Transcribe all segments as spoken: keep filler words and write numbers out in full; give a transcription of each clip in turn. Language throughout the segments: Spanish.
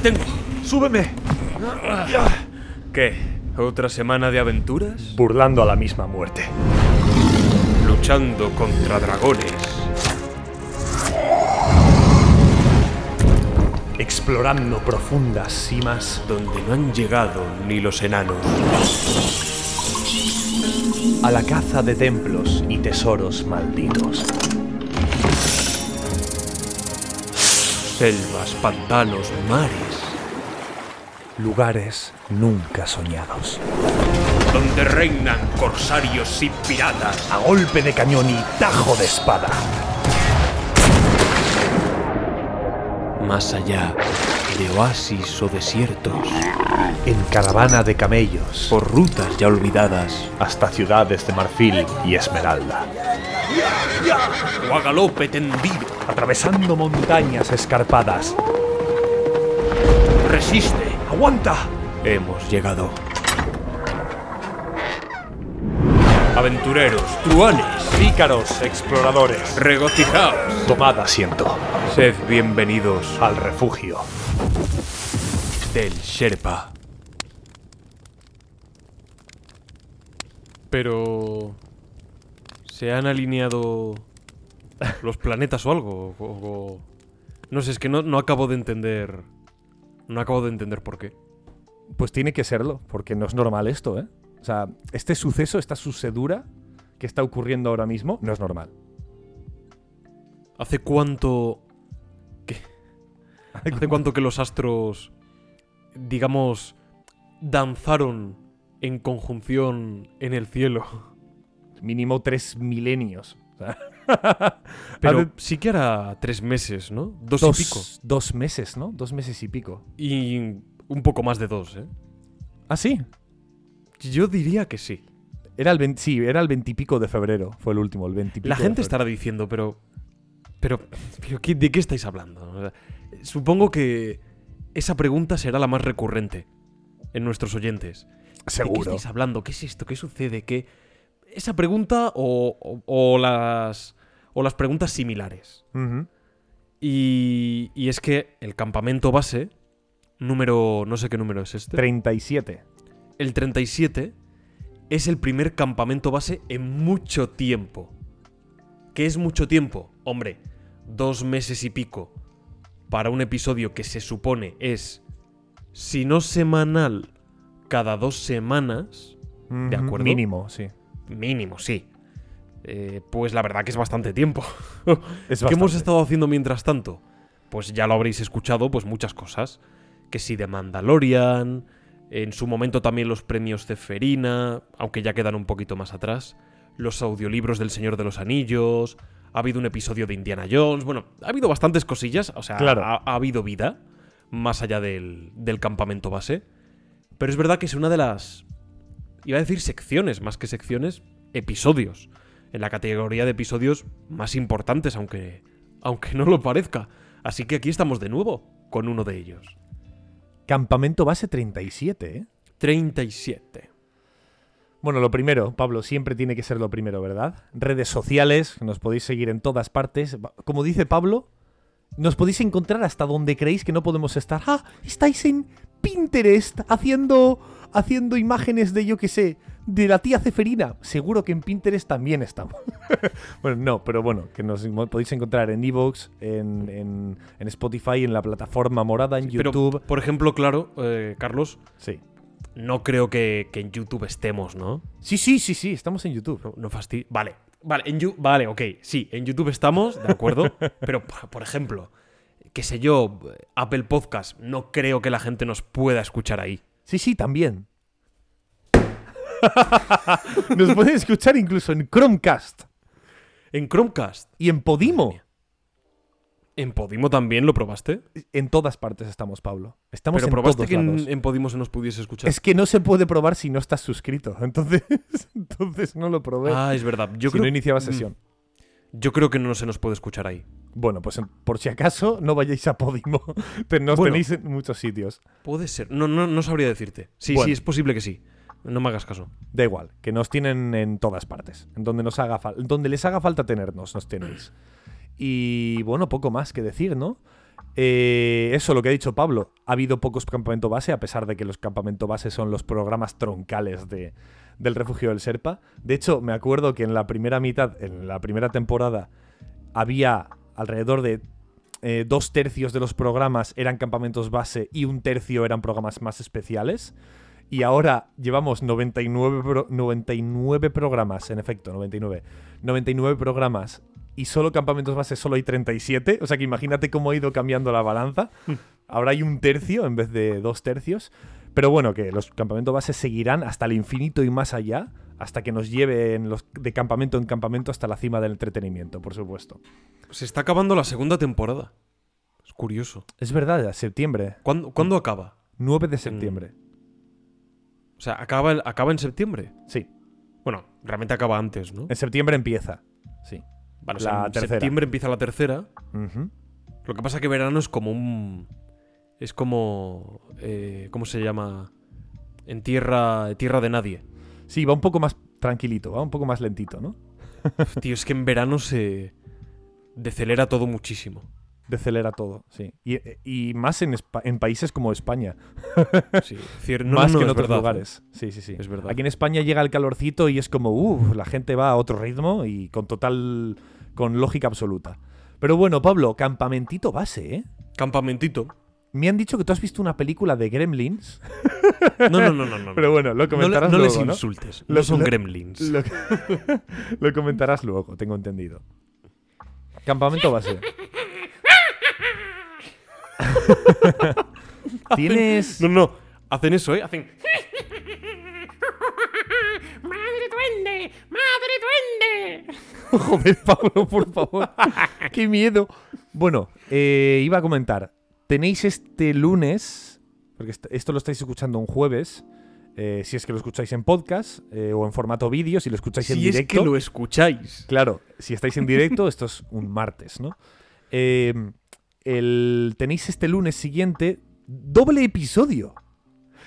te tengo. ¡Súbeme! ¿Qué? ¿Otra semana de aventuras? Burlando a la misma muerte. Luchando contra dragones. Explorando profundas cimas donde no han llegado ni los enanos. A la caza de templos y tesoros malditos. Selvas, pantanos, mares. Lugares nunca soñados. Donde reinan corsarios y piratas. A golpe de cañón y tajo de espada. Más allá de oasis o desiertos. En caravana de camellos. Por rutas ya olvidadas. Hasta ciudades de marfil y esmeralda. O a galope tendido. Atravesando montañas escarpadas. ¡Resiste! ¡Aguanta! Hemos llegado. Aventureros, truhanes, pícaros, exploradores. Regocijaos. Tomad asiento. Sed bienvenidos al refugio del Sherpa. Pero... ¿se han alineado los planetas o algo? O, o... No sé, es que no, no acabo de entender... No acabo de entender por qué. Pues tiene que serlo, porque no es normal esto, ¿eh? O sea, este suceso, esta sucedura que está ocurriendo ahora mismo, no es normal. ¿Hace cuánto... ¿Qué? ¿Hace cuánto que los astros, digamos, danzaron en conjunción en el cielo? Mínimo tres milenios. Pero sí que era tres meses, ¿no? Dos, dos y pico. Dos meses, ¿no? Dos meses y pico. Y un poco más de dos, ¿eh? ¿Ah, sí? Yo diría que sí. Era el veinte, sí, era el veintipico de febrero. Fue el último, el veintipico. La gente estará diciendo, pero... Pero, pero ¿qué, ¿de qué estáis hablando? O sea, supongo que esa pregunta será la más recurrente en nuestros oyentes. Seguro. ¿De qué estáis hablando? ¿Qué es esto? ¿Qué sucede? ¿Qué...? Esa pregunta o, o, o, las, o las preguntas similares. Uh-huh. Y, y es que el campamento base, número... no sé qué número es este. treinta y siete. El treinta y siete es el primer campamento base en mucho tiempo. ¿Qué es mucho tiempo? Hombre, dos meses y pico para un episodio que se supone es, si no semanal, cada dos semanas, uh-huh, ¿de acuerdo? Mínimo, sí. Mínimo, sí. Eh, pues la verdad que es bastante tiempo. Es bastante. ¿Qué hemos estado haciendo mientras tanto? Pues ya lo habréis escuchado, pues muchas cosas. Que sí, de Mandalorian, en su momento también los premios Ceferina, aunque ya quedan un poquito más atrás, los audiolibros del Señor de los Anillos, ha habido un episodio de Indiana Jones, bueno, ha habido bastantes cosillas, o sea, claro, ha, ha habido vida, más allá del, del campamento base. Pero es verdad que es una de las... iba a decir secciones, más que secciones, episodios. En la categoría de episodios más importantes, aunque, aunque no lo parezca. Así que aquí estamos de nuevo con uno de ellos. Campamento base treinta y siete, ¿eh? treinta y siete. Bueno, lo primero, Pablo, siempre tiene que ser lo primero, ¿verdad? Redes sociales, nos podéis seguir en todas partes. Como dice Pablo, nos podéis encontrar hasta donde creéis que no podemos estar. ¡Ah! Estáis en Pinterest haciendo... haciendo imágenes de, yo qué sé, de la tía Ceferina. Seguro que en Pinterest también estamos. Bueno, no, pero bueno, que nos podéis encontrar en iVoox, en, en, en Spotify, en la plataforma morada, en sí, YouTube. Pero, por ejemplo, claro, eh, Carlos, sí, no creo que, que en YouTube estemos, ¿no? Sí, sí, sí, sí, estamos en YouTube. No, no fastidio. Vale, vale, en you- vale, ok, sí, en YouTube estamos, de acuerdo, pero, por ejemplo, qué sé yo, Apple Podcast, no creo que la gente nos pueda escuchar ahí. Sí, sí, también. Nos pueden escuchar incluso en Chromecast. En Chromecast. Y en Podimo. ¿En Podimo también lo probaste? En todas partes estamos, Pablo. Estamos en todos lados. ¿Pero probaste que en, en Podimo se nos pudiese escuchar? Es que no se puede probar si no estás suscrito. Entonces, entonces no lo probé. Ah, es verdad. Yo si creo, no iniciaba sesión. Yo creo que no se nos puede escuchar ahí. Bueno, pues por si acaso, no vayáis a Podimo. Nos bueno, tenéis en muchos sitios. Puede ser. No, no, no sabría decirte. Sí, bueno, sí, es posible que sí. No me hagas caso. Da igual, que nos tienen en todas partes. En donde, nos haga fal- donde les haga falta tenernos, nos tenéis. Y bueno, poco más que decir, ¿no? Eh, eso, lo que ha dicho Pablo. ha habido pocos campamentos base, a pesar de que los campamentos base son los programas troncales de, del refugio del Sherpa. De hecho, me acuerdo que en la primera mitad, en la primera temporada, había alrededor de eh, dos tercios de los programas eran campamentos base y un tercio eran programas más especiales. Y ahora llevamos noventa y nueve, pro, noventa y nueve programas, en efecto, noventa y nueve, noventa y nueve programas y solo campamentos base solo hay treinta y siete. O sea que imagínate cómo ha ido cambiando la balanza. Ahora hay un tercio en vez de dos tercios. Pero bueno, que los campamentos base seguirán hasta el infinito y más allá, hasta que nos lleven los de campamento en campamento hasta la cima del entretenimiento, por supuesto. Se está acabando la segunda temporada. Es curioso. Es verdad, septiembre. ¿Cuándo, ¿cuándo acaba? nueve de septiembre. Mm. O sea, acaba, el, acaba en septiembre. Sí. Bueno, realmente acaba antes, ¿no? En septiembre empieza. Sí. Vale, la o sea, en tercera. septiembre empieza la tercera. Uh-huh. Lo que pasa es que verano es como un. Es como. Eh, ¿Cómo se llama? En tierra. Tierra de nadie. Sí, va un poco más tranquilito, va un poco más lentito, ¿no? Tío, es que en verano se decelera todo muchísimo. Decelera todo, sí. Y, y más en, en países como España. Sí, decir, no, más no, que en otros verdad, lugares. Sí, sí, sí. Es verdad. Aquí en España llega el calorcito y es como, uff, la gente va a otro ritmo y con total. Con lógica absoluta. Pero bueno, Pablo, campamentito base, ¿eh? Campamentito. Me han dicho que tú has visto una película de Gremlins. No, no, no, no. no. Pero bueno, lo comentarás no, no luego. No les insultes. ¿No? No son lo, Gremlins. Lo, lo comentarás luego, tengo entendido. Campamento base. Tienes. No, no, hacen eso, ¿eh? Hacen. ¡Madre duende! ¡Madre duende! Joder, Pablo, por favor. ¡Qué miedo! Bueno, eh, iba a comentar. Tenéis este lunes, porque esto lo estáis escuchando un jueves. Eh, si es que lo escucháis en podcast eh, o en formato vídeo, si lo escucháis si en directo. Si es que lo escucháis. Claro, si estáis en directo, esto es un martes, ¿no? Eh. El, tenéis este lunes siguiente doble episodio.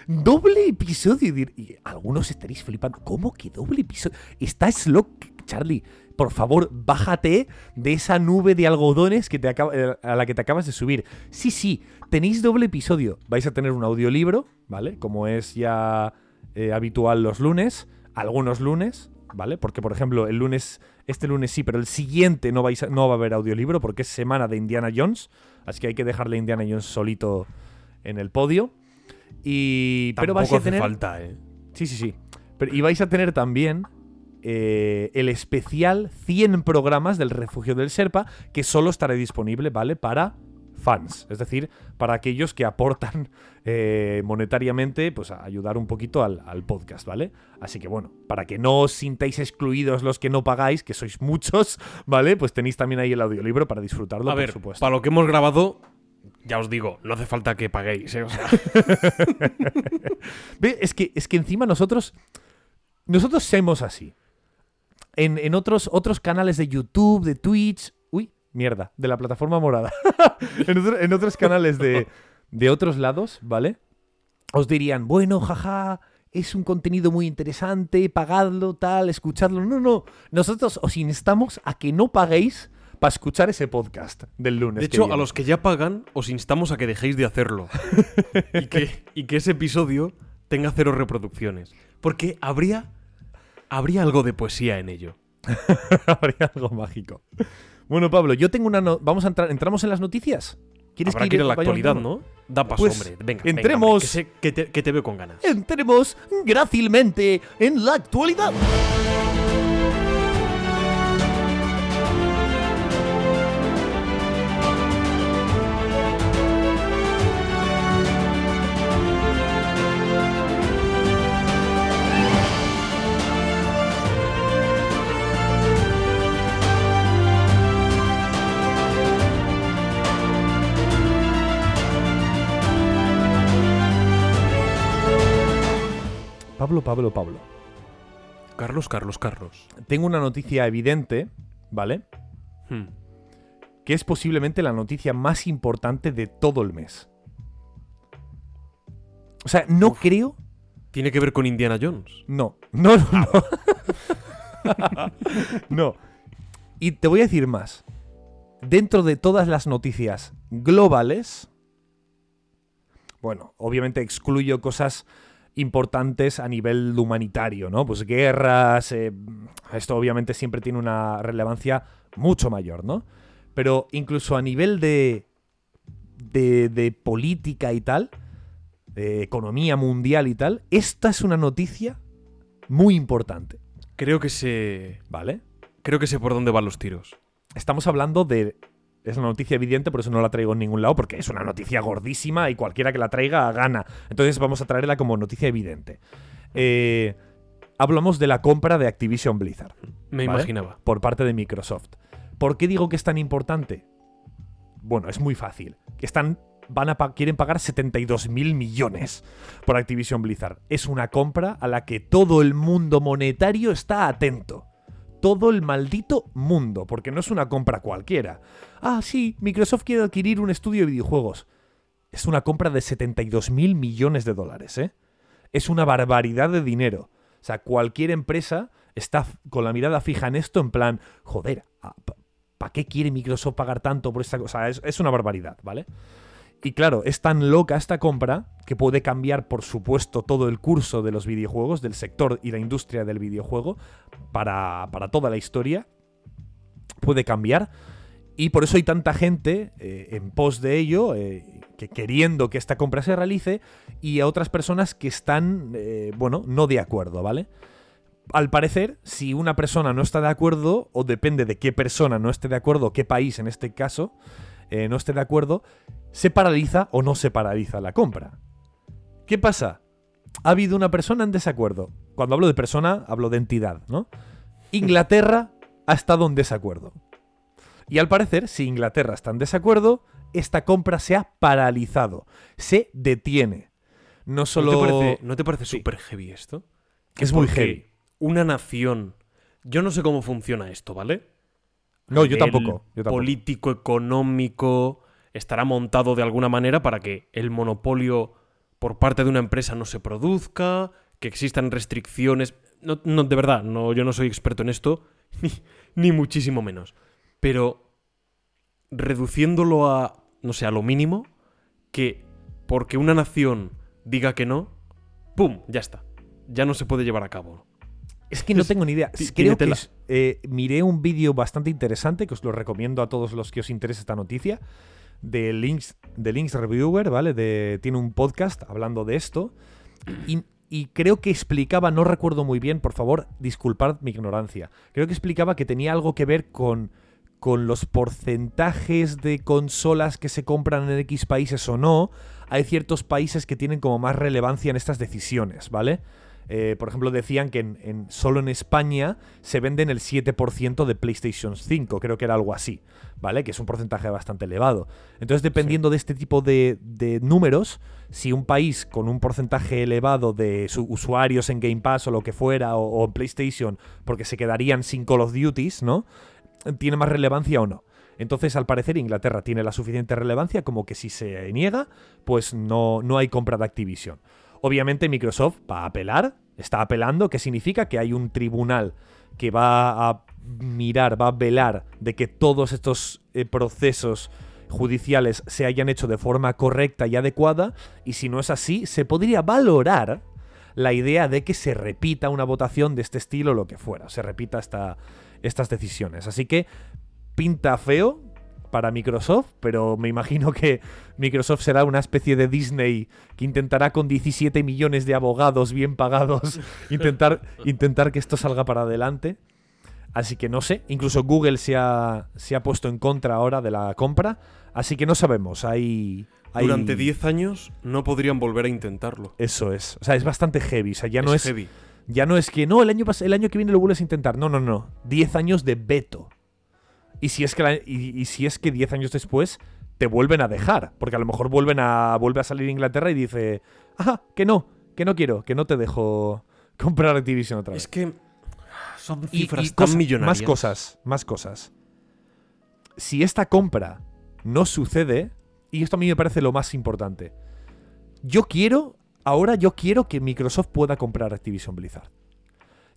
Doble episodio. Y algunos estaréis flipando. ¿Cómo que doble episodio? Estás loco, Charlie. Por favor, bájate de esa nube de algodones que te acaba, a la que te acabas de subir. Sí, sí, tenéis doble episodio. Vais a tener un audiolibro, ¿vale? Como es ya eh, habitual los lunes. Algunos lunes, ¿vale? Porque, por ejemplo, el lunes... Este lunes sí, pero el siguiente no, vais a, no va a haber audiolibro porque es semana de Indiana Jones. Así que hay que dejarle a Indiana Jones solito en el podio. Y tampoco pero vais a hace tener... falta, ¿eh? Sí, sí, sí. Pero, y vais a tener también eh, el especial cien programas del Refugio del Sherpa que solo estará disponible, ¿vale? Para fans. Es decir, para aquellos que aportan eh, monetariamente, pues a ayudar un poquito al, al podcast, ¿vale? Así que bueno, para que no os sintáis excluidos los que no pagáis, que sois muchos, ¿vale? Pues tenéis también ahí el audiolibro para disfrutarlo, a por ver, supuesto. Para lo que hemos grabado, ya os digo, no hace falta que paguéis, ¿eh? O sea. ¿Ve? Es que, es que encima nosotros, nosotros somos así. En, en otros, otros canales de YouTube, de Twitch... Mierda, de la plataforma morada. en, otro, en otros canales de, de otros lados, ¿vale? Os dirían, bueno, jaja, es un contenido muy interesante, pagadlo, tal, escuchadlo. No, no, nosotros os instamos a que no paguéis para escuchar ese podcast del lunes. De hecho, viene. A los que ya pagan, os instamos a que dejéis de hacerlo. y, que, y que ese episodio tenga cero reproducciones. Porque habría, habría algo de poesía en ello. Habría algo mágico. Bueno, Pablo, yo tengo una... No... Vamos a entrar... ¿Entramos en las noticias? ¿Quieres Habrá que ir a la actualidad, no? Da paso, pues, hombre. Venga, entremos... Venga, que, sé que, te, que te veo con ganas. Entremos grácilmente en la actualidad. Pablo, Pablo, Pablo. Carlos, Carlos, Carlos. Tengo una noticia evidente, ¿vale? Hmm. Que es posiblemente la noticia más importante de todo el mes. O sea, no Uf. creo... ¿Tiene que ver con Indiana Jones? No, no, no. No. No. Y te voy a decir más. Dentro de todas las noticias globales, Bueno, obviamente excluyo cosas importantes a nivel humanitario, ¿no? Pues guerras, eh, esto obviamente siempre tiene una relevancia mucho mayor, ¿no? Pero incluso a nivel de, de, de política y tal, de economía mundial y tal, esta es una noticia muy importante. Creo que sé... ¿Vale? Creo que sé por dónde van los tiros. Estamos hablando de... Es una noticia evidente, por eso no la traigo en ningún lado, porque es una noticia gordísima y cualquiera que la traiga gana. Entonces vamos a traerla como noticia evidente. Eh, hablamos de la compra de Activision Blizzard. Me ¿vale? imaginaba. Por parte de Microsoft. ¿Por qué digo que es tan importante? Bueno, es muy fácil. Están, van a pa- quieren pagar setenta y dos mil millones por Activision Blizzard. Es una compra a la que todo el mundo monetario está atento. Todo el maldito mundo, porque no es una compra cualquiera. Ah, sí, Microsoft quiere adquirir un estudio de videojuegos. Es una compra de setenta y dos mil millones de dólares, ¿eh? Es una barbaridad de dinero. O sea, cualquier empresa está con la mirada fija en esto en plan, joder, ¿para qué quiere Microsoft pagar tanto por esta cosa? Es, es una barbaridad, ¿vale? Y claro, es tan loca esta compra que puede cambiar, por supuesto, todo el curso de los videojuegos, del sector y la industria del videojuego, para, para toda la historia. Puede cambiar. Y por eso hay tanta gente eh, en pos de ello, eh, que queriendo que esta compra se realice, y a otras personas que están, eh, bueno, no de acuerdo, ¿vale? Al parecer, si una persona no está de acuerdo, o depende de qué persona no esté de acuerdo, qué país en este caso... Eh, no esté de acuerdo, se paraliza o no se paraliza la compra. ¿Qué pasa? Ha habido una persona en desacuerdo. Cuando hablo de persona, hablo de entidad, ¿no? Inglaterra ha estado en desacuerdo. Y al parecer, si Inglaterra está en desacuerdo, esta compra se ha paralizado. Se detiene. No solo... ¿No te parece, ¿no te parece sí. súper heavy esto? Que es muy heavy. Una nación... Yo no sé cómo funciona esto, ¿vale? No, yo tampoco, yo tampoco. Político, económico, estará montado de alguna manera para que el monopolio por parte de una empresa no se produzca, que existan restricciones. No, no, de verdad, no, yo no soy experto en esto, ni, ni muchísimo menos. Pero reduciéndolo a, no sé, a lo mínimo, que porque una nación diga que no, ¡pum! Ya está. Ya no se puede llevar a cabo. Es que no tengo ni idea. Creo que eh, miré un vídeo bastante interesante, que os lo recomiendo a todos los que os interese esta noticia, de Links, de Links Reviewer, ¿vale? De, tiene un podcast hablando de esto. Y, y creo que explicaba, no recuerdo muy bien, por favor, disculpad mi ignorancia. Creo que explicaba que tenía algo que ver con, con los porcentajes de consolas que se compran en X países o no. Hay ciertos países que tienen como más relevancia en estas decisiones, ¿vale? Eh, por ejemplo, decían que en, en, solo en España se venden el siete por ciento de PlayStation cinco, creo que era algo así, ¿vale? Que es un porcentaje bastante elevado. Entonces, dependiendo sí. de este tipo de, de números, si un país con un porcentaje elevado de su, usuarios en Game Pass o lo que fuera, o, o en PlayStation, porque se quedarían sin Call of Duty, ¿no? ¿Tiene más relevancia o no? Entonces, al parecer, Inglaterra tiene la suficiente relevancia como que si se niega, pues no, no hay compra de Activision. Obviamente Microsoft va a apelar, está apelando, que significa que hay un tribunal que va a mirar, va a velar de que todos estos eh, procesos judiciales se hayan hecho de forma correcta y adecuada, y si no es así, se podría valorar la idea de que se repita una votación de este estilo o lo que fuera, se repita esta, estas decisiones. Así que pinta feo para Microsoft, pero me imagino que Microsoft será una especie de Disney que intentará con diecisiete millones de abogados bien pagados intentar, intentar que esto salga para adelante. Así que no sé, incluso Google se ha, se ha puesto en contra ahora de la compra, así que no sabemos. Hay, hay... Durante diez años no podrían volver a intentarlo. Eso es, o sea, es bastante heavy, o sea, ya no es, es heavy. Ya no es que no, el año, pas- el año que viene lo vuelves a intentar, no, no, no, diez años de veto. Y si es que la, y, y si es que diez años después te vuelven a dejar, porque a lo mejor vuelven a vuelve a salir Inglaterra y dice, "Ah, que no, que no quiero, que no te dejo comprar Activision otra vez." Es que son cifras y, y tan cosas, millonarias. Más cosas, más cosas. Si esta compra no sucede, y esto a mí me parece lo más importante. Yo quiero, ahora yo quiero que Microsoft pueda comprar Activision Blizzard.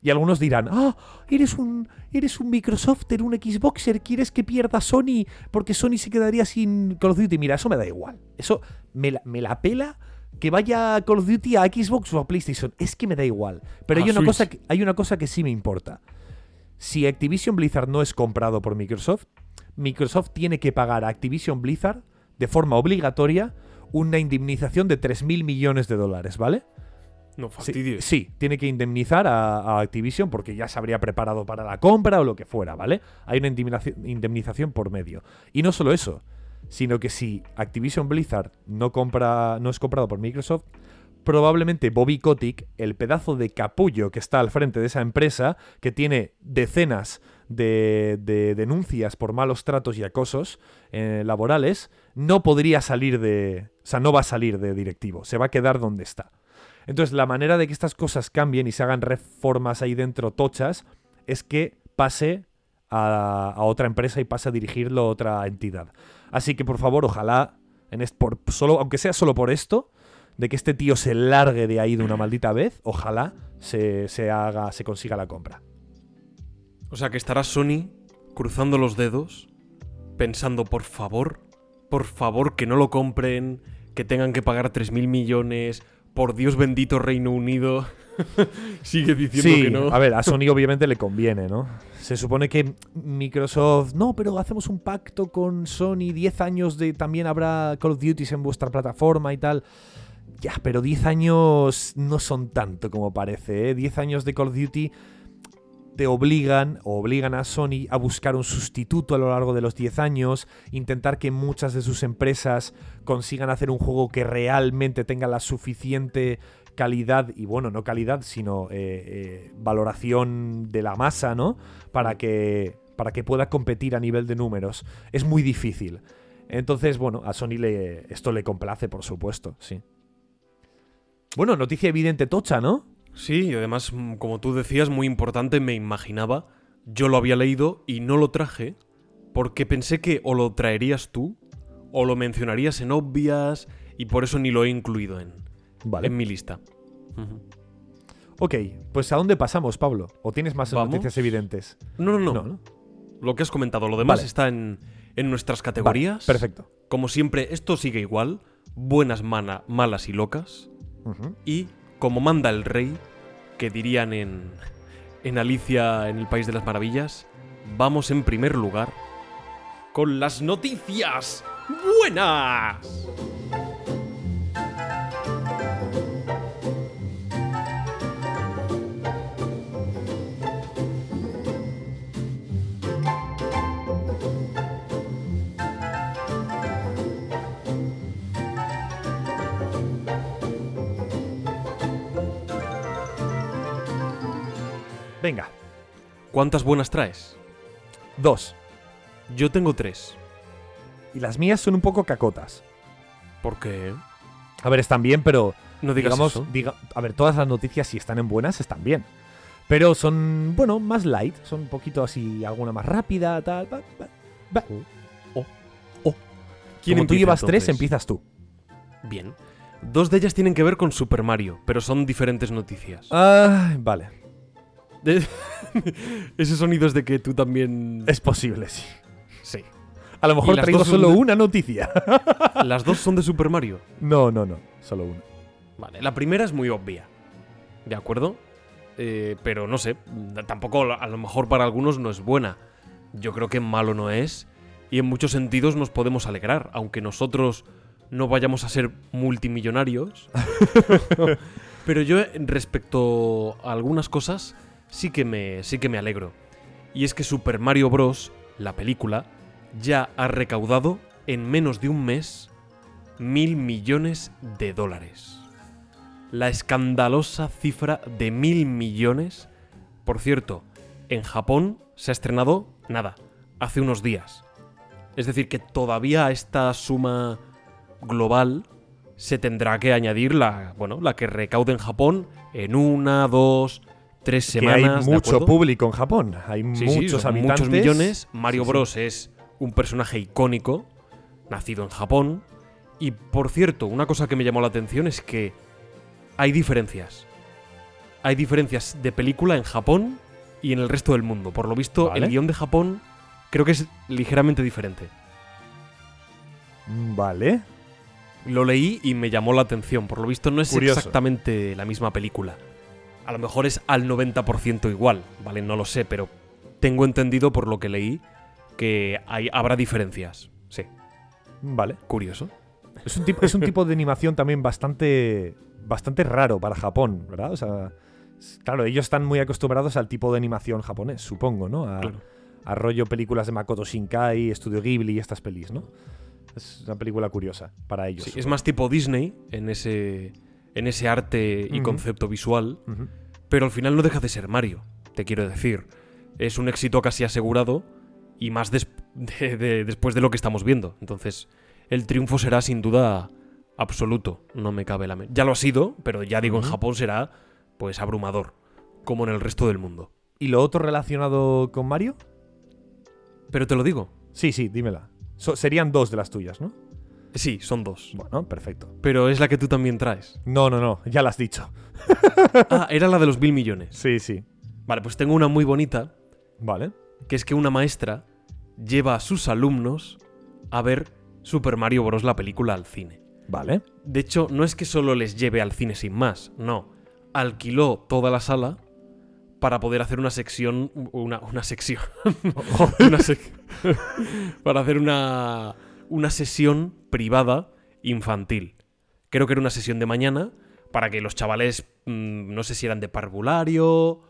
Y algunos dirán, ah, eres un eres un Microsofter, un Xboxer, quieres que pierda Sony porque Sony se quedaría sin Call of Duty. Mira, eso me da igual. Eso me la, me la pela Que vaya Call of Duty a Xbox o a PlayStation, es que me da igual. Pero hay una, cosa que, hay una cosa que sí me importa. Si Activision Blizzard no es comprado por Microsoft, Microsoft tiene que pagar a Activision Blizzard de forma obligatoria una indemnización de tres mil millones de dólares, ¿vale? No fastidies. Sí, sí, tiene que indemnizar a, a Activision porque ya se habría preparado para la compra o lo que fuera, ¿vale? Hay una indemnización por medio. Y no solo eso, sino que si Activision Blizzard no, compra, no es comprado por Microsoft, probablemente Bobby Kotick, el pedazo de capullo que está al frente de esa empresa, que tiene decenas de, de denuncias por malos tratos y acosos eh, laborales, no podría salir de... O sea, no va a salir de directivo, se va a quedar donde está. Entonces, la manera de que estas cosas cambien y se hagan reformas ahí dentro tochas es que pase a, a otra empresa y pase a dirigirlo a otra entidad. Así que, por favor, ojalá, en est- por solo, aunque sea solo por esto, de que este tío se largue de ahí de una maldita vez, ojalá se, se, haga, se consiga la compra. O sea, que estará Sony cruzando los dedos, pensando, por favor, por favor, que no lo compren, que tengan que pagar tres mil millones... Por Dios bendito, Reino Unido. Sigue diciendo sí, que no. A ver, a Sony obviamente le conviene, ¿no? Se supone que Microsoft... No, pero hacemos un pacto con Sony. diez años de... También habrá Call of Duty en vuestra plataforma y tal. Ya, pero diez años no son tanto como parece, ¿eh? diez años de Call of Duty te obligan o obligan a Sony a buscar un sustituto a lo largo de los diez años, intentar que muchas de sus empresas consigan hacer un juego que realmente tenga la suficiente calidad, y bueno, no calidad, sino eh, eh, valoración de la masa, ¿no? Para que, para que pueda competir a nivel de números. Es muy difícil. Entonces, bueno, a Sony le, esto le complace, por supuesto, sí. Bueno, noticia evidente tocha, ¿no? Sí, y además, como tú decías, muy importante, me imaginaba. Yo lo había leído y no lo traje porque pensé que o lo traerías tú o lo mencionarías en obvias, y por eso ni lo he incluido en, vale. en mi lista. Uh-huh. Ok, pues ¿a dónde pasamos, Pablo? ¿O tienes más ¿Vamos? Noticias evidentes? No, no, no, no, no. Lo que has comentado, lo demás vale. está en, en nuestras categorías. Vale, perfecto. Como siempre, esto sigue igual. Buenas, mana, malas y locas. Uh-huh. Y... como manda el rey, que dirían en, en Alicia en el País de las Maravillas, vamos en primer lugar con las noticias buenas. Venga. ¿Cuántas buenas traes? Dos. Yo tengo tres. Y las mías son un poco cacotas. ¿Por qué? A ver, están bien, pero... No digas digamos, eso. Diga, a ver, todas las noticias, si están en buenas, están bien. Pero son, bueno, más light. Son un poquito así, alguna más rápida, tal... Va, va, va. Oh, oh, oh. ¿Quién Como empieza, tú llevas entonces? Tres, empiezas tú. Bien. Dos de ellas tienen que ver con Super Mario, pero son diferentes noticias. Ah, vale. Ese sonido es de que tú también... Es posible, sí. Sí. A lo mejor traigo solo de... una noticia. ¿Las dos son de Super Mario? No, no, no. Solo una. Vale, la primera es muy obvia. ¿De acuerdo? Eh, pero no sé. Tampoco, a lo mejor para algunos no es buena. Yo creo que malo no es. Y en muchos sentidos nos podemos alegrar. Aunque nosotros no vayamos a ser multimillonarios. Pero yo, respecto a algunas cosas... Sí que, me, sí que me alegro. Y es que Super Mario Bros., la película, ya ha recaudado en menos de un mes mil millones de dólares. La escandalosa cifra de mil millones. Por cierto, en Japón se ha estrenado, nada, hace unos días. Es decir, que todavía a esta suma global se tendrá que añadir la, bueno, la que recaude en Japón en una, dos... Tres semanas, que hay mucho público en Japón, hay sí, muchos sí, habitantes. Muchos millones. Mario sí, Bros. Sí. Es un personaje icónico, nacido en Japón. Y por cierto, una cosa que me llamó la atención es que hay diferencias. Hay diferencias de película en Japón y en el resto del mundo. Por lo visto, ¿vale? El guión de Japón creo que es ligeramente diferente. Vale. Lo leí y me llamó la atención. Por lo visto no es Curioso. exactamente la misma película. A lo mejor es al noventa por ciento igual, ¿vale? No lo sé, pero tengo entendido por lo que leí que hay, habrá diferencias. Sí. Vale. Curioso. Es un, tipo, es un tipo de animación también bastante, bastante raro para Japón, ¿verdad? O sea, claro, ellos están muy acostumbrados al tipo de animación japonés, supongo, ¿no? A, claro. a rollo películas de Makoto Shinkai, Estudio Ghibli y estas pelis, ¿no? Es una película curiosa para ellos. Sí, es más tipo Disney en ese, en ese arte y uh-huh. concepto visual, uh-huh. pero al final no deja de ser Mario, te quiero decir. Es un éxito casi asegurado y más des- de, de, después de lo que estamos viendo. Entonces, el triunfo será sin duda absoluto, no me cabe la mente. Ya lo ha sido, pero ya digo, uh-huh. en Japón será pues abrumador, como en el resto del mundo. ¿Y lo otro relacionado con Mario? Pero te lo digo. Sí, sí, dímela. So, serían dos de las tuyas, ¿no? Sí, son dos. Bueno, perfecto. Pero es la que tú también traes. No, no, no, ya la has dicho. Ah, era la de los mil millones. Sí, sí. Vale, pues tengo una muy bonita. Vale. Que es que una maestra lleva a sus alumnos a ver Super Mario Bros. La película al cine. Vale. De hecho, no es que solo les lleve al cine sin más, no. Alquiló toda la sala para poder hacer una sección... Una, una sección... una sec- para hacer una, una sesión privada infantil. Creo que era una sesión de mañana para que los chavales, mmm, no sé si eran de parvulario,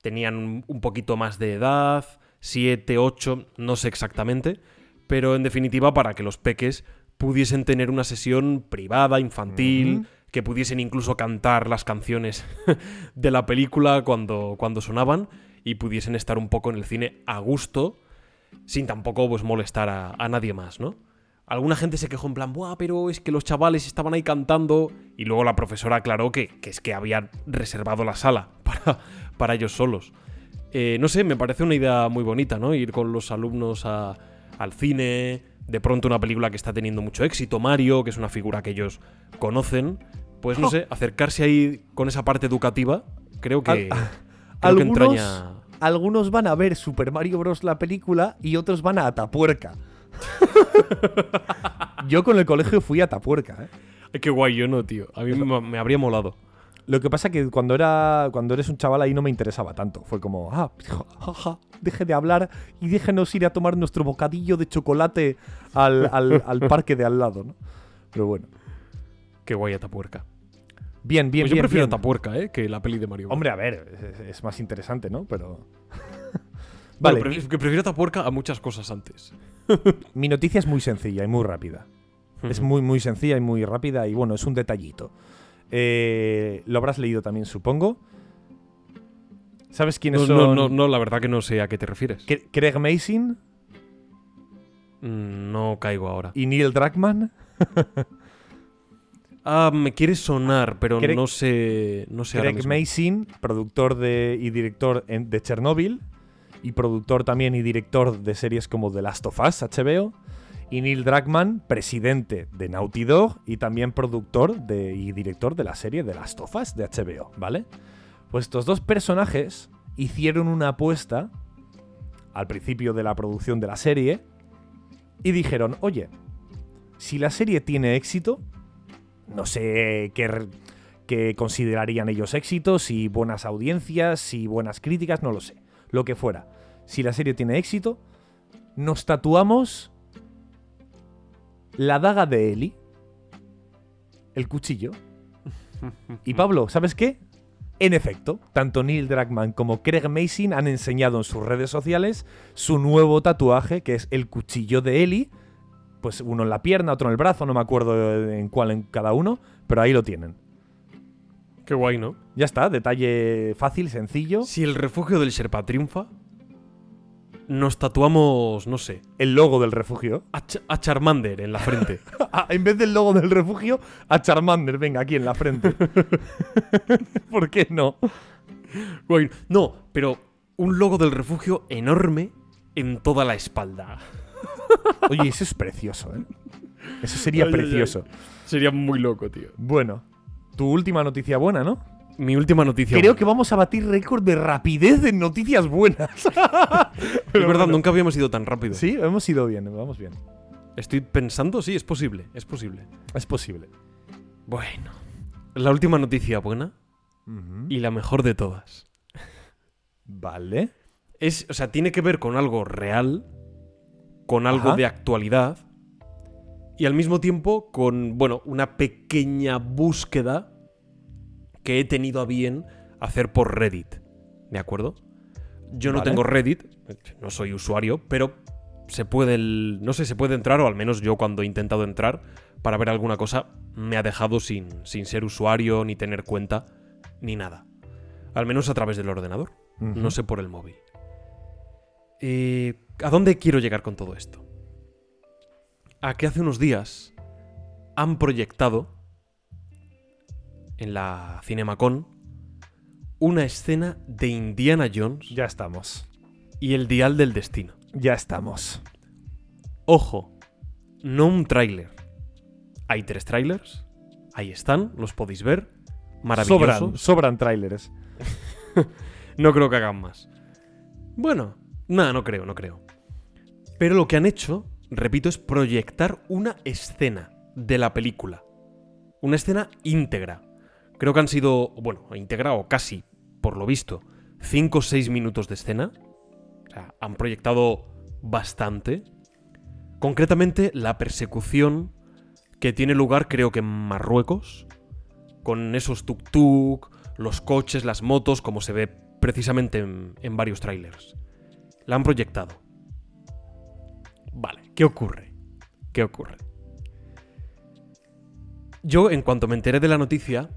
tenían un poquito más de edad, siete, ocho, no sé exactamente, pero en definitiva para que los peques pudiesen tener una sesión privada, infantil... Mm-hmm. que pudiesen incluso cantar las canciones de la película cuando, cuando sonaban y pudiesen estar un poco en el cine a gusto, sin tampoco pues, molestar a, a nadie más, ¿no? Alguna gente se quejó en plan, ¡buah, pero es que los chavales estaban ahí cantando! Y luego la profesora aclaró que, que es que habían reservado la sala para, para ellos solos. Eh, no sé, me parece una idea muy bonita, ¿no? Ir con los alumnos a, al cine, de pronto una película que está teniendo mucho éxito, Mario, que es una figura que ellos conocen... Pues no sé, acercarse ahí con esa parte educativa, creo que, Al, creo algunos, que entraña... Algunos van a ver Super Mario Bros. La película y otros van a Atapuerca. Yo con el colegio fui a Atapuerca, ¿eh? Qué guay, yo no, tío. A mí me, me habría molado. Lo que pasa que cuando era cuando eres un chaval ahí no me interesaba tanto. Fue como, ah, jaja, deje de hablar y déjenos ir a tomar nuestro bocadillo de chocolate al, al, al parque de al lado, ¿no? Pero bueno. Qué guay Atapuerca. Bien, bien, pues yo bien. Yo prefiero Atapuerca, ¿eh? Que la peli de Mario Bros. Hombre, a ver, es, es más interesante, ¿no? Pero. Vale. Bueno, pref- que prefiero Atapuerca a muchas cosas antes. Mi noticia es muy sencilla y muy rápida. Uh-huh. Es muy, muy sencilla y muy rápida. Y bueno, es un detallito. Eh, lo habrás leído también, supongo. ¿Sabes quiénes no, son? No, no, no, la verdad que no sé a qué te refieres. ¿Cre- Craig Mazin? Mm, no caigo ahora. ¿Y Neil Druckmann? Ah, me quiere sonar, pero Craig, no sé, no sé Craig ahora mismo. Mazin, productor de, y director en, de Chernobyl, y productor también y director de series como The Last of Us, H B O, y Neil Druckmann, presidente de Naughty Dog y también productor de, y director de la serie The Last of Us de H B O, ¿vale? Pues estos dos personajes hicieron una apuesta al principio de la producción de la serie y dijeron, oye, si la serie tiene éxito... No sé qué, qué considerarían ellos éxitos, si buenas audiencias, si buenas críticas, no lo sé. Lo que fuera. Si la serie tiene éxito, nos tatuamos la daga de Eli, el cuchillo. Y Pablo, ¿sabes qué? En efecto, tanto Neil Druckmann como Craig Mazin han enseñado en sus redes sociales su nuevo tatuaje, que es el cuchillo de Eli. Pues uno en la pierna, otro en el brazo, no me acuerdo en cuál en cada uno, pero ahí lo tienen. Qué guay, ¿no? Ya está, detalle fácil, sencillo. Si el refugio del Sherpa triunfa, nos tatuamos, no sé... El logo del refugio. A, Ch- a Charmander en la frente. Ah, en vez del logo del refugio, a Charmander, venga, aquí en la frente. ¿Por qué no? Guay. No, pero un logo del refugio enorme en toda la espalda. Oye, eso es precioso, ¿eh? Eso sería ay, precioso. Ay, ay. Sería muy loco, tío. Bueno, tu última noticia buena, ¿no? Mi última noticia Creo buena. que vamos a batir récord de rapidez de noticias buenas. Es verdad, bueno. Nunca habíamos ido tan rápido. Sí, hemos ido bien, vamos bien. Estoy pensando, sí, es posible, es posible. Es posible. Bueno. La última noticia buena uh-huh. y la mejor de todas. Vale. Es, o sea, tiene que ver con algo real, con algo Ajá. de actualidad y al mismo tiempo con, bueno, una pequeña búsqueda que he tenido a bien hacer por Reddit. ¿De acuerdo? Yo vale. no tengo Reddit, no soy usuario, pero se puede, el, no sé, se puede entrar, o al menos yo cuando he intentado entrar para ver alguna cosa me ha dejado sin, sin ser usuario, ni tener cuenta, ni nada. Al menos a través del ordenador, uh-huh. no sé por el móvil. Eh, ¿A dónde quiero llegar con todo esto? A que hace unos días han proyectado en la CinemaCon una escena de Indiana Jones. Ya estamos. Y el Dial del Destino. Ya estamos. Ojo, no un tráiler. Hay tres tráilers. Ahí están, los podéis ver. Maravilloso. Sobran, sobran tráilers. No creo que hagan más. Bueno, nada, no creo, no creo. Pero lo que han hecho, repito, es proyectar una escena de la película. Una escena íntegra. Creo que han sido, bueno, íntegra o casi, por lo visto, cinco o seis minutos de escena. O sea, han proyectado bastante. Concretamente, la persecución que tiene lugar, creo que en Marruecos, con esos tuk-tuk, los coches, las motos, como se ve precisamente en, en varios trailers. La han proyectado. Vale, ¿qué ocurre? ¿Qué ocurre? Yo, en cuanto me enteré de la noticia,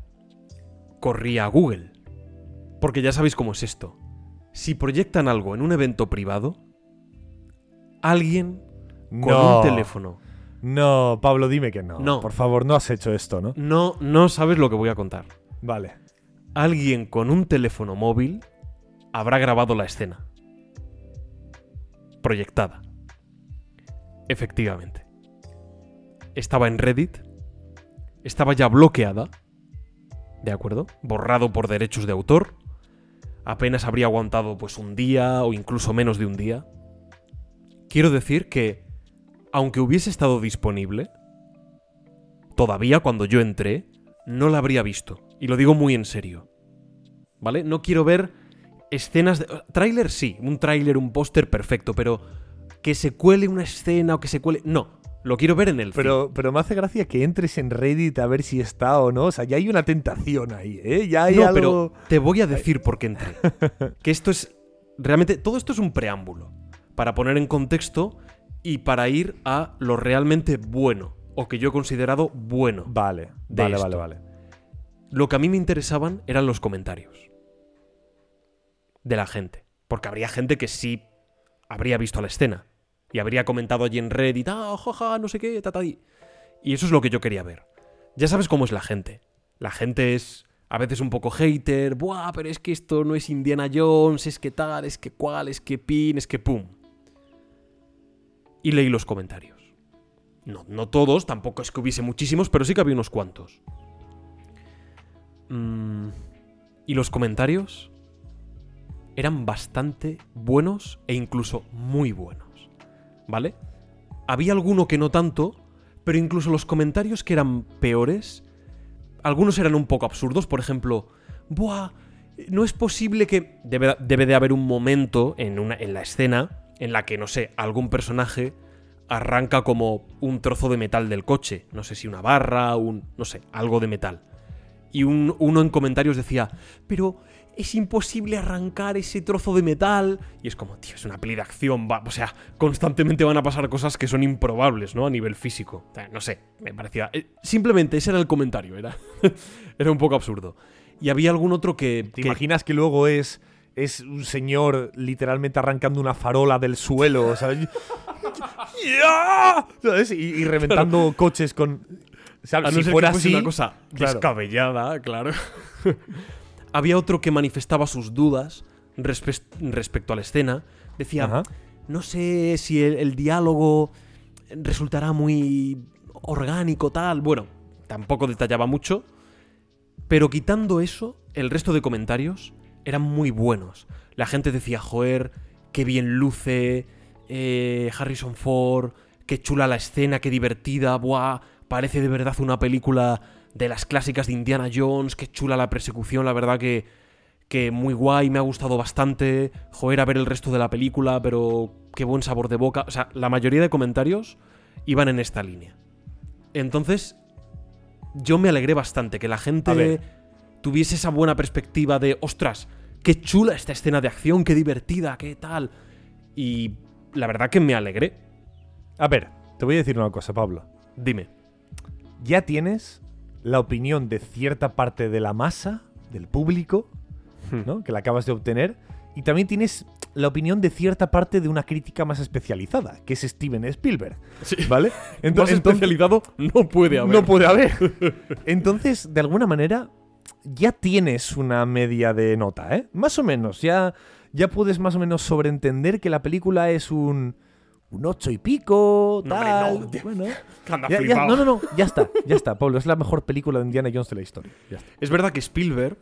corrí a Google. Porque ya sabéis cómo es esto. Si proyectan algo en un evento privado, alguien con no. un teléfono... No, Pablo, dime que no. no. Por favor, no has hecho esto, ¿no? No, no sabes lo que voy a contar. Vale. Alguien con un teléfono móvil habrá grabado la escena. Proyectada. Efectivamente. Estaba en Reddit. Estaba ya bloqueada. ¿De acuerdo? Borrado por derechos de autor. Apenas habría aguantado pues un día o incluso menos de un día. Quiero decir que, aunque hubiese estado disponible, todavía cuando yo entré, no la habría visto. Y lo digo muy en serio. ¿Vale? No quiero ver escenas... de... tráiler sí, un tráiler, un póster, perfecto, pero que se cuele una escena o que se cuele... No. Lo quiero ver en el pero, pero me hace gracia que entres en Reddit a ver si está o no. O sea, ya hay una tentación ahí, ¿eh? Ya hay no, algo... pero te voy a decir por qué entré. Que esto es... Realmente, todo esto es un preámbulo para poner en contexto y para ir a lo realmente bueno, o que yo he considerado bueno. Vale, vale, esto. vale, vale. Lo que a mí me interesaban eran los comentarios de la gente. Porque habría gente que sí habría visto la escena. Y habría comentado allí en Reddit, ah, jaja, no sé qué, tatadí. Y eso es lo que yo quería ver. Ya sabes cómo es la gente. La gente es a veces un poco hater. Buah, pero es que esto no es Indiana Jones, es que tal, es que cual, es que pin, es que pum. Y leí los comentarios. No, no todos, tampoco es que hubiese muchísimos, pero sí que había unos cuantos. Mm, y los comentarios eran bastante buenos e incluso muy buenos. ¿Vale? Había alguno que no tanto, pero incluso los comentarios que eran peores, algunos eran un poco absurdos. Por ejemplo, ¡buah! No es posible que... Debe, debe de haber un momento en, una, en la escena en la que, no sé, algún personaje arranca como un trozo de metal del coche. No sé si una barra, un... no sé, algo de metal. Y un, uno en comentarios decía, pero... es imposible arrancar ese trozo de metal. Y es como, tío, es una peli de acción. Va, o sea, constantemente van a pasar cosas que son improbables, ¿no? A nivel físico. O sea, no sé, me parecía... Eh, simplemente ese era el comentario, era, era un poco absurdo. Y había algún otro que... ¿Te que, imaginas que luego es, es un señor literalmente arrancando una farola del suelo? ¿Sabes? ¿Sabes? Y, y reventando claro. coches con... ¿sabes? A no si ser fuera que fuese así, una cosa claro. descabellada, claro... Había otro que manifestaba sus dudas respe- respecto a la escena. Decía, Ajá. no sé si el, el diálogo resultará muy orgánico, tal. Bueno, tampoco detallaba mucho. Pero quitando eso, el resto de comentarios eran muy buenos. La gente decía, joder, qué bien luce eh, Harrison Ford, qué chula la escena, qué divertida, buah, parece de verdad una película de las clásicas de Indiana Jones, qué chula la persecución, la verdad que, que muy guay, me ha gustado bastante, joder, a ver el resto de la película, pero qué buen sabor de boca. O sea, la mayoría de comentarios iban en esta línea. Entonces, yo me alegré bastante que la gente tuviese esa buena perspectiva de, ostras, qué chula esta escena de acción, qué divertida, qué tal. Y la verdad que me alegré. A ver, te voy a decir una cosa, Pablo. Dime. Ya tienes la opinión de cierta parte de la masa, del público, hmm. ¿no? Que la acabas de obtener. Y también tienes la opinión de cierta parte de una crítica más especializada, que es Steven Spielberg, sí. ¿Vale? Entonces, más especializado no puede haber. No puede haber. Entonces, de alguna manera, ya tienes una media de nota, ¿eh? Más o menos. Ya, ya puedes más o menos sobreentender que la película es un... Un ocho y pico, tal. No, hombre, no. Bueno, ya, ya, no, no, no, ya está, ya está, Pablo. Es la mejor película de Indiana Jones de la historia. Ya está. Es verdad que Spielberg,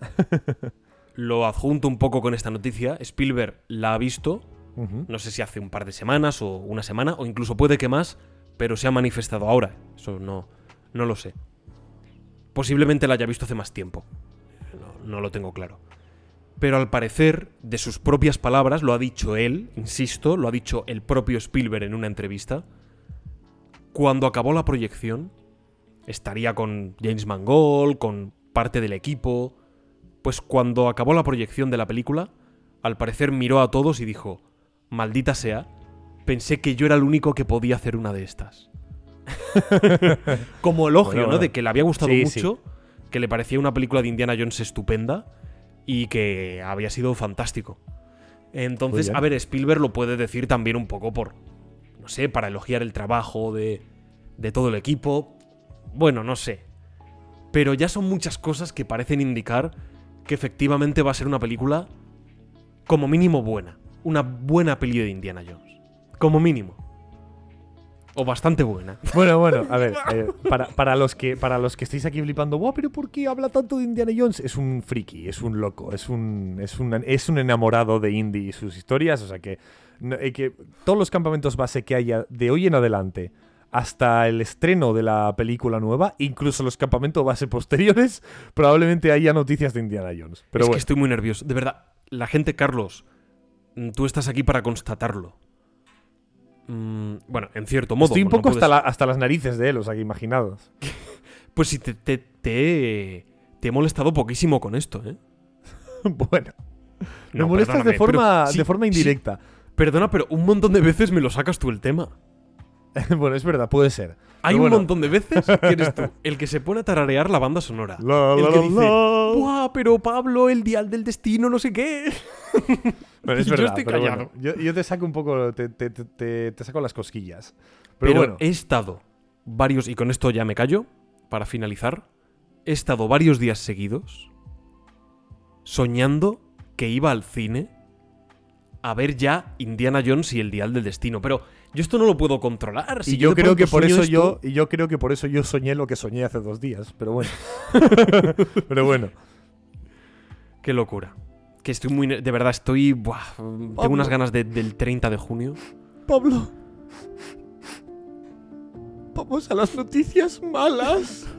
lo adjunto un poco con esta noticia, Spielberg la ha visto, uh-huh. no sé si hace un par de semanas o una semana, o incluso puede que más, pero se ha manifestado ahora. Eso no, no lo sé. Posiblemente la haya visto hace más tiempo. No, no lo tengo claro. Pero al parecer, de sus propias palabras, lo ha dicho él, insisto, lo ha dicho el propio Spielberg en una entrevista, cuando acabó la proyección, estaría con James Mangold, con parte del equipo, pues cuando acabó la proyección de la película, al parecer miró a todos y dijo, maldita sea, pensé que yo era el único que podía hacer una de estas. Como elogio, bueno, ¿no? De que le había gustado sí, mucho, sí. que le parecía una película de Indiana Jones estupenda, y que había sido fantástico. Entonces, a ver, Spielberg lo puede decir también un poco por, no sé, para elogiar el trabajo de, de todo el equipo. Bueno, no sé. Pero ya son muchas cosas que parecen indicar que efectivamente va a ser una película como mínimo buena. Una buena peli de Indiana Jones. Como mínimo. O bastante buena. Bueno, bueno, a ver, eh, para, para, los que, para los que estéis aquí flipando, wow, pero ¿por qué habla tanto de Indiana Jones? Es un friki, es un loco, es un es un, es un enamorado de indie y sus historias, o sea que, que todos los campamentos base que haya de hoy en adelante hasta el estreno de la película nueva, incluso los campamentos base posteriores, probablemente haya noticias de Indiana Jones. Pero es bueno. Que estoy muy nervioso, de verdad. La gente, Carlos, tú estás aquí para constatarlo. Bueno, en cierto modo. Estoy un poco no hasta, puedes... la, hasta las narices de él, o sea, que imaginados. Pues sí, te, te, te, te he molestado poquísimo con esto, ¿eh? Bueno. Me no, molestas de forma, sí, de forma indirecta. Sí. Perdona, pero un montón de veces me lo sacas tú el tema. Bueno, es verdad, puede ser. Hay bueno. un montón de veces que eres tú el que se pone a tararear la banda sonora. La, la, el que dice, ¡buah, pero Pablo, el dial del destino, no sé qué! Pero es verdad, yo estoy callado. Bueno, yo, yo te saco un poco, te, te, te, te saco las cosquillas. Pero, pero bueno. he estado varios, y con esto ya me callo, para finalizar, he estado varios días seguidos soñando que iba al cine a ver ya Indiana Jones y el dial del destino, pero... Yo esto no lo puedo controlar. Si y yo, yo creo que por eso esto... yo y yo creo que por eso yo soñé lo que soñé hace dos días, pero bueno. Pero bueno. Qué locura. Que estoy muy de verdad estoy, buah, tengo unas ganas de, del treinta de junio. Pablo. Vamos a las noticias malas.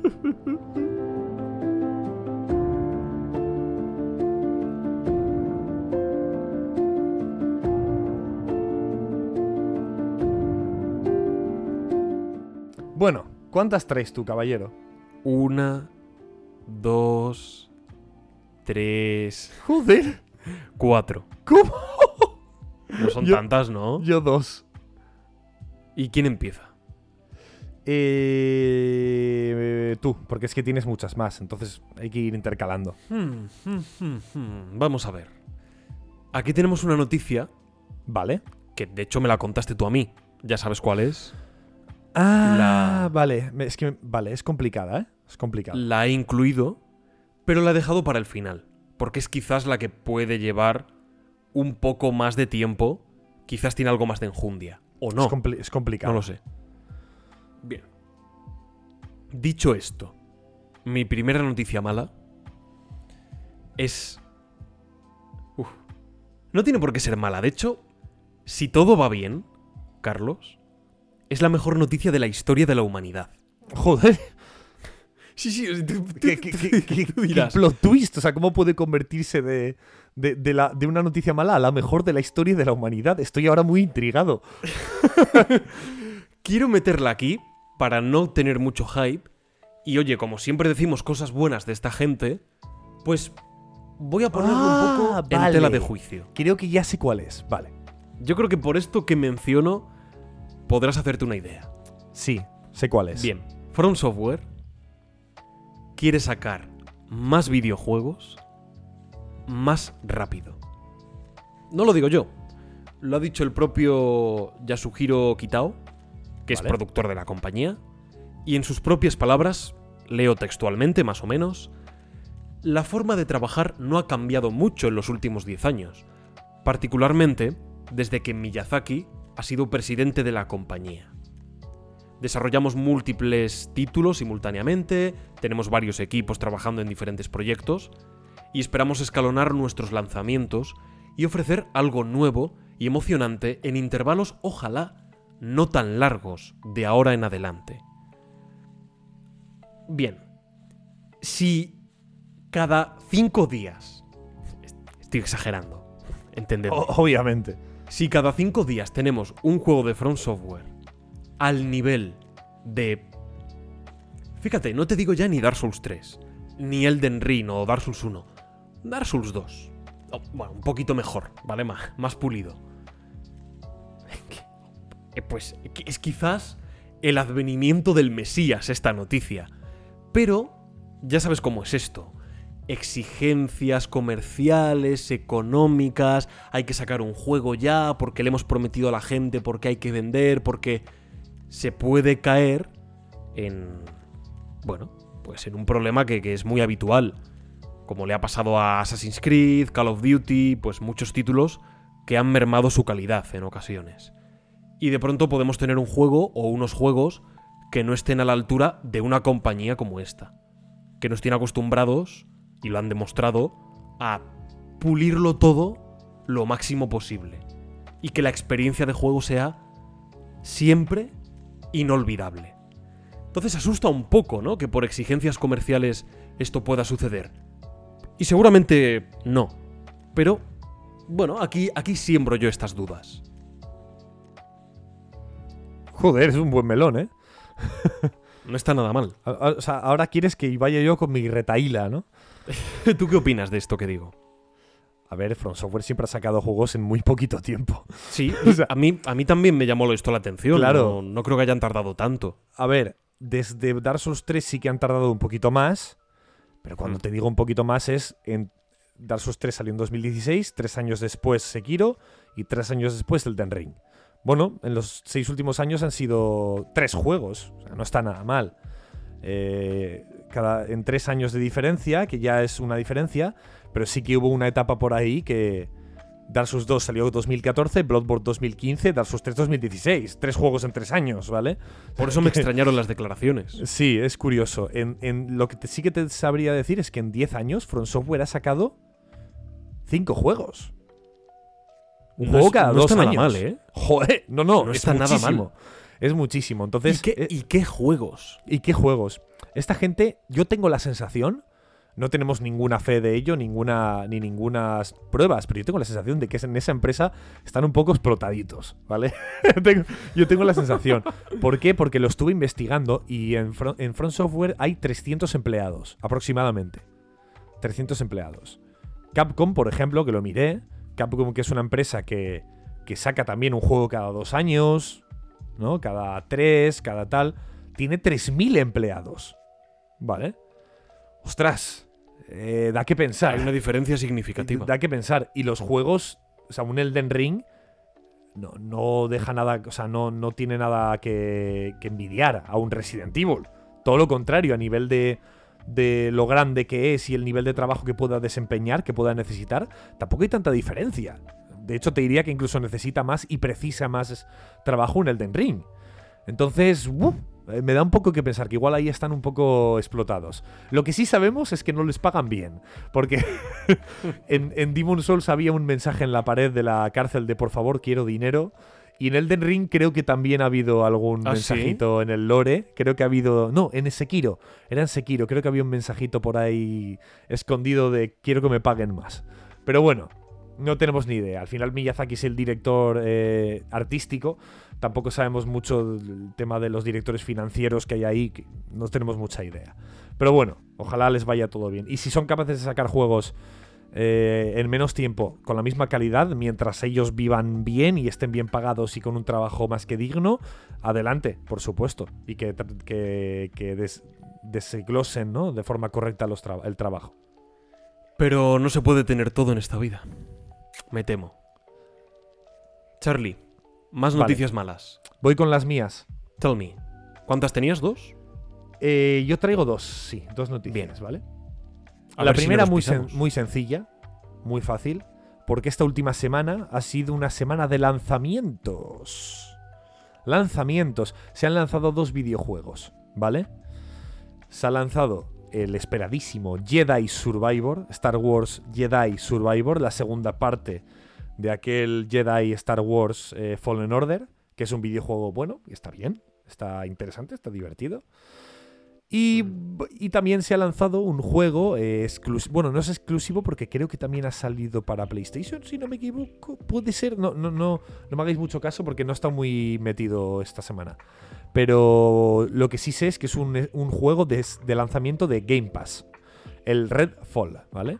Bueno, ¿cuántas traes tú, caballero? Una, dos, tres... ¡Joder! Cuatro. ¿Cómo? No son yo, tantas, ¿no? Yo dos. ¿Y quién empieza? Eh, eh, tú, porque es que tienes muchas más, entonces hay que ir intercalando. Hmm, hmm, hmm, hmm. Vamos a ver. Aquí tenemos una noticia... Vale. Que de hecho me la contaste tú a mí. Ya sabes cuál es... Ah, la... vale. Es que vale, es complicada, ¿eh? Es complicada. La he incluido, pero la he dejado para el final. Porque es quizás la que puede llevar un poco más de tiempo. Quizás tiene algo más de enjundia. O no. Es, compli- es complicado. No lo sé. Bien. Dicho esto, mi primera noticia mala es... Uf. No tiene por qué ser mala. De hecho, si todo va bien, Carlos... es la mejor noticia de la historia de la humanidad. Joder. Sí, sí. ¿Qué, qué, qué, qué, ¿Qué plot twist? O sea, ¿cómo puede convertirse de, de, de, la, de una noticia mala a la mejor de la historia de la humanidad? Estoy ahora muy intrigado. Quiero meterla aquí para no tener mucho hype. Y oye, como siempre decimos cosas buenas de esta gente, pues voy a ponerlo ah, un poco vale. en tela de juicio. Creo que ya sé cuál es. Vale. Yo creo que por esto que menciono podrás hacerte una idea. Sí, sé cuál es. Bien. From Software quiere sacar más videojuegos más rápido. No lo digo yo, lo ha dicho el propio Yasuhiro Kitao, que vale. es productor de la compañía, y en sus propias palabras, leo textualmente más o menos, la forma de trabajar no ha cambiado mucho en los últimos diez años, particularmente desde que Miyazaki ha sido presidente de la compañía. Desarrollamos múltiples títulos simultáneamente, tenemos varios equipos trabajando en diferentes proyectos y esperamos escalonar nuestros lanzamientos y ofrecer algo nuevo y emocionante en intervalos, ojalá, no tan largos de ahora en adelante. Bien, si cada cinco días... Estoy exagerando, entendedme. Obviamente. Si cada cinco días tenemos un juego de From Software al nivel de... Fíjate, no te digo ya ni Dark Souls tres, ni Elden Ring o Dark Souls uno. Dark Souls dos. Oh, bueno, un poquito mejor, ¿vale? Más, más pulido. Pues es quizás el advenimiento del Mesías esta noticia. Pero ya sabes cómo es esto. Exigencias comerciales, económicas, hay que sacar un juego ya porque le hemos prometido a la gente, porque hay que vender, porque... se puede caer en, bueno, pues en un problema que, que es muy habitual, como le ha pasado a Assassin's Creed, Call of Duty, pues muchos títulos que han mermado su calidad en ocasiones. Y de pronto podemos tener un juego o unos juegos que no estén a la altura de una compañía como esta, que nos tiene acostumbrados, y lo han demostrado, a pulirlo todo lo máximo posible, y que la experiencia de juego sea siempre inolvidable. Entonces asusta un poco, ¿no?, que por exigencias comerciales esto pueda suceder. Y seguramente no. Pero, bueno, aquí, aquí siembro yo estas dudas. Joder, es un buen melón, ¿eh? No está nada mal. O sea, ahora quieres que vaya yo con mi retaíla, ¿no? ¿Tú qué opinas de esto que digo? A ver, From Software siempre ha sacado juegos en muy poquito tiempo. Sí, o sea, a, mí, a mí también me llamó esto la atención. Claro. No, no creo que hayan tardado tanto. A ver, desde Dark Souls tres sí que han tardado un poquito más, pero cuando mm. te digo un poquito más es... en Dark Souls tres salió en dos mil dieciséis, tres años después Sekiro y tres años después Elden Ring. Bueno, en los seis últimos años han sido tres juegos, o sea, no está nada mal. Eh, cada, en tres años de diferencia, que ya es una diferencia, pero sí que hubo una etapa por ahí que Dark Souls dos salió en dos mil catorce, Bloodborne dos mil quince, Dark Souls tres dos mil dieciséis, tres juegos en tres años, ¿vale? Por eso me extrañaron las declaraciones. Sí, es curioso. En, en lo que te, sí que te sabría decir es que en diez años From Software ha sacado cinco juegos. Un no juego es, cada no dos está años. Nada mal, ¿eh? Joder, no, no, no es está muchísimo. Nada mal. Es muchísimo. Entonces, ¿Y, qué, eh, ¿Y qué juegos? ¿Y qué juegos? Esta gente, yo tengo la sensación, no tenemos ninguna fe de ello, ninguna ni ninguna pruebas, pero yo tengo la sensación de que en esa empresa están un poco explotaditos, ¿vale? Yo tengo la sensación. ¿Por qué? Porque lo estuve investigando y en Front, en Front Software hay trescientos empleados, aproximadamente. trescientos empleados. Capcom, por ejemplo, que lo miré, Capcom, que es una empresa que, que saca también un juego cada dos años... ¿no? Cada tres, cada tal. Tiene tres mil empleados. ¿Vale? Ostras, eh, da que pensar. Hay una diferencia significativa. Da que pensar. Y los juegos, o sea, un Elden Ring no, no deja nada, o sea, no, no tiene nada que, que envidiar a un Resident Evil. Todo lo contrario, a nivel de, de lo grande que es y el nivel de trabajo que pueda desempeñar, que pueda necesitar, tampoco hay tanta diferencia. De hecho, te diría que incluso necesita más y precisa más trabajo en Elden Ring. Entonces, uf, me da un poco que pensar que igual ahí están un poco explotados. Lo que sí sabemos es que no les pagan bien. Porque en, en Demon's Souls había un mensaje en la pared de la cárcel de por favor, quiero dinero. Y en Elden Ring creo que también ha habido algún ¿Ah, mensajito sí? en el lore. Creo que ha habido... No, en Sekiro. Era en Sekiro. Creo que había un mensajito por ahí escondido de quiero que me paguen más. Pero bueno, no tenemos ni idea. Al final Miyazaki es el director eh, artístico. Tampoco sabemos mucho el tema de los directores financieros que hay ahí. Que no tenemos mucha idea. Pero bueno, ojalá les vaya todo bien. Y si son capaces de sacar juegos... Eh, en menos tiempo, con la misma calidad, mientras ellos vivan bien y estén bien pagados y con un trabajo más que digno, adelante, por supuesto, y que, que, que des, desglosen, ¿no?, de forma correcta los tra- el trabajo. Pero no se puede tener todo en esta vida, me temo. Charlie, más noticias vale. malas. Voy con las mías. Tell me, ¿cuántas tenías? ¿Dos? Eh, yo traigo dos, sí, dos noticias, bien. ¿Vale? A la primera si muy, sen- muy sencilla, muy fácil, porque esta última semana ha sido una semana de lanzamientos. Lanzamientos. Se han lanzado dos videojuegos, ¿vale? Se ha lanzado el esperadísimo Jedi Survivor, Star Wars Jedi Survivor, la segunda parte de aquel Jedi Star Wars eh, Fallen Order, que es un videojuego bueno, está bien, está interesante, está divertido. Y, y también se ha lanzado un juego eh, exclusivo. Bueno, no es exclusivo porque creo que también ha salido para PlayStation, si no me equivoco. Puede ser. No, no, no, no me hagáis mucho caso porque no he estado muy metido esta semana. Pero lo que sí sé es que es un, un juego de, de lanzamiento de Game Pass. El Redfall, ¿vale?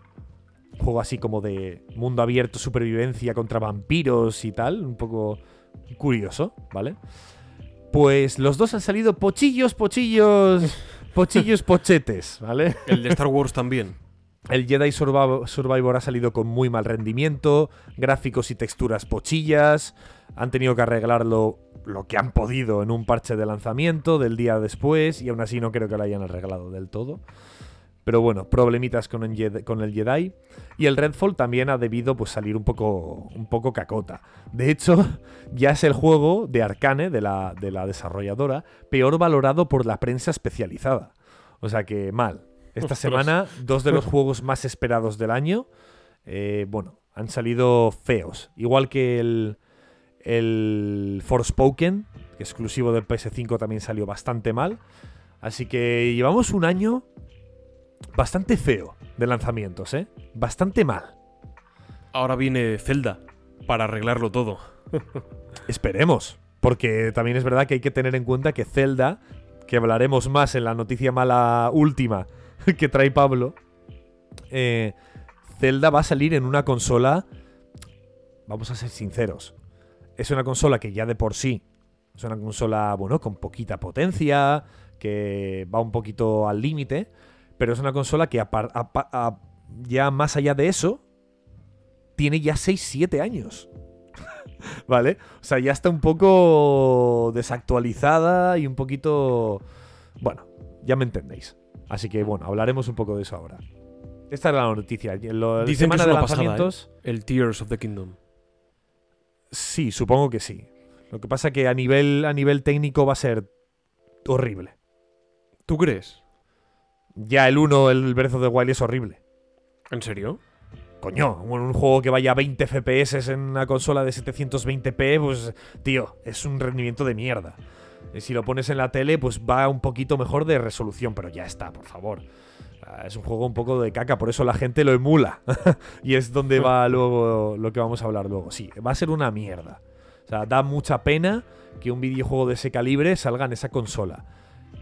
Juego así como de mundo abierto, supervivencia contra vampiros y tal. Un poco curioso, ¿vale? Pues los dos han salido pochillos, pochillos, pochillos, pochetes, ¿vale? El de Star Wars también. El Jedi Survivor ha salido con muy mal rendimiento, gráficos y texturas pochillas. Han tenido que arreglarlo lo que han podido en un parche de lanzamiento del día después y aún así no creo que lo hayan arreglado del todo. Pero bueno, problemitas con el Jedi. Con el Jedi. Y el Redfall también ha debido pues, salir un poco, un poco cacota. De hecho, ya es el juego de Arcane, de la, de la desarrolladora, peor valorado por la prensa especializada. O sea que mal. Esta Ostras. semana, dos de los juegos más esperados del año, eh, bueno, han salido feos. Igual que el, el Forspoken, que exclusivo del P S cinco también salió bastante mal. Así que llevamos un año... bastante feo de lanzamientos, ¿eh? Bastante mal. Ahora viene Zelda para arreglarlo todo. Esperemos, porque también es verdad que hay que tener en cuenta que Zelda, que hablaremos más en la noticia mala última que trae Pablo, eh, Zelda va a salir en una consola, vamos a ser sinceros, es una consola que ya de por sí es una consola, bueno, con poquita potencia, que va un poquito al límite. Pero es una consola que a, a, a, ya más allá de eso, tiene ya seis siete años. ¿Vale? O sea, ya está un poco desactualizada y un poquito... Bueno, ya me entendéis. Así que bueno, hablaremos un poco de eso ahora. Esta era la noticia. Lo, la semana de lanzamientos... Pasada, ¿eh? El Tears of the Kingdom. Sí, supongo que sí. Lo que pasa es que a nivel, a nivel técnico va a ser horrible. ¿Tú crees? Ya el uno, el Breath of the Wild, es horrible. ¿En serio? Coño, un juego que vaya a veinte F P S en una consola de setecientos veinte p, pues, tío, es un rendimiento de mierda. Y si lo pones en la tele, pues va un poquito mejor de resolución, pero ya está, por favor. Es un juego un poco de caca, por eso la gente lo emula. Y es donde va luego lo que vamos a hablar luego. Sí, va a ser una mierda. O sea, da mucha pena que un videojuego de ese calibre salga en esa consola.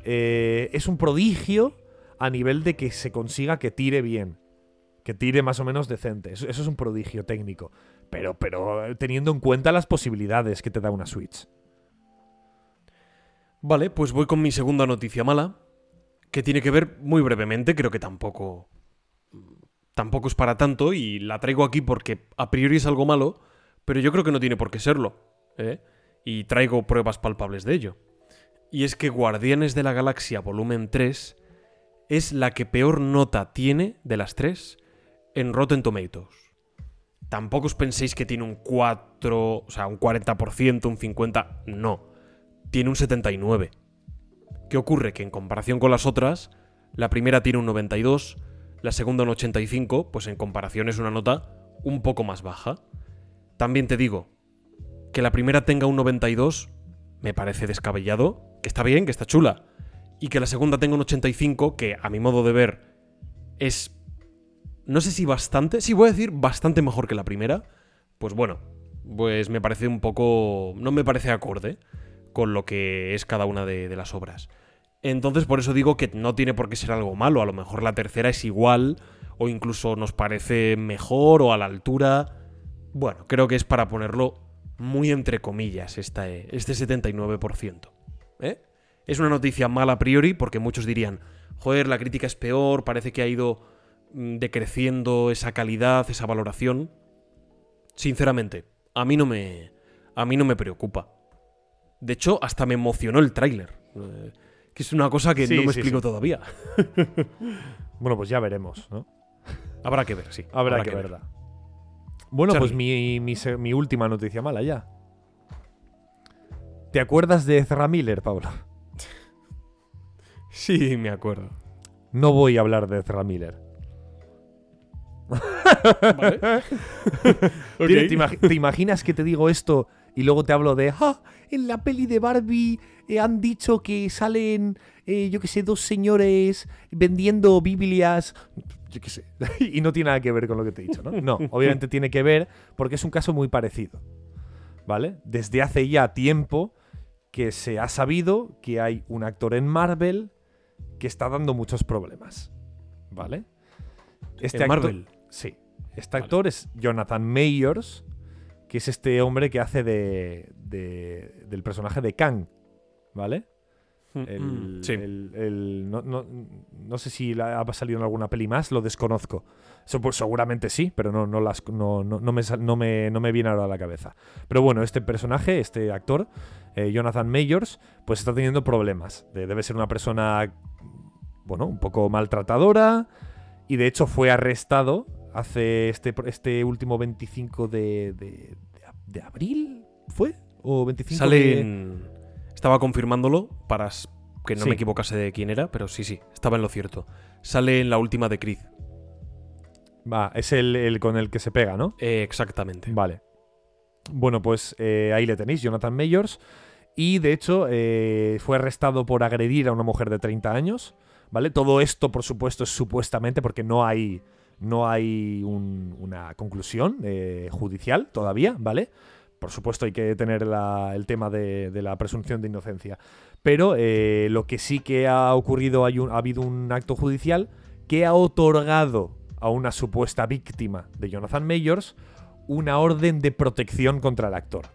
Eh, es un prodigio... a nivel de que se consiga que tire bien, que tire más o menos decente. Eso, eso es un prodigio técnico. Pero, pero teniendo en cuenta las posibilidades que te da una Switch. Vale, pues voy con mi segunda noticia mala, que tiene que ver muy brevemente, creo que tampoco, tampoco es para tanto, y la traigo aquí porque a priori es algo malo, pero yo creo que no tiene por qué serlo, ¿eh? Y traigo pruebas palpables de ello. Y es que Guardianes de la Galaxia Volumen tres... es la que peor nota tiene de las tres en Rotten Tomatoes. Tampoco os penséis que tiene un cuatro, o sea, un cuarenta por ciento, un cincuenta por ciento. No, tiene un setenta y nueve por ciento. ¿Qué ocurre? Que en comparación con las otras, la primera tiene un noventa y dos, la segunda un ochenta y cinco, pues en comparación es una nota un poco más baja. También te digo, que la primera tenga un noventa y dos me parece descabellado, que está bien, que está chula, y que la segunda tenga un ochenta y cinco, que a mi modo de ver es, no sé si bastante, sí voy a decir bastante mejor que la primera, pues bueno, pues me parece un poco, no me parece acorde con lo que es cada una de, de las obras. Entonces por eso digo que no tiene por qué ser algo malo, a lo mejor la tercera es igual o incluso nos parece mejor o a la altura. Bueno, creo que es para ponerlo muy entre comillas esta, este setenta y nueve por ciento. ¿Eh? Es una noticia mala a priori porque muchos dirían, joder, la crítica es peor, parece que ha ido decreciendo esa calidad, esa valoración. Sinceramente, a mí no me, a mí no me preocupa. De hecho, hasta me emocionó el tráiler, eh, que es una cosa que sí, no me sí, explico sí. todavía. Bueno, pues ya veremos, ¿no? Habrá que ver, sí. Habrá, Habrá que, que ver. ver. Bueno, Charlie. Pues mi, mi, mi última noticia mala ya. ¿Te acuerdas de Ezra Miller, Pablo? Sí, me acuerdo. No voy a hablar de Ezra Miller. Vale. Okay. ¿Te, imag- ¿Te imaginas que te digo esto y luego te hablo de ah, en la peli de Barbie eh, han dicho que salen eh, yo que sé, dos señores vendiendo Biblias, yo que sé, y no tiene nada que ver con lo que te he dicho, ¿no? No, obviamente tiene que ver porque es un caso muy parecido, ¿vale? Desde hace ya tiempo que se ha sabido que hay un actor en Marvel que está dando muchos problemas, ¿vale? Este ¿En actor, Marvel? Sí. Este vale. actor es Jonathan Majors, que es este hombre que hace de, de del personaje de Kang, ¿vale? El, sí. el, el, no, no, no sé si ha salido en alguna peli más, lo desconozco. Eso, pues, seguramente sí, pero no, no, las, no, no, no, me, no, me, no me viene ahora a la cabeza. Pero bueno, este personaje, este actor, eh, Jonathan Majors, pues está teniendo problemas. Debe ser una persona, bueno, un poco maltratadora. Y de hecho fue arrestado hace este, este último veinticinco de, de, de, de abril, ¿fue? ¿O veinticinco Sale de...? En... Estaba confirmándolo para que no sí. me equivocase de quién era, pero sí, sí, estaba en lo cierto. Sale en la última de Creed. Va, es el, el con el que se pega, ¿no? Eh, exactamente. Vale. Bueno, pues eh, ahí le tenéis, Jonathan Majors. Y de hecho eh, fue arrestado por agredir a una mujer de treinta años. ¿Vale? Todo esto, por supuesto, es supuestamente porque no hay, no hay un, una conclusión eh, judicial todavía, ¿vale? Por supuesto hay que tener la, el tema de, de la presunción de inocencia. Pero eh, lo que sí que ha ocurrido, hay un, ha habido un acto judicial que ha otorgado a una supuesta víctima de Jonathan Majors una orden de protección contra el actor.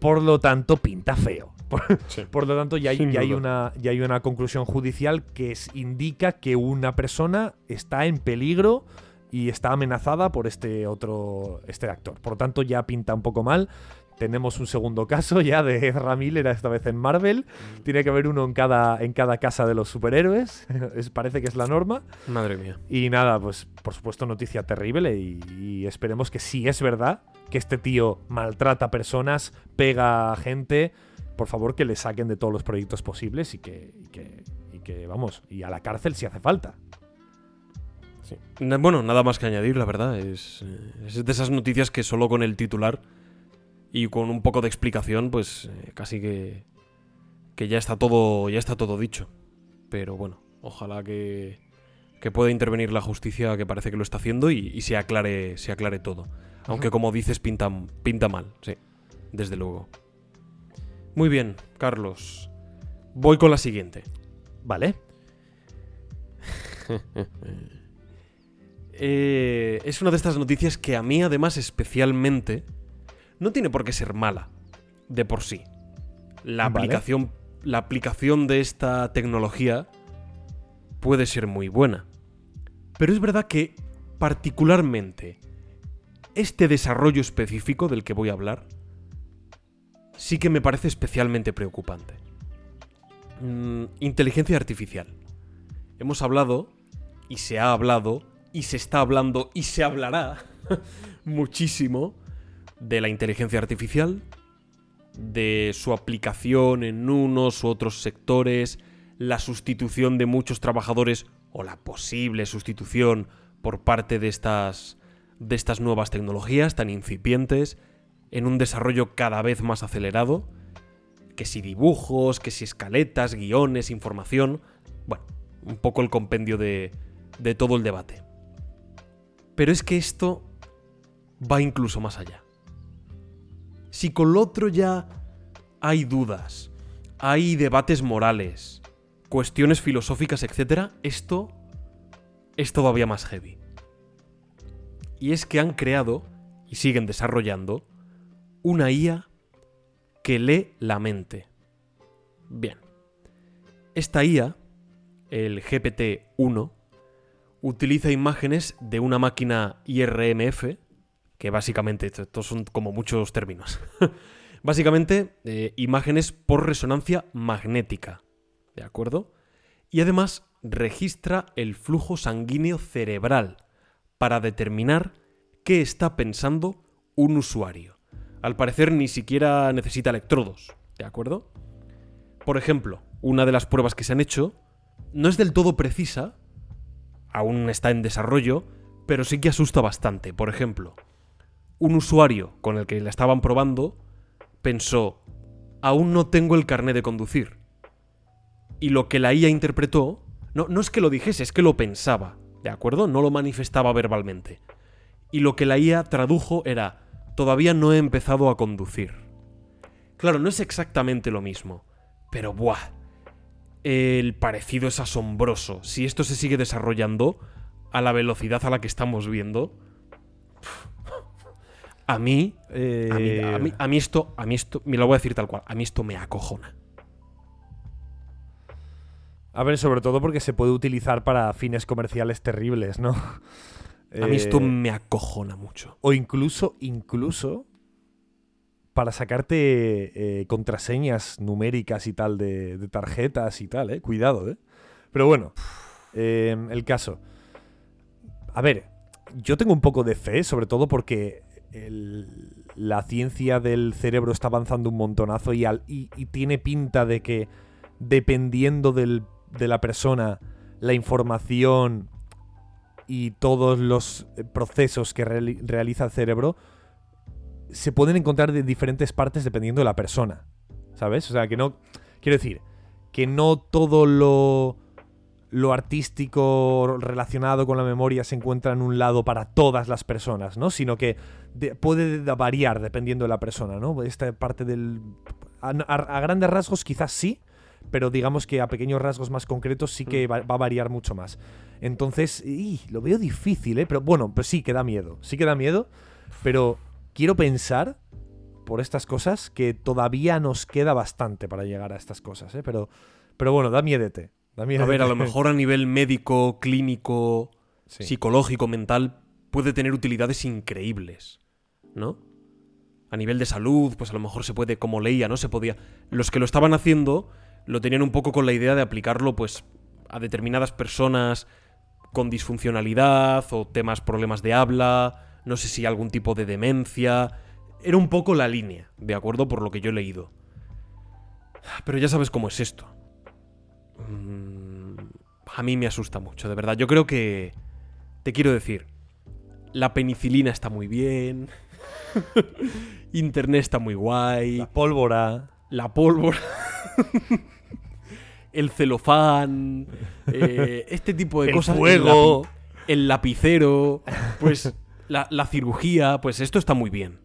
Por lo tanto, pinta feo. Por, sí. por lo tanto, ya hay, ya, hay una, ya hay una conclusión judicial que es, indica que una persona está en peligro y está amenazada por este otro este actor. Por lo tanto, ya pinta un poco mal. Tenemos un segundo caso ya de Ezra Miller, esta vez en Marvel. Mm. Tiene que haber uno en cada, en cada casa de los superhéroes. es, parece que es la norma. Madre mía. Y nada, pues por supuesto, noticia terrible. Y, y esperemos que sí es verdad que este tío maltrata personas, pega a gente... Por favor, que le saquen de todos los proyectos posibles y que, y que, y que vamos, y a la cárcel si hace falta. Sí. Bueno, nada más que añadir, la verdad. Es, es de esas noticias que solo con el titular y con un poco de explicación, pues casi que, que ya está todo, ya está todo dicho. Pero bueno, ojalá que, que pueda intervenir la justicia, que parece que lo está haciendo, y, y se aclare, se aclare todo. Ajá. Aunque como dices, pinta, pinta mal, sí, desde luego. Muy bien, Carlos. Voy con la siguiente. Vale. eh, es una de estas noticias que a mí, además, especialmente... No tiene por qué ser mala, de por sí. La aplicación, vale. la aplicación de esta tecnología puede ser muy buena. Pero es verdad que, particularmente, este desarrollo específico del que voy a hablar... sí que me parece especialmente preocupante. Mm, inteligencia artificial. Hemos hablado, y se ha hablado, y se está hablando, y se hablará muchísimo de la inteligencia artificial, de su aplicación en unos u otros sectores, la sustitución de muchos trabajadores, o la posible sustitución por parte de estas, de estas nuevas tecnologías tan incipientes, en un desarrollo cada vez más acelerado, que si dibujos, que si escaletas, guiones, información... Bueno, un poco el compendio de, de todo el debate. Pero es que esto va incluso más allá. Si con lo otro ya hay dudas, hay debates morales, cuestiones filosóficas, etcétera, esto es todavía más heavy. Y es que han creado, y siguen desarrollando, una I A que lee la mente. Bien. Esta I A, el G P T uno, utiliza imágenes de una máquina I R M F, que básicamente, estos son como muchos términos, básicamente eh, imágenes por resonancia magnética, ¿de acuerdo? Y además registra el flujo sanguíneo cerebral para determinar qué está pensando un usuario. Al parecer ni siquiera necesita electrodos, ¿de acuerdo? Por ejemplo, una de las pruebas que se han hecho no es del todo precisa, aún está en desarrollo, pero sí que asusta bastante. Por ejemplo, un usuario con el que la estaban probando pensó: aún no tengo el carné de conducir. Y lo que la I A interpretó, no, no es que lo dijese, es que lo pensaba, ¿de acuerdo? No lo manifestaba verbalmente. Y lo que la I A tradujo era: todavía no he empezado a conducir. Claro, no es exactamente lo mismo, pero ¡buah! El parecido es asombroso. Si esto se sigue desarrollando a la velocidad a la que estamos viendo, a mí, eh... a, mí, a, mí a mí esto, a mí esto, me lo voy a decir tal cual, a mí esto me acojona. A ver, sobre todo porque se puede utilizar para fines comerciales terribles, ¿no? A mí esto me acojona mucho. O incluso, incluso para sacarte eh, contraseñas numéricas y tal de, de tarjetas y tal, ¿eh? Cuidado, ¿eh? Pero bueno, eh, el caso. A ver, yo tengo un poco de fe, sobre todo porque el, la ciencia del cerebro está avanzando un montonazo y, al, y, y tiene pinta de que, dependiendo del, de la persona, la información y todos los procesos que reali- realiza el cerebro se pueden encontrar de diferentes partes dependiendo de la persona, ¿sabes? O sea, que no... Quiero decir, que no todo lo, lo artístico relacionado con la memoria se encuentra en un lado para todas las personas, ¿no? Sino que de, puede variar dependiendo de la persona, ¿no? Esta parte del... A, a, a grandes rasgos quizás sí, pero digamos que a pequeños rasgos más concretos sí que va, va a variar mucho más. Entonces, y, lo veo difícil, ¿eh? Pero bueno, pues sí que da miedo. Sí que da miedo, pero... Quiero pensar, por estas cosas, que todavía nos queda bastante para llegar a estas cosas, ¿eh? Pero, pero bueno, da miedete, da miedete. A ver, a lo mejor a nivel médico, clínico, sí, psicológico, mental, puede tener utilidades increíbles, ¿no? A nivel de salud, pues a lo mejor se puede, como leía, ¿no? Se podía. Los que lo estaban haciendo lo tenían un poco con la idea de aplicarlo, pues, a determinadas personas con disfuncionalidad o temas, problemas de habla. No sé si algún tipo de demencia. Era un poco la línea, ¿de acuerdo? Por lo que yo he leído. Pero ya sabes cómo es esto. Mm, a mí me asusta mucho, de verdad. Yo creo que... Te quiero decir, la penicilina está muy bien. Internet está muy guay. La pólvora. La pólvora. El celofán. Eh, este tipo de el cosas. El fuego. El, el lapicero. Pues... La, la cirugía, pues esto está muy bien.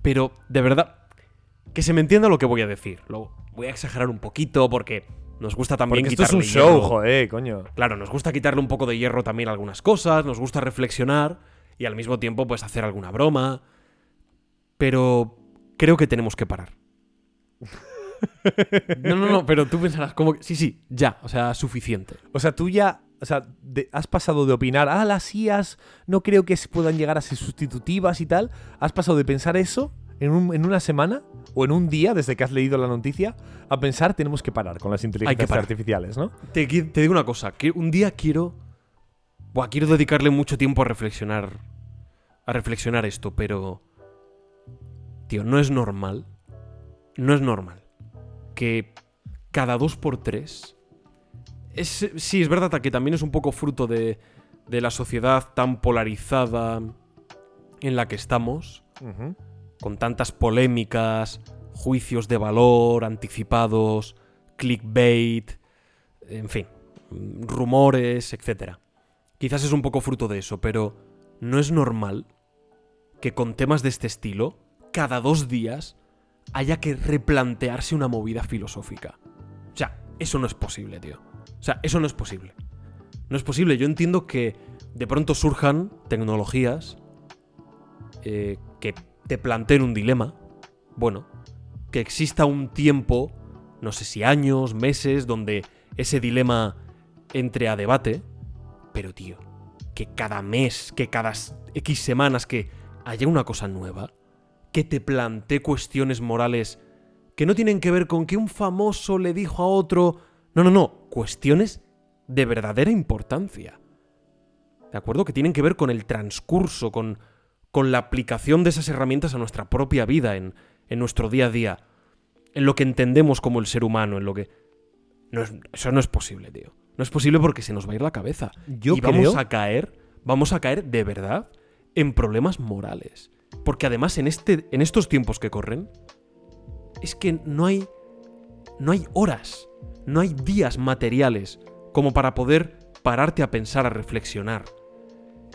Pero, de verdad, que se me entienda lo que voy a decir. Lo voy a exagerar un poquito porque nos gusta también porque quitarle hierro. Esto es un show, joder, coño. Claro, nos gusta quitarle un poco de hierro también a algunas cosas, nos gusta reflexionar y al mismo tiempo, pues, hacer alguna broma. Pero creo que tenemos que parar. No, no, no, pero tú pensarás como que... Sí, sí, ya, o sea, suficiente. O sea, tú ya... O sea, de, has pasado de opinar, ah, las I As no creo que puedan llegar a ser sustitutivas y tal. Has pasado de pensar eso en, un, en una semana o en un día, desde que has leído la noticia, a pensar tenemos que parar con las inteligencias artificiales, ¿no? Te, te digo una cosa, que un día quiero... Buah, quiero dedicarle mucho tiempo a reflexionar, a reflexionar esto, pero... Tío, no es normal, no es normal que cada dos por tres... Es, sí, es verdad que también es un poco fruto de, de la sociedad tan polarizada en la que estamos, uh-huh, con tantas polémicas, juicios de valor anticipados, clickbait, en fin, rumores, etcétera. Quizás es un poco fruto de eso, pero ¿no es normal que con temas de este estilo, cada dos días, haya que replantearse una movida filosófica? O sea, eso no es posible, tío. O sea, eso no es posible. No es posible. Yo entiendo que de pronto surjan tecnologías eh, que te planteen un dilema. Bueno, que exista un tiempo, no sé si años, meses, donde ese dilema entre a debate. Pero, tío, que cada mes, que cada X semanas que haya una cosa nueva, que te plantee cuestiones morales que no tienen que ver con que un famoso le dijo a otro... No, no, no. Cuestiones de verdadera importancia. ¿De acuerdo? Que tienen que ver con el transcurso, con, con la aplicación de esas herramientas a nuestra propia vida, en, en nuestro día a día, en lo que entendemos como el ser humano, en lo que... No es, eso no es posible, tío. No es posible porque se nos va a ir la cabeza. Yo y creo... vamos a caer, vamos a caer de verdad en problemas morales. Porque además en, este, en estos tiempos que corren, es que no hay, no hay horas, no hay días materiales como para poder pararte a pensar, a reflexionar.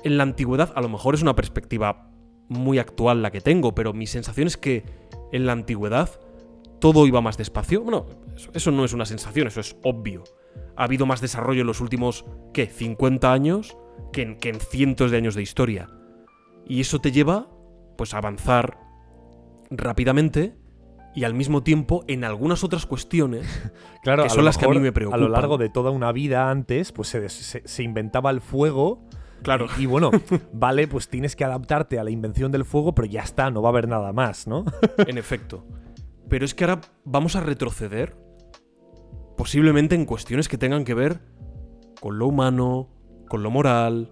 En la antigüedad, a lo mejor es una perspectiva muy actual la que tengo, pero mi sensación es que en la antigüedad todo iba más despacio. Bueno, eso, eso no es una sensación, eso es obvio. Ha habido más desarrollo en los últimos, ¿qué? cincuenta años que en, que en cientos de años de historia. Y eso te lleva, pues, a avanzar rápidamente y al mismo tiempo en algunas otras cuestiones claro, que son las mejor, que a mí me preocupan. A lo largo de toda una vida antes, pues se, se, se inventaba el fuego. Claro. Y, y bueno, vale, pues tienes que adaptarte a la invención del fuego, pero ya está, no va a haber nada más, ¿no? En efecto. Pero es que ahora vamos a retroceder posiblemente en cuestiones que tengan que ver con lo humano, con lo moral,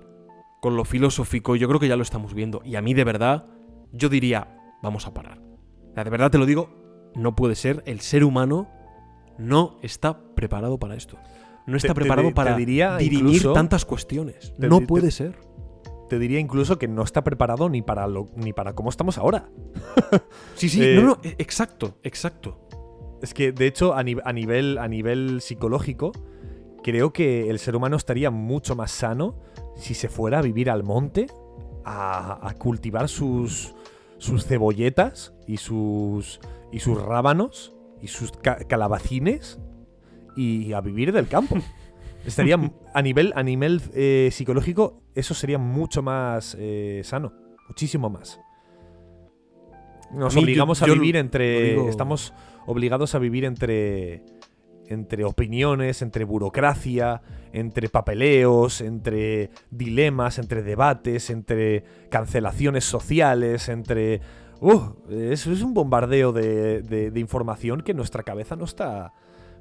con lo filosófico. Yo creo que ya lo estamos viendo. Y a mí, de verdad, yo diría, vamos a parar. O sea, de verdad te lo digo, no puede ser. El ser humano no está preparado para esto. No está te, preparado te, para te diría dirimir incluso, tantas cuestiones. Te, no te, puede te, ser. Te diría incluso que no está preparado ni para lo, ni para cómo estamos ahora. Sí, sí, eh, no, no, exacto, exacto. Es que, de hecho, a, ni, a, nivel, a nivel psicológico, creo que el ser humano estaría mucho más sano si se fuera a vivir al monte, a, a cultivar sus, sus cebolletas y sus, y sus rábanos y sus ca- calabacines y a vivir del campo. Estaría a nivel, a nivel eh, psicológico, eso sería mucho más eh, sano, muchísimo más. Nos a mí, obligamos yo, a vivir yo, entre... Digo... Estamos obligados a vivir entre... entre opiniones, entre burocracia, entre papeleos, entre dilemas, entre debates, entre cancelaciones sociales, entre... Uh, es, es un bombardeo de, de, de información que nuestra cabeza no está,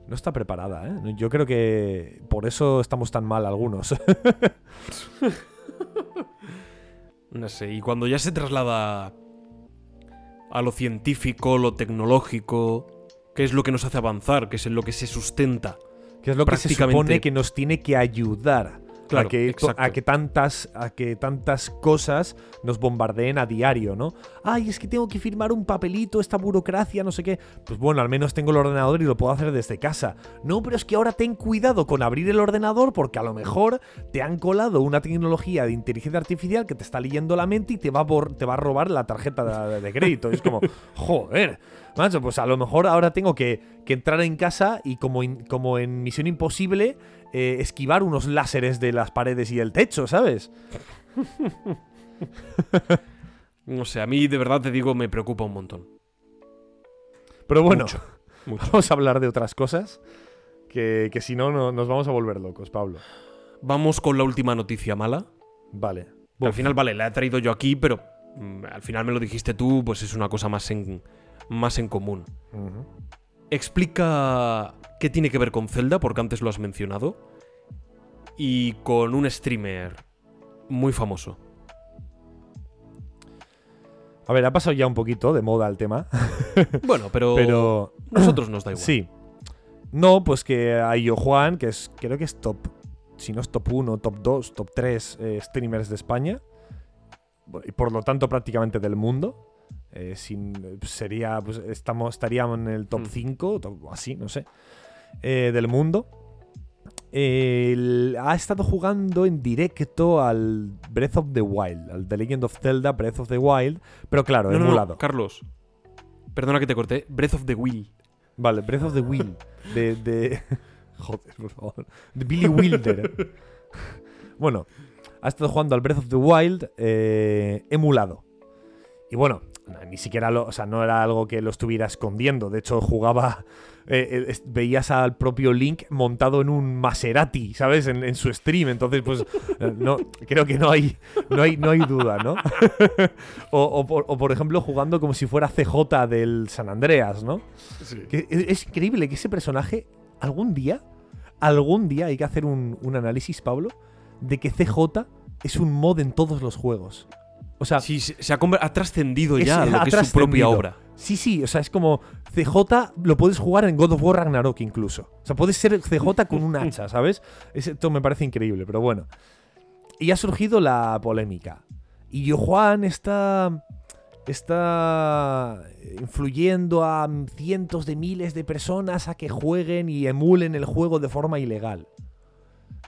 no está preparada, ¿eh? Yo creo que por eso estamos tan mal algunos. No sé, y cuando ya se traslada a lo científico, lo tecnológico... ¿Qué es lo que nos hace avanzar? ¿Qué es en lo que se sustenta? ¿Qué es lo que se supone que nos tiene que ayudar? Claro, a, que, a, que tantas, a que tantas cosas nos bombardeen a diario, ¿no? Ay, es que tengo que firmar un papelito, esta burocracia, no sé qué. Pues bueno, al menos tengo el ordenador y lo puedo hacer desde casa. No, pero es que ahora ten cuidado con abrir el ordenador porque a lo mejor te han colado una tecnología de inteligencia artificial que te está leyendo la mente y te va a, bor- te va a robar la tarjeta de, de crédito. Y es como, joder... Macho, pues a lo mejor ahora tengo que, que entrar en casa y como, in, como en Misión Imposible, eh, esquivar unos láseres de las paredes y el techo, ¿sabes? No sé, a mí de verdad te digo, me preocupa un montón. Pero bueno, mucho, mucho. Vamos a hablar de otras cosas que, que si no, no nos vamos a volver locos, Pablo. Vamos con la última noticia mala. Vale. Al final, vale, la he traído yo aquí, pero mmm, al final me lo dijiste tú, pues es una cosa más en... más en común. Uh-huh. Explica qué tiene que ver con Zelda, porque antes lo has mencionado, y con un streamer muy famoso. A ver, ha pasado ya un poquito de moda el tema. Bueno, pero, pero... nosotros nos da igual. Sí. No, pues que a Illojuan, que es, creo que es top, si no es top uno, top dos, top tres eh, streamers de España, y por lo tanto prácticamente del mundo, Eh, sin, sería, pues, estamos, estaríamos en el top mm. cinco, top, así, no sé, eh, del mundo. Eh, el, ha estado jugando en directo al Breath of the Wild, al The Legend of Zelda Breath of the Wild, pero claro, no, emulado. No, no, Carlos, perdona que te corté, Breath of the Wild. Vale, Breath of the Wild, de... de... Joder, por favor. De Billy Wilder. Bueno, ha estado jugando al Breath of the Wild eh, emulado. Y bueno, ni siquiera lo, o sea, no era algo que lo estuviera escondiendo. De hecho, jugaba. Eh, eh, veías al propio Link montado en un Maserati, ¿sabes? En, en su stream. Entonces, pues, no, creo que no hay, no hay, no hay duda, ¿no? o, o, por, o, por ejemplo, jugando como si fuera C J del San Andreas, ¿no? Sí. Que es, es increíble que ese personaje. Algún día, algún día hay que hacer un, un análisis, Pablo, de que C J es un mod en todos los juegos. O sea, sí, se, se ha, ha trascendido ya es, lo que es su propia obra. Sí, sí, o sea, es como C J lo puedes jugar en God of War Ragnarok incluso. O sea, puedes ser C J con un hacha, ¿sabes? Esto me parece increíble, pero bueno. Y ha surgido la polémica. Y Juan está... está influyendo a cientos de miles de personas a que jueguen y emulen el juego de forma ilegal.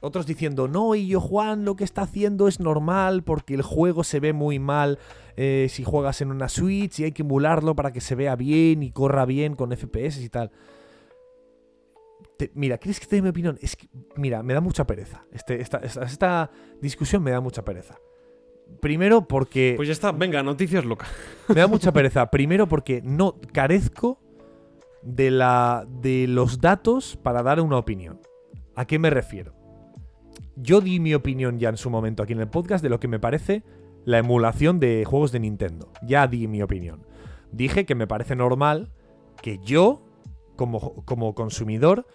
Otros diciendo, no, Illojuan lo que está haciendo es normal porque el juego se ve muy mal eh, si juegas en una Switch y hay que emularlo para que se vea bien y corra bien con F P S y tal. Te, mira, ¿crees que te dé mi opinión? Es que, mira, me da mucha pereza. Este, esta, esta, esta discusión me da mucha pereza. Primero porque... Pues ya está, venga, noticias locas. Me da mucha pereza. Primero porque no carezco de, la, de los datos para dar una opinión. ¿A qué me refiero? Yo di mi opinión ya en su momento aquí en el podcast de lo que me parece la emulación de juegos de Nintendo. Ya di mi opinión. Dije que me parece normal que yo, como, como consumidor,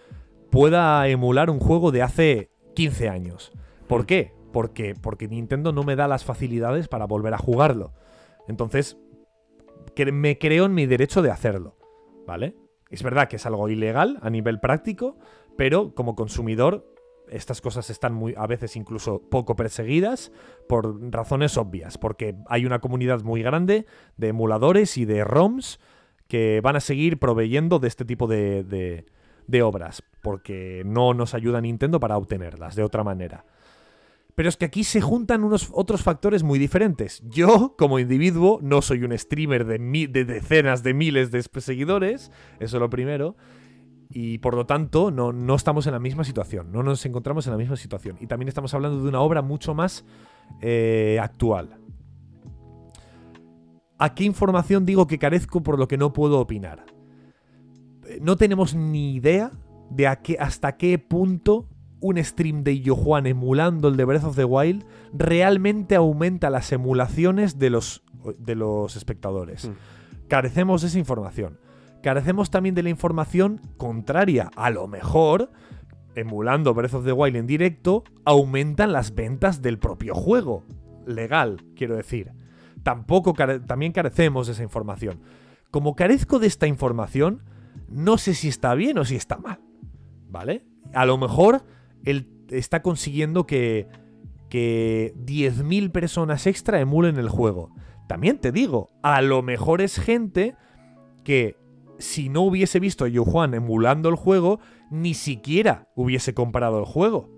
pueda emular un juego de hace quince años. ¿Por qué? Porque, porque Nintendo no me da las facilidades para volver a jugarlo. Entonces, que me creo en mi derecho de hacerlo, ¿vale? Es verdad que es algo ilegal a nivel práctico, pero como consumidor, estas cosas están muy, a veces incluso poco perseguidas por razones obvias. Porque hay una comunidad muy grande de emuladores y de ROMs que van a seguir proveyendo de este tipo de, de, de obras. Porque no nos ayuda Nintendo para obtenerlas de otra manera. Pero es que aquí se juntan unos otros factores muy diferentes. Yo, como individuo, no soy un streamer de, mi, de decenas de miles de seguidores, eso es lo primero, y por lo tanto no, no estamos en la misma situación, no nos encontramos en la misma situación. Y también estamos hablando de una obra mucho más eh, actual. ¿A qué información digo que carezco por lo que no puedo opinar? No tenemos ni idea de a qué, hasta qué punto... un stream de Illojuan emulando el de Breath of the Wild realmente aumenta las emulaciones de los, de los espectadores. Mm. Carecemos de esa información. Carecemos también de la información contraria. A lo mejor, emulando Breath of the Wild en directo, aumentan las ventas del propio juego. Legal, quiero decir. Tampoco care- también carecemos de esa información. Como carezco de esta información, no sé si está bien o si está mal. ¿Vale? A lo mejor... él está consiguiendo que, que diez mil personas extra emulen el juego. También te digo, a lo mejor es gente que si no hubiese visto a Illojuan emulando el juego, ni siquiera hubiese comprado el juego.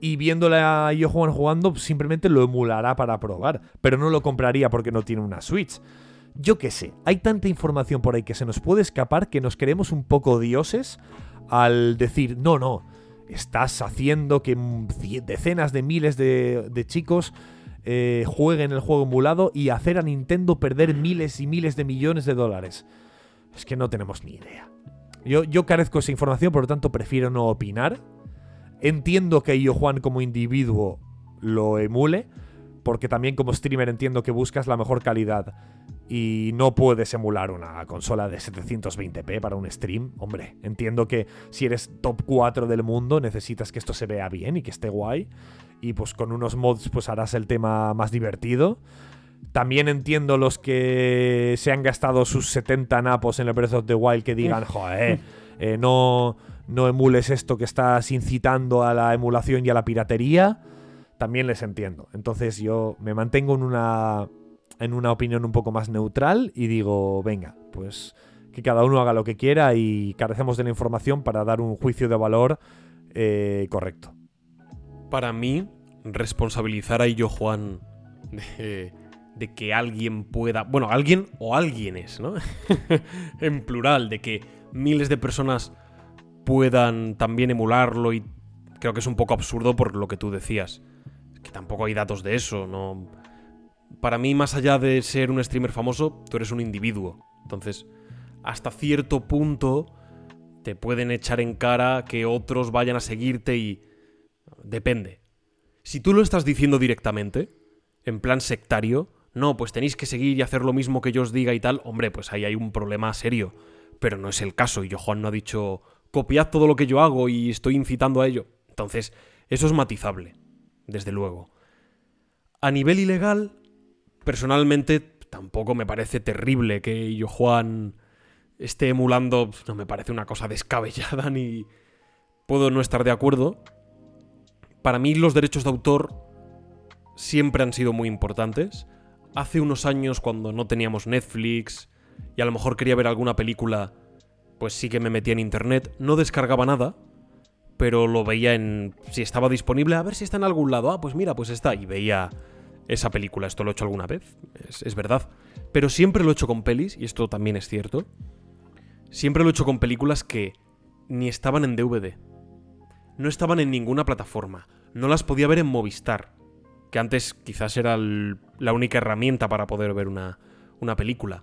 Y viéndole a Illojuan jugando, simplemente lo emulará para probar, pero no lo compraría porque no tiene una Switch. Yo qué sé, hay tanta información por ahí que se nos puede escapar que nos creemos un poco dioses al decir, no, no, estás haciendo que decenas de miles de, de chicos eh, jueguen el juego emulado y hacer a Nintendo perder miles y miles de millones de dólares. Es que no tenemos ni idea. Yo, yo carezco de esa información, por lo tanto prefiero no opinar. Entiendo que Illojuan como individuo lo emule, porque también como streamer entiendo que buscas la mejor calidad y no puedes emular una consola de setecientos veinte p para un stream. Hombre, entiendo que si eres top cuatro del mundo necesitas que esto se vea bien y que esté guay, y pues con unos mods pues harás el tema más divertido. También entiendo los que se han gastado sus setenta napos en el Breath of the Wild que digan, joder, eh, no, no emules esto que estás incitando a la emulación y a la piratería. También les entiendo. Entonces yo me mantengo en una en una opinión un poco más neutral y digo, venga, pues que cada uno haga lo que quiera y carecemos de la información para dar un juicio de valor eh, correcto. Para mí, responsabilizar a Illojuan de, de que alguien pueda... Bueno, alguien o alguienes, ¿no? En plural, de que miles de personas puedan también emularlo, y creo que es un poco absurdo por lo que tú decías. Que tampoco hay datos de eso, ¿no? Para mí, más allá de ser un streamer famoso, tú eres un individuo. Entonces, hasta cierto punto te pueden echar en cara que otros vayan a seguirte y... Depende. Si tú lo estás diciendo directamente, en plan sectario, no, pues tenéis que seguir y hacer lo mismo que yo os diga y tal, hombre, pues ahí hay un problema serio. Pero no es el caso. Y yo, Juan, no ha dicho, copiad todo lo que yo hago y estoy incitando a ello. Entonces, eso es matizable, desde luego. A nivel ilegal, personalmente, tampoco me parece terrible que Illojuan esté emulando. No me parece una cosa descabellada, ni puedo no estar de acuerdo. Para mí los derechos de autor siempre han sido muy importantes. Hace unos años, cuando no teníamos Netflix y a lo mejor quería ver alguna película, pues sí que me metía en internet. No descargaba nada, pero lo veía en... si estaba disponible, a ver si está en algún lado. Ah, pues mira, pues está. Y veía esa película. Esto lo he hecho alguna vez, es, es verdad. Pero siempre lo he hecho con pelis, y esto también es cierto. Siempre lo he hecho con películas que ni estaban en D V D. No estaban en ninguna plataforma. No las podía ver en Movistar, que antes quizás era el, la única herramienta para poder ver una, una película.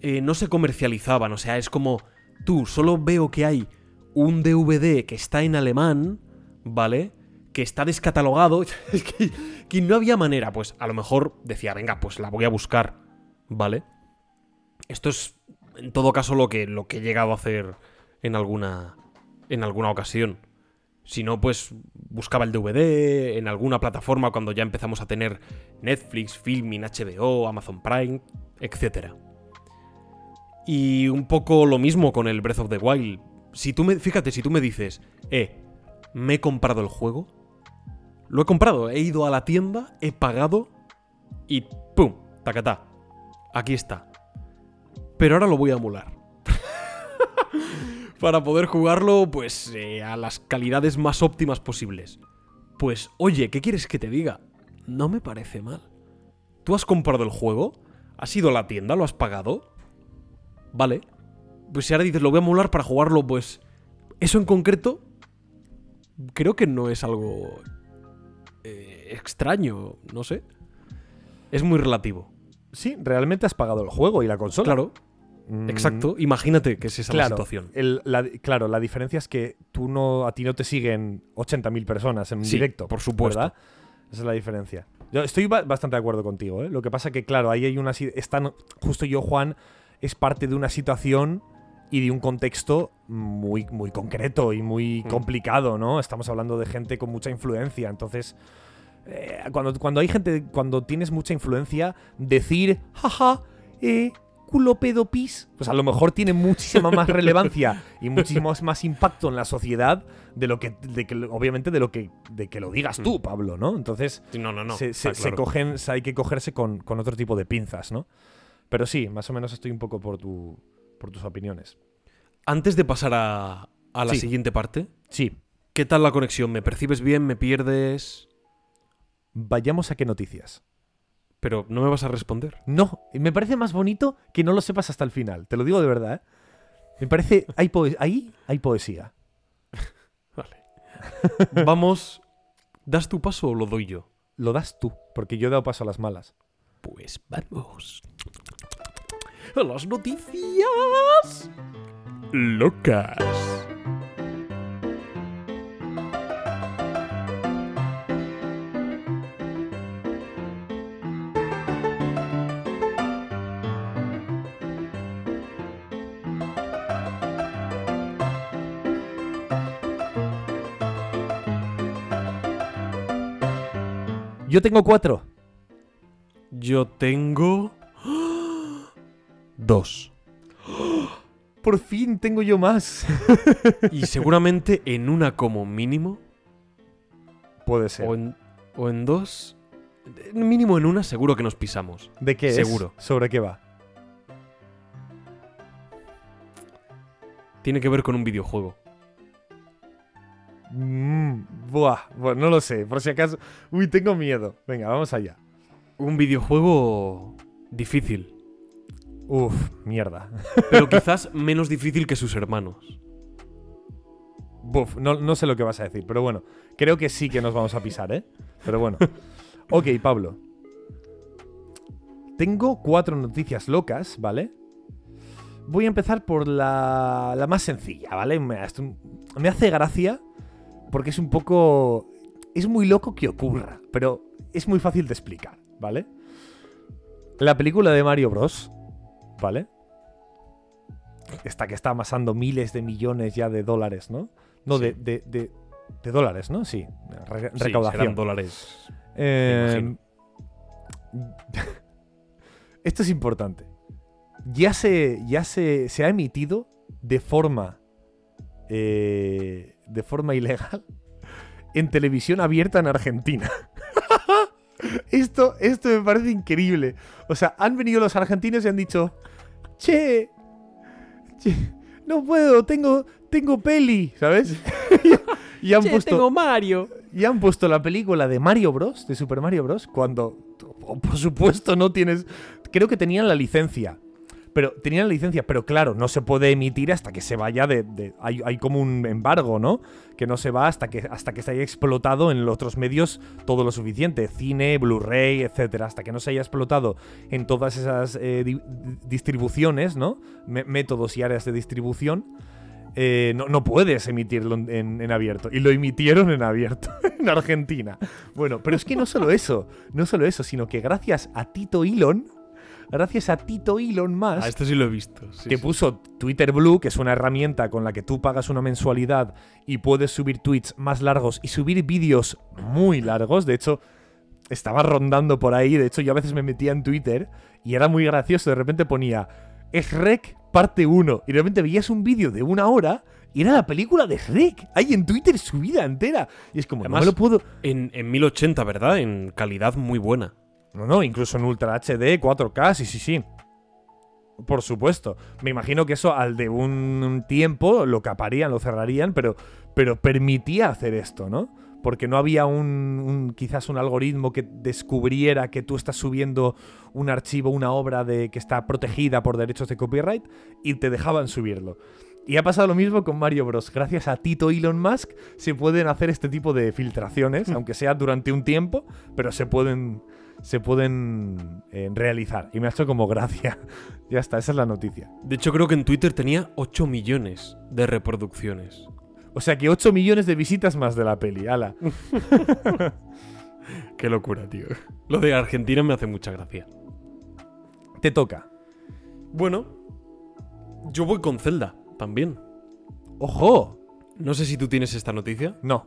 Eh, no se comercializaban, o sea, es como... Tú, solo veo que hay un D V D que está en alemán, ¿vale? Que está descatalogado, que, que no había manera. Pues a lo mejor decía, venga, pues la voy a buscar, ¿vale? Esto es, en todo caso, lo que, lo que he llegado a hacer en alguna, en alguna ocasión. Si no, pues buscaba el D V D en alguna plataforma cuando ya empezamos a tener Netflix, Filmin, H B O, Amazon Prime, etcétera. Y un poco lo mismo con el Breath of the Wild. Si tú me, fíjate, si tú me dices, eh, me he comprado el juego, lo he comprado, he ido a la tienda, he pagado y ¡pum! ¡Tacatá! Aquí está. Pero ahora lo voy a emular. Para poder jugarlo, pues, eh, a las calidades más óptimas posibles. Pues, oye, ¿qué quieres que te diga? No me parece mal. Tú has comprado el juego, has ido a la tienda, lo has pagado. Vale. Pues si ahora dices, lo voy a emular para jugarlo, pues... Eso en concreto, creo que no es algo eh, extraño, no sé. Es muy relativo. Sí, realmente has pagado el juego y la consola. Claro. Exacto, imagínate que es esa claro, la situación. El, la, claro, la diferencia es que tú no, a ti no te siguen ochenta mil personas en sí, directo. Por supuesto. ¿Verdad? Esa es la diferencia. Yo estoy bastante de acuerdo contigo, ¿eh? Lo que pasa que, claro, ahí hay una... Están, justo yo, Juan, es parte de una situación y de un contexto muy, muy concreto y muy mm. complicado, ¿no? Estamos hablando de gente con mucha influencia, entonces... Eh, cuando, cuando hay gente... Cuando tienes mucha influencia, decir... Jaja, eh... culo pedo pis, pues a lo mejor tiene muchísima más relevancia y muchísimo más impacto en la sociedad de lo que, de que obviamente de lo que, de que lo digas tú, Pablo, ¿no? Entonces no, no, no, se, se, claro. se cogen, hay que cogerse con, con otro tipo de pinzas, ¿no? Pero sí, más o menos estoy un poco por tu, por tus opiniones. Antes de pasar a, a la sí. siguiente parte, sí. ¿Qué tal la conexión? ¿Me percibes bien? ¿Me pierdes? Vayamos a qué noticias. Pero no me vas a responder. No, me parece más bonito que no lo sepas hasta el final. Te lo digo de verdad, ¿eh? Me parece... Hay poe- ahí hay poesía. Vale. Vamos... ¿Das tu paso o lo doy yo? Lo das tú, porque yo he dado paso a las malas. Pues vamos... ¡A las noticias locas! Yo tengo cuatro. Yo tengo... Dos. Por fin tengo yo más. Y seguramente en una como mínimo. Puede ser. O en, o en dos. mínimo en una seguro que nos pisamos. ¿De qué seguro. Es? ¿Sobre qué va? Tiene que ver con un videojuego. Mm, buah, bueno, no lo sé, por si acaso. Uy, tengo miedo. Venga, vamos allá. Un videojuego difícil. Uf, mierda. Pero quizás menos difícil que sus hermanos. Buf, no, no sé lo que vas a decir, pero bueno. Creo que sí que nos vamos a pisar, ¿eh? Pero bueno. Ok, Pablo. Tengo cuatro noticias locas, ¿vale? Voy a empezar por la, la más sencilla, ¿vale? Me, esto, me hace gracia porque es un poco... Es muy loco que ocurra, pero es muy fácil de explicar, ¿vale? La película de Mario Bros, ¿vale? Esta que está amasando miles de millones ya de dólares, ¿no? No, sí. de, de, de, de dólares, ¿no? Sí, Re- sí recaudación. Serán dólares. Eh, esto es importante. Ya se, ya se, se ha emitido de forma eh, de forma ilegal en televisión abierta en Argentina. esto, esto me parece increíble. O sea, han venido los argentinos y han dicho: che, che no puedo, tengo, tengo peli, ¿sabes? y, y han che, puesto, tengo Mario. Y han puesto la película de Mario Bros, de Super Mario Bros, cuando, por supuesto, no tienes... Creo que tenían la licencia. Pero tenían la licencia, pero claro, no se puede emitir hasta que se vaya de... de hay, hay como un embargo, ¿no? Que no se va hasta que, hasta que se haya explotado en los otros medios todo lo suficiente. Cine, Blu-ray, etcétera. Hasta que no se haya explotado en todas esas eh, di- distribuciones, ¿no? M- métodos y áreas de distribución. Eh, no, no puedes emitirlo en, en abierto. Y lo emitieron en abierto, en Argentina. Bueno, pero es que no solo eso. No solo eso, sino que gracias a Tito Elon... Gracias a Tito Elon Musk. Ah, esto sí lo he visto. Sí, te sí. puso Twitter Blue, que es una herramienta con la que tú pagas una mensualidad y puedes subir tweets más largos y subir vídeos muy largos. De hecho, estaba rondando por ahí. De hecho, yo a veces me metía en Twitter y era muy gracioso. De repente ponía Shrek parte uno. Y de repente veías un vídeo de una hora y era la película de Shrek. Ahí en Twitter subida entera. Y es como, además, no me lo puedo. En, en mil ochenta, ¿verdad? En calidad muy buena. No, no, incluso en Ultra H D, cuatro K, sí, sí, sí. Por supuesto. Me imagino que eso al de un tiempo lo caparían, lo cerrarían, pero, pero permitía hacer esto, ¿no? Porque no había un, un quizás un algoritmo que descubriera que tú estás subiendo un archivo, una obra de, que está protegida por derechos de copyright y te dejaban subirlo. Y ha pasado lo mismo con Mario Bros. Gracias a Tito Elon Musk se pueden hacer este tipo de filtraciones, aunque sea durante un tiempo, pero se pueden... se pueden eh, realizar. Y me ha hecho como gracia. Ya está, esa es la noticia. De hecho, creo que en Twitter tenía ocho millones de reproducciones. O sea que ocho millones de visitas más de la peli, ala. Qué locura, tío. Lo de Argentina me hace mucha gracia. Te toca. Bueno, yo voy con Zelda también. ¡Ojo! No sé si tú tienes esta noticia. No.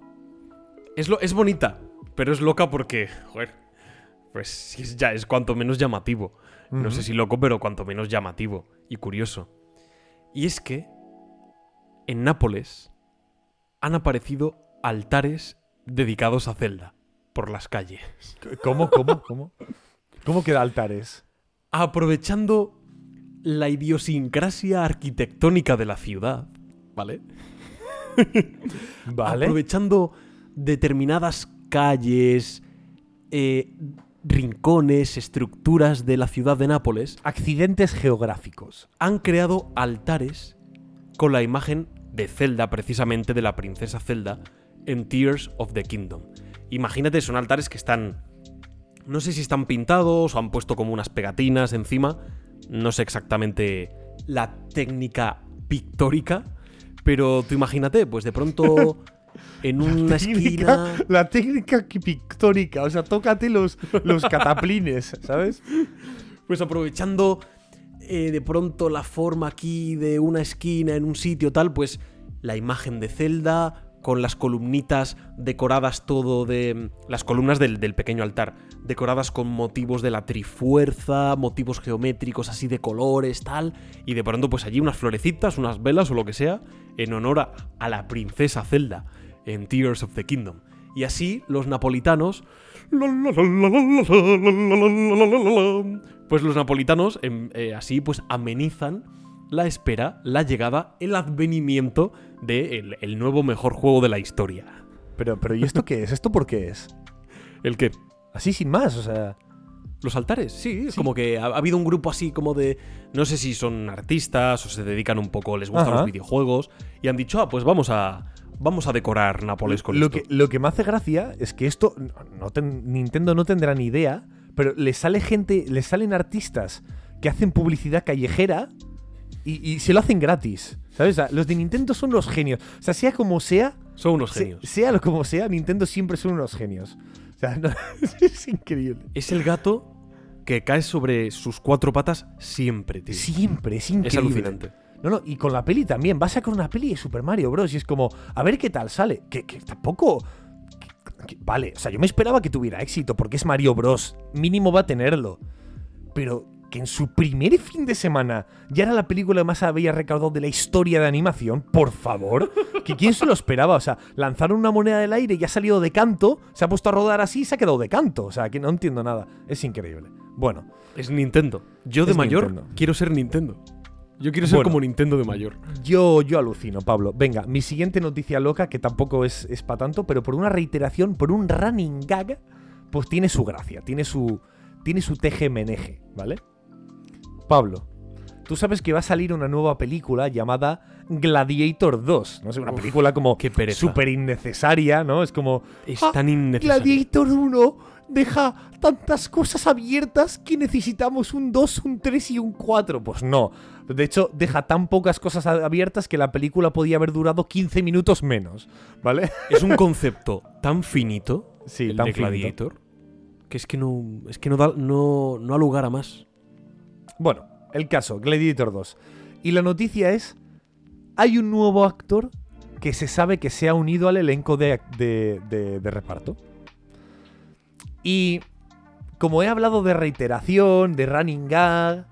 Es, lo- es bonita, pero es loca porque... Joder. Pues ya es cuanto menos llamativo. No uh-huh. sé si loco, pero cuanto menos llamativo y curioso. Y es que en Nápoles han aparecido altares dedicados a Zelda por las calles. ¿Cómo, cómo, cómo? ¿Cómo queda altares? Aprovechando la idiosincrasia arquitectónica de la ciudad, ¿vale? ¿Vale? Aprovechando determinadas calles, eh, rincones, estructuras de la ciudad de Nápoles, accidentes geográficos, han creado altares con la imagen de Zelda, precisamente de la princesa Zelda en Tears of the Kingdom. Imagínate, son altares que están, no sé si están pintados o han puesto como unas pegatinas encima, no sé exactamente la técnica pictórica, pero tú imagínate, pues de pronto... En una la técnica, esquina. La técnica pictórica. O sea, tócate los, los cataplines, ¿sabes? Pues aprovechando eh, de pronto la forma aquí de una esquina en un sitio tal, pues la imagen de Zelda con las columnitas decoradas todo de... Las columnas del, del pequeño altar decoradas con motivos de la trifuerza, motivos geométricos así de colores, tal. Y de pronto pues allí unas florecitas, unas velas o lo que sea en honor a, a la princesa Zelda en Tears of the Kingdom. Y así los napolitanos... Pues los napolitanos en, eh, así pues amenizan la espera, la llegada, el advenimiento del el nuevo mejor juego de la historia. Pero, pero ¿y esto qué es? ¿Esto por qué es? ¿El qué? Así sin más, o sea... Los altares, sí, sí. Como que ha, ha habido un grupo así como de... No sé si son artistas o se dedican un poco, les gustan, ajá, los videojuegos. Y han dicho, ah, pues vamos a... Vamos a decorar Nápoles con lo esto. Que, lo que me hace gracia es que esto... No ten, Nintendo no tendrá ni idea, pero le sale gente... Le salen artistas que hacen publicidad callejera y, y se lo hacen gratis, ¿sabes? O sea, los de Nintendo son los genios. O sea, sea como sea... Son unos genios. Sea, sea lo como sea, Nintendo siempre son unos genios. O sea, no, es increíble. Es el gato que cae sobre sus cuatro patas siempre, tío. Siempre, es increíble. Es alucinante. No, no, y con la peli también. Va a sacar una peli de Super Mario Bros. Y es como, a ver qué tal sale. Que, que tampoco... Que, que, vale, o sea, yo me esperaba que tuviera éxito porque es Mario Bros. Mínimo va a tenerlo. Pero que en su primer fin de semana ya era la película más había recaudado de la historia de animación, por favor. Que quién se lo esperaba. O sea, lanzaron una moneda del aire y ha salido de canto, se ha puesto a rodar así y se ha quedado de canto. O sea, que no entiendo nada. Es increíble. Bueno. Es Nintendo. Yo de mayor Nintendo. Quiero ser Nintendo. Yo quiero ser bueno, como Nintendo de mayor. Yo, yo alucino, Pablo. Venga, mi siguiente noticia loca, que tampoco es, es para tanto, pero por una reiteración, por un running gag, pues tiene su gracia, tiene su, tiene su teje-meneje, ¿vale? Pablo, tú sabes que va a salir una nueva película llamada Gladiator dos. No sé, una Uf, película como súper innecesaria, ¿no? Es como... Es tan ah, innecesaria. Gladiator uno deja tantas cosas abiertas que necesitamos un dos, un tres y un cuatro. Pues no. De hecho, deja tan pocas cosas abiertas que la película podía haber durado quince minutos menos, ¿vale? Es un concepto tan finito, sí, el tan de Gladiator, finito, que es que no, es que no da, no, no da lugar a más. Bueno, el caso, Gladiator dos. Y la noticia es, hay un nuevo actor que se sabe que se ha unido al elenco de, de, de, de reparto. Y como he hablado de reiteración, de running gag,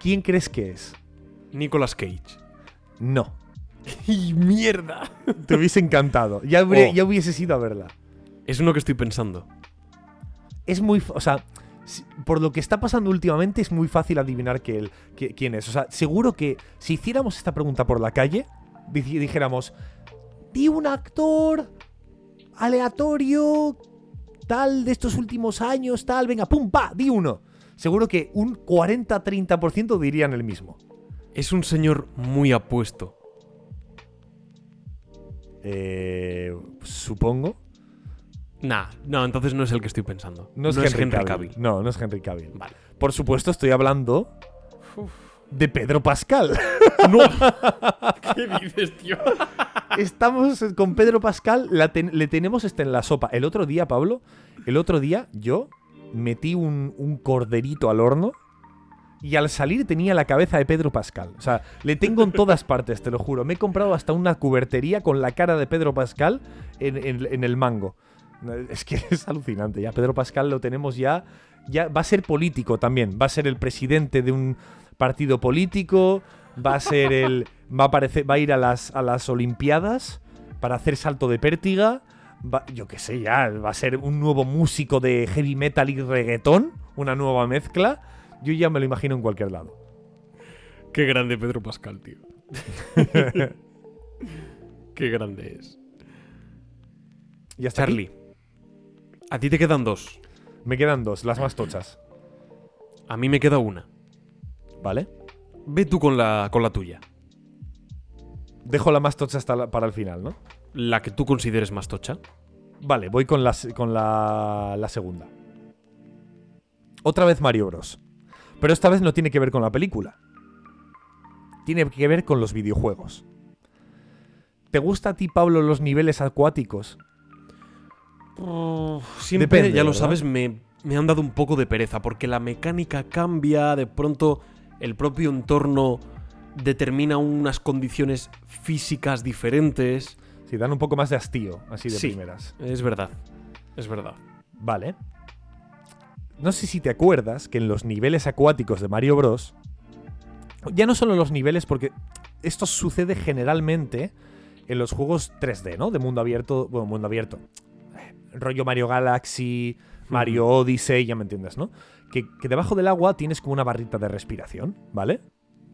¿quién crees que es? Nicolas Cage. No. ¡Y mierda! Te hubiese encantado. Ya, habría, oh. ya hubieses ido a verla. Es uno que estoy pensando. Es muy... O sea, por lo que está pasando últimamente es muy fácil adivinar que él, que, quién es. O sea, seguro que si hiciéramos esta pregunta por la calle, dijéramos, di un actor aleatorio... tal, de estos últimos años, tal, venga, pum, pa, di uno. Seguro que un cuarenta a treinta por ciento dirían el mismo. Es un señor muy apuesto. Eh, supongo. Nah, no, entonces no es el que estoy pensando. No es, no Henry, es Henry Cavill. Cavill. No, no es Henry Cavill. Vale. Por supuesto, estoy hablando Uf. de Pedro Pascal. No. ¿Qué dices, tío? Estamos con Pedro Pascal, la ten, le tenemos este en la sopa. El otro día, Pablo, el otro día yo metí un, un corderito al horno y al salir tenía la cabeza de Pedro Pascal. O sea, le tengo en todas partes, te lo juro. Me he comprado hasta una cubertería con la cara de Pedro Pascal en, en, en el mango. Es que es alucinante ya. Pedro Pascal lo tenemos ya, ya. Va a ser político también. Va a ser el presidente de un partido político. Va a ser el... Va a, aparecer, va a ir a las, a las Olimpiadas para hacer salto de pértiga. Va, yo qué sé, ya. Va a ser un nuevo músico de heavy metal y reggaetón. Una nueva mezcla. Yo ya me lo imagino en cualquier lado. Qué grande Pedro Pascal, tío. Qué grande es. ¿Y hasta Charlie, aquí? A ti te quedan dos. Me quedan dos, las más tochas. A mí me queda una. ¿Vale? Ve tú con la, con la tuya. Dejo la más tocha hasta la, para el final, ¿no? La que tú consideres más tocha. Vale, voy con la, con la, la segunda. Otra vez Mario Bros. Pero esta vez no tiene que ver con la película. Tiene que ver con los videojuegos. ¿Te gusta a ti, Pablo, los niveles acuáticos? Uh, siempre, Depende, ya lo ¿verdad? sabes, me, me han dado un poco de pereza. Porque la mecánica cambia, de pronto el propio entorno... determina unas condiciones físicas diferentes. Sí, dan un poco más de hastío, así de sí, primeras. Es verdad, es verdad. Vale. No sé si te acuerdas que en los niveles acuáticos de Mario Bros. Ya no solo los niveles, porque esto sucede generalmente en los juegos tres D, ¿no? De mundo abierto. Bueno, mundo abierto. rollo Mario Galaxy, Mario Odyssey, ya me entiendes, ¿no? Que, que debajo del agua tienes como una barrita de respiración, ¿vale?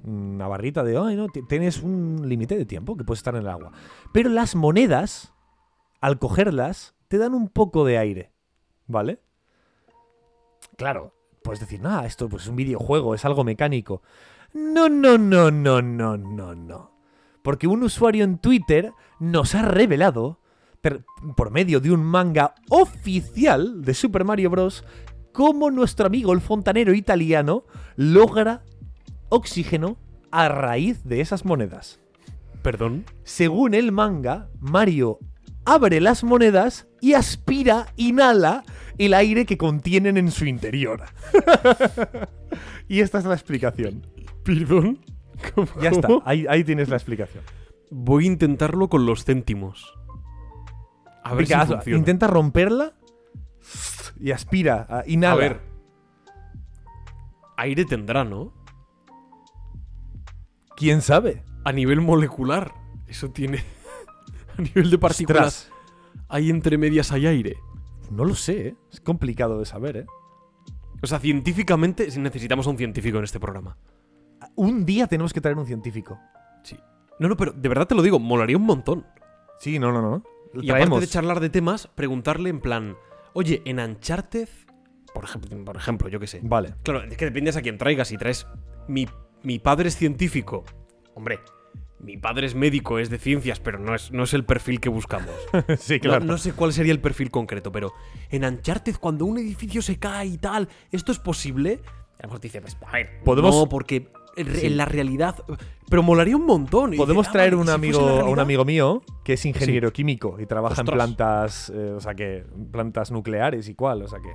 Una barrita de... Ay, no, tienes un límite de tiempo que puedes estar en el agua. Pero las monedas, al cogerlas, te dan un poco de aire, ¿vale? Claro, puedes decir, nada, esto pues, es un videojuego, es algo mecánico. No, no, no, no, no, no, no. Porque un usuario en Twitter nos ha revelado, per, por medio de un manga oficial de Super Mario Bros., cómo nuestro amigo el fontanero italiano logra oxígeno a raíz de esas monedas. ¿Perdón? Según el manga, Mario abre las monedas y aspira, inhala el aire que contienen en su interior. Y esta es la explicación. ¿Perdón? ¿Cómo? Ya está, ahí, ahí tienes la explicación. Voy a intentarlo con los céntimos. A ver Venga, si funciona. Intenta romperla y aspira, inhala. A ver. Aire tendrá, ¿no? ¿Quién sabe? A nivel molecular. Eso tiene... A nivel de partículas. Hay entre medias, hay aire. No lo sé, ¿eh? Es complicado de saber, ¿eh? O sea, científicamente necesitamos a un científico en este programa. Un día tenemos que traer un científico. Sí. No, no, pero de verdad te lo digo, molaría un montón. Sí, no, no, no. Lo y traemos. Aparte de charlar de temas, preguntarle en plan... Oye, en Uncharted... Por ejemplo, por ejemplo yo qué sé. Vale. Claro, es que dependes a quién traigas. Si traes... Mi, mi padre es científico. Hombre... Mi padre es médico, es de ciencias, pero no es, no es el perfil que buscamos. Sí, claro. No, no sé cuál sería el perfil concreto, pero en Uncharted, cuando un edificio se cae y tal, ¿esto es posible? A lo mejor te dice, pues, a ver, ¿podemos? No, porque sí. En la realidad... Pero molaría un montón. Podemos dice, traer ah, un, amigo, si un amigo mío que es ingeniero sí. químico y trabaja Ostras. en plantas, eh, o sea que, plantas nucleares y cual, o sea que...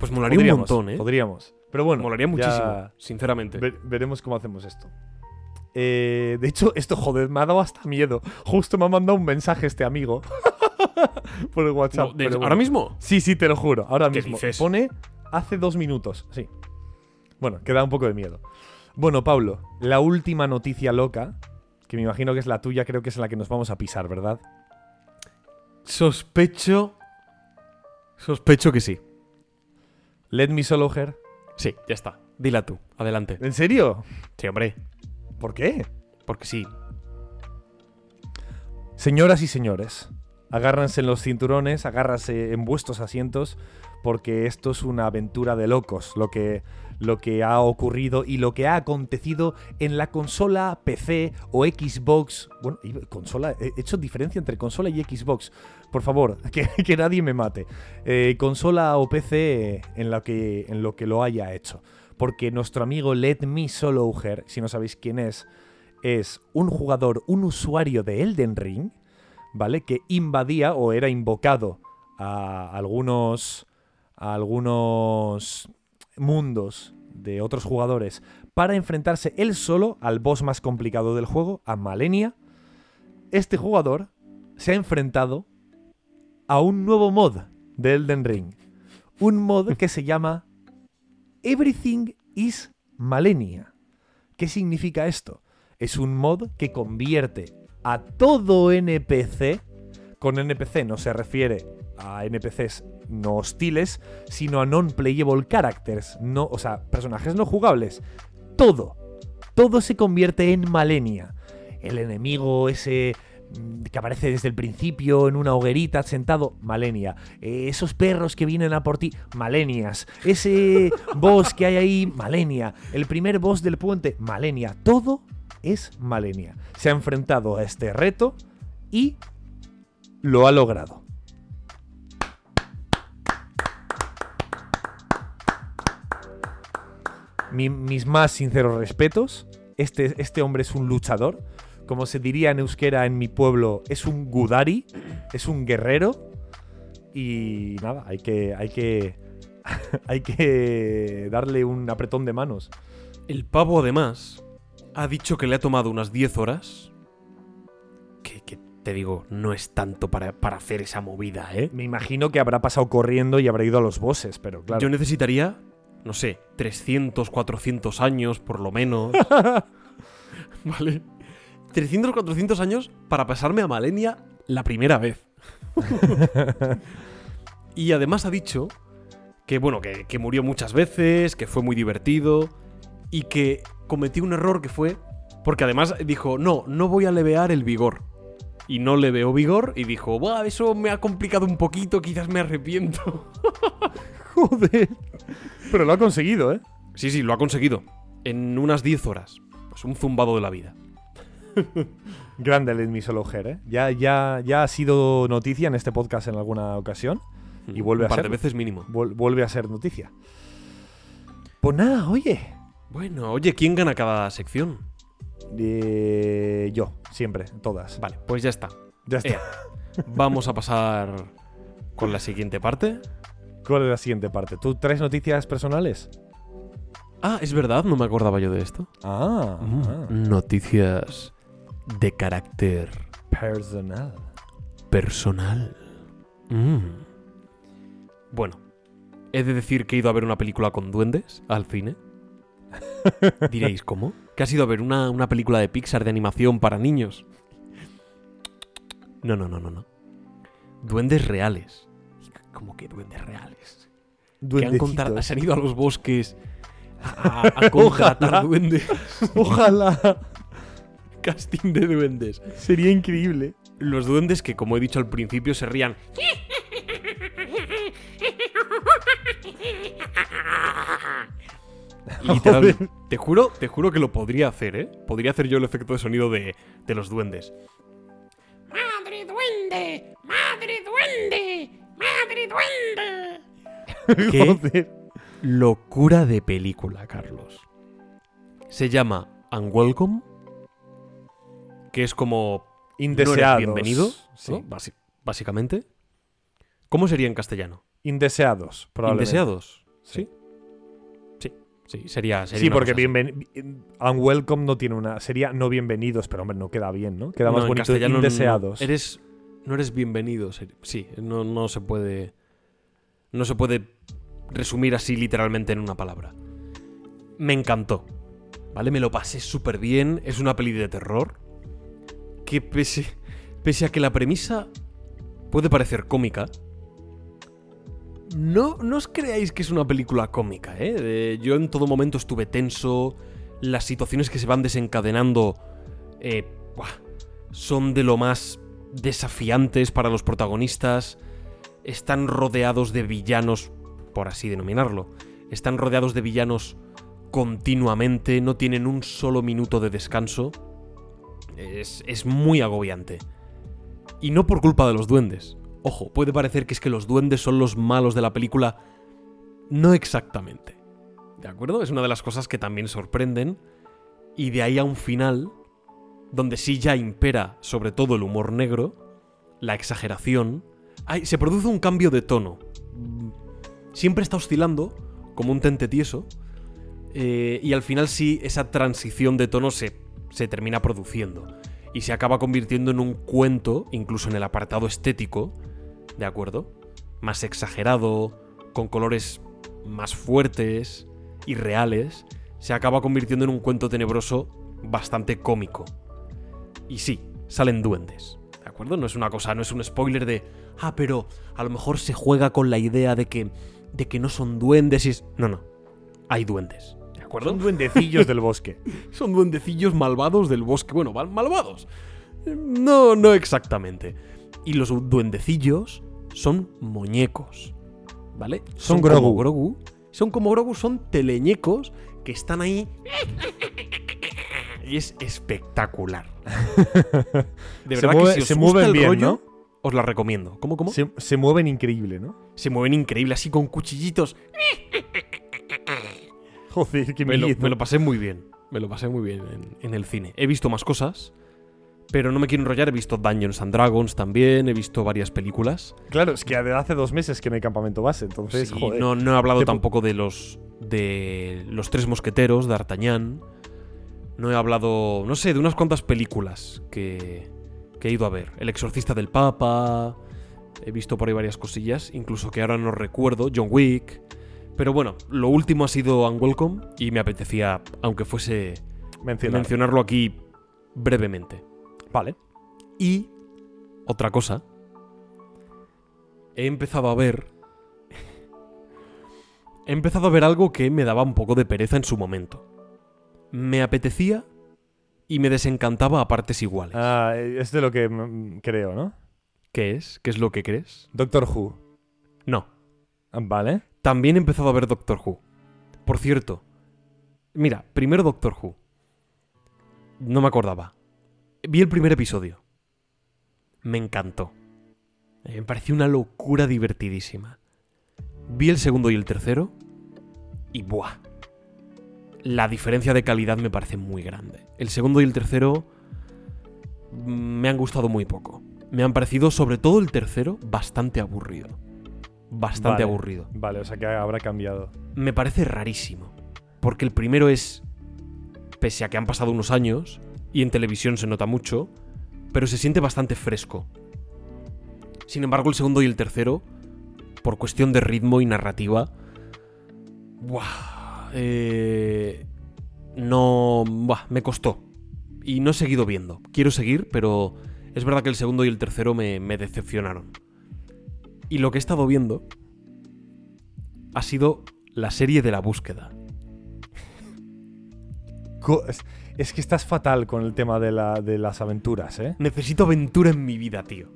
Pues molaría podríamos, un montón, ¿eh? Podríamos. Pero bueno, molaría muchísimo, sinceramente. Ve- veremos cómo hacemos esto. Eh, de hecho, esto, joder, me ha dado hasta miedo. Justo me ha mandado un mensaje este amigo por el WhatsApp. No, de, pero bueno. ¿Ahora mismo? Sí, sí, te lo juro. Ahora ¿Qué mismo. Dices? Pone hace dos minutos. Sí. Bueno, que da un poco de miedo. Bueno, Pablo, la última noticia loca, que me imagino que es la tuya, creo que es en la que nos vamos a pisar, ¿verdad? Sospecho. Sospecho que sí. Let me solo her. Sí, ya está. Dila tú. Adelante. ¿En serio? Sí, hombre. ¿Por qué? Porque sí. Señoras y señores, agárrense en los cinturones, agárrense en vuestros asientos, porque esto es una aventura de locos, lo que, lo que ha ocurrido y lo que ha acontecido en la consola P C o Xbox. Bueno, consola, he hecho diferencia entre consola y Xbox. Por favor, que, que nadie me mate. Eh, consola o P C en la que, en lo que lo haya hecho. Porque nuestro amigo Let Me Solo Her, si no sabéis quién es, es un jugador, un usuario de Elden Ring, ¿vale? Que invadía o era invocado a algunos, a algunos mundos de otros jugadores para enfrentarse él solo al boss más complicado del juego, a Malenia. Este jugador se ha enfrentado a un nuevo mod de Elden Ring. Un mod que se llama... Everything is Malenia. ¿Qué significa esto? Es un mod que convierte a todo N P C, con N P C no se refiere a N P Cs no hostiles, sino a non-playable characters, no, o sea, personajes no jugables. Todo, todo se convierte en Malenia. El enemigo ese... que aparece desde el principio en una hoguerita sentado, Malenia. Eh, esos perros que vienen a por ti, Malenias. Ese boss que hay ahí, Malenia. El primer boss del puente, Malenia. Todo es Malenia. Se ha enfrentado a este reto y lo ha logrado. Mi, mis más sinceros respetos. Este, este hombre es un luchador. Como se diría en euskera en mi pueblo, es un gudari, es un guerrero. Y nada, hay que, hay que, hay que darle un apretón de manos. El pavo, además, ha dicho que le ha tomado unas diez horas. Que, que te digo, no es tanto para, para hacer esa movida, ¿eh? Me imagino que habrá pasado corriendo y habrá ido a los bosses, pero claro. Yo necesitaría, no sé, trescientos, cuatrocientos años por lo menos. Vale. trescientos, cuatrocientos años para pasarme a Malenia la primera vez. Y además ha dicho que, bueno, que, que murió muchas veces, que fue muy divertido y que cometió un error que fue... Porque además dijo, no, no voy a levear el vigor. Y no leveó vigor y dijo, buah, eso me ha complicado un poquito, quizás me arrepiento. Joder. Pero lo ha conseguido, ¿eh? Sí, sí, lo ha conseguido. En unas diez horas. Pues un zumbado de la vida. Grande el misologer, ¿eh? Ya, ya, ya ha sido noticia en este podcast en alguna ocasión. Y vuelve un a ser. Un par de veces mínimo. Vuelve a ser noticia. Pues nada, oye. Bueno, oye, ¿quién gana cada sección? Eh, yo, siempre, todas. Vale, pues ya está. Ya está. Eh, vamos a pasar con la siguiente parte. ¿Cuál es la siguiente parte? ¿Tú traes noticias personales? Ah, es verdad, no me acordaba yo de esto. Ah, mm, ah. Noticias de carácter personal. Personal. Mm. Bueno, he de decir que he ido a ver una película con duendes al cine. Diréis, ¿cómo? ¿Que has ido a ver una, una película de Pixar de animación para niños? No, no, no, no, no. Duendes reales. ¿Cómo que duendes reales? Que han contratado, se han ido a los bosques a, a contratar ojalá, duendes. Ojalá. Casting de duendes. Sería increíble. Los duendes que, como he dicho al principio, se rían. Literal, te juro, te juro que lo podría hacer, ¿eh? Podría hacer yo el efecto de sonido de, de los duendes. ¡Madre duende! ¡Madre duende! ¡Madre duende! ¡Qué joder, locura de película, Carlos! Se llama Unwelcome, que es como Indeseados. No eres bienvenido, sí, ¿no? Basi- básicamente. ¿Cómo sería en castellano? Indeseados, probablemente. Indeseados, sí. ¿Sí? Sí, sería, sería sí porque bienven- Unwelcome no tiene una. Sería no bienvenidos, pero hombre, no queda bien, ¿no? Queda más no, bonito de Indeseados. No eres, no eres bienvenido. Sí, no, no se puede. No se puede resumir así literalmente en una palabra. Me encantó. ¿Vale? Me lo pasé súper bien. Es una peli de terror. Que pese, pese a que la premisa puede parecer cómica. No, no os creáis que es una película cómica, ¿eh? De, yo en todo momento estuve tenso. Las situaciones que se van desencadenando eh, son de lo más desafiantes para los protagonistas. Están rodeados de villanos, por así denominarlo. Están rodeados de villanos continuamente. No tienen un solo minuto de descanso. Es, es muy agobiante. Y no por culpa de los duendes. Ojo, puede parecer que es que los duendes son los malos de la película. No exactamente. ¿De acuerdo? Es una de las cosas que también sorprenden. Y de ahí a un final, donde sí ya impera sobre todo el humor negro, la exageración. Ay, se produce un cambio de tono. Siempre está oscilando, como un tente tieso. Eh, y al final sí, esa transición de tono se, se termina produciendo. Y se acaba convirtiendo en un cuento, incluso en el apartado estético. ¿De acuerdo? Más exagerado, con colores más fuertes y reales, se acaba convirtiendo en un cuento tenebroso bastante cómico. Y sí, salen duendes, ¿de acuerdo? No es una cosa, no es un spoiler de ah, pero a lo mejor se juega con la idea de que, de que no son duendes y es... No, no, hay duendes, ¿de acuerdo? Son duendecillos del bosque. Son duendecillos malvados del bosque. Bueno, malvados. No, no exactamente. Y los duendecillos son muñecos, ¿vale? Son, son Grogu. Como Grogu. Son como Grogu, son teleñecos que están ahí. Y es espectacular. De verdad mueve, que si os se gusta mueven el bien, rollo, ¿no? Os la recomiendo. ¿Cómo, cómo? Se, se mueven increíble, ¿no? Se mueven increíble, así con cuchillitos. Joder, qué me lo, me lo pasé muy bien. Me lo pasé muy bien en, en el cine. He visto más cosas... Pero no me quiero enrollar, he visto Dungeons and Dragons también, he visto varias películas. Claro, es que hace dos meses que no hay campamento base, entonces, sí, joder. No, no he hablado tampoco de los de los Tres Mosqueteros, de D'Artagnan. No he hablado, no sé, de unas cuantas películas que, que he ido a ver. El Exorcista del Papa, he visto por ahí varias cosillas, incluso que ahora no recuerdo, John Wick. Pero bueno, lo último ha sido Unwelcome y me apetecía, aunque fuese Mencionar. mencionarlo aquí brevemente. Vale. Y otra cosa he empezado a ver... he empezado a ver algo que me daba un poco de pereza en su momento. Me apetecía y me desencantaba a partes iguales. Ah, es de lo que creo, ¿no? ¿Qué es? ¿Qué es lo que crees? Doctor Who. No. Ah, vale. También he empezado a ver Doctor Who. Por cierto, mira, primero Doctor Who. No me acordaba. Vi el primer episodio. Me encantó. Me pareció una locura divertidísima. Vi el segundo y el tercero y ¡buah! La diferencia de calidad me parece muy grande. El segundo y el tercero me han gustado muy poco. Me han parecido, sobre todo el tercero, bastante aburrido. Bastante vale, aburrido. Vale, o sea que habrá cambiado. Me parece rarísimo. Porque el primero es, pese a que han pasado unos años, y en televisión se nota mucho, pero se siente bastante fresco. Sin embargo, el segundo y el tercero, por cuestión de ritmo y narrativa, buah, eh, no, buah, me costó. Y no he seguido viendo. Quiero seguir, pero es verdad que el segundo y el tercero me, me decepcionaron. Y lo que he estado viendo ha sido la serie de la búsqueda. Es que estás fatal con el tema de, la, de las aventuras, ¿eh? Necesito aventura en mi vida, tío.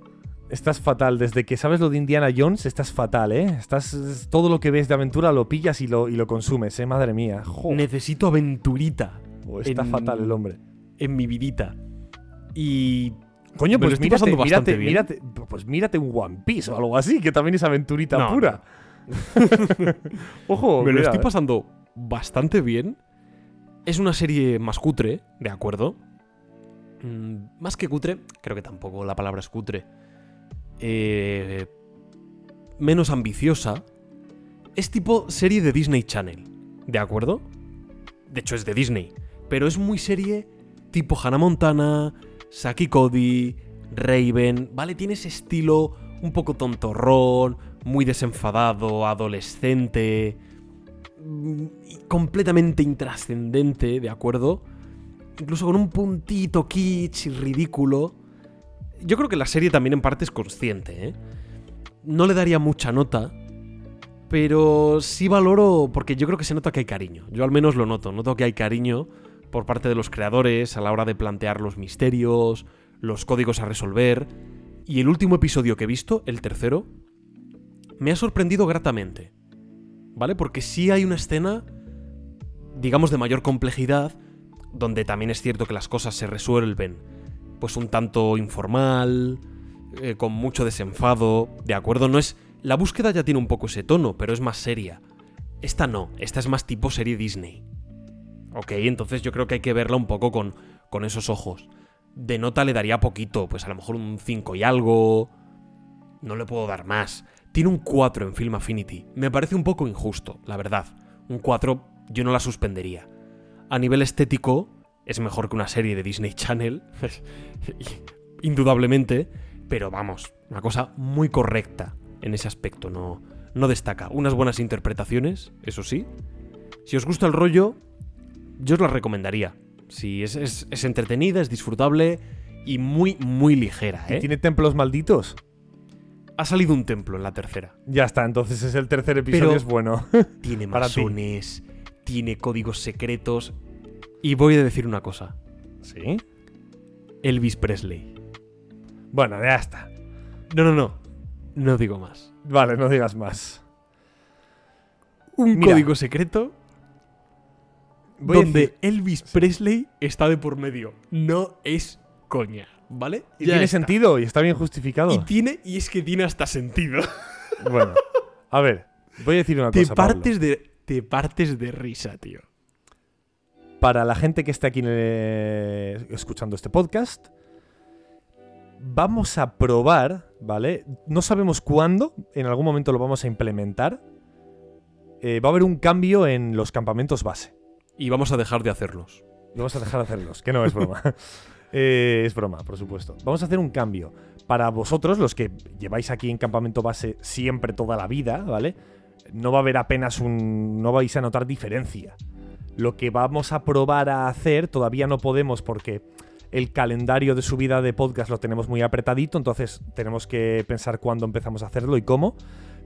Estás fatal. Desde que sabes lo de Indiana Jones, estás fatal, ¿eh? Estás, todo lo que ves de aventura lo pillas y lo, y lo consumes, ¿eh? Madre mía. Joder. Necesito aventurita. Oh, está en, fatal el hombre. En mi vidita. Y... Coño, pues estoy mírate, mírate, bien. mírate, pues mírate un One Piece o algo así, que también es aventurita no, pura. No. Ojo, me mira, lo estoy pasando eh. bastante bien. Es una serie más cutre, de acuerdo. Mm, más que cutre, creo que tampoco la palabra es cutre. Eh, menos ambiciosa. Es tipo serie de Disney Channel, ¿de acuerdo? De hecho es de Disney, pero es muy serie tipo Hannah Montana, Saki Cody, Raven, ¿vale? Tiene ese estilo un poco tontorrón, muy desenfadado, adolescente, completamente intrascendente, ¿de acuerdo? Incluso con un puntito kitsch y ridículo. Yo creo que la serie también en parte es consciente, ¿eh? No le daría mucha nota, pero sí valoro, porque yo creo que se nota que hay cariño. Yo al menos lo noto, noto que hay cariño por parte de los creadores a la hora de plantear los misterios, los códigos a resolver. Y el último episodio que he visto, el tercero, me ha sorprendido gratamente, ¿vale? Porque sí hay una escena, digamos, de mayor complejidad, donde también es cierto que las cosas se resuelven pues un tanto informal, eh, con mucho desenfado, ¿de acuerdo? No es... La búsqueda ya tiene un poco ese tono, pero es más seria. Esta no, esta es más tipo serie Disney. Ok, entonces yo creo que hay que verla un poco con, con esos ojos. De nota le daría poquito, pues a lo mejor un cinco y algo. No le puedo dar más. Tiene un cuatro en Film Affinity. Me parece un poco injusto, la verdad. Un cuatro yo no la suspendería. A nivel estético, es mejor que una serie de Disney Channel, indudablemente, pero vamos, una cosa muy correcta en ese aspecto, no, no destaca. Unas buenas interpretaciones, eso sí. Si os gusta el rollo, yo os la recomendaría. Sí, es, es, es entretenida, es disfrutable y muy, muy ligera, ¿eh? ¿Y tiene templos malditos? Ha salido un templo en la tercera. Ya está, entonces es el tercer episodio, pero es bueno. Tiene masones, tiene códigos secretos. Y voy a decir una cosa. ¿Sí? Elvis Presley. Bueno, ya está. No, no, no. No digo más. Vale, no digas más. Un Mira, código secreto donde decir... Elvis Presley está de por medio. No es coña, ¿vale? Y ya tiene está. sentido y está bien justificado. Y tiene, y es que tiene hasta sentido. Bueno, a ver, voy a decir una te cosa, partes de, te partes de risa, tío. Para la gente que está aquí escuchando este podcast, vamos a probar, ¿vale? No sabemos cuándo, en algún momento lo vamos a implementar. Eh, va a haber un cambio en los campamentos base. Y vamos a dejar de hacerlos. Vamos a dejar de hacerlos, que no es broma. eh, es broma, por supuesto. Vamos a hacer un cambio. Para vosotros, los que lleváis aquí en campamento base siempre toda la vida, ¿vale? No va a haber apenas un... No vais a notar diferencia. Lo que vamos a probar a hacer, todavía no podemos porque el calendario de subida de podcast lo tenemos muy apretadito, entonces tenemos que pensar cuándo empezamos a hacerlo y cómo,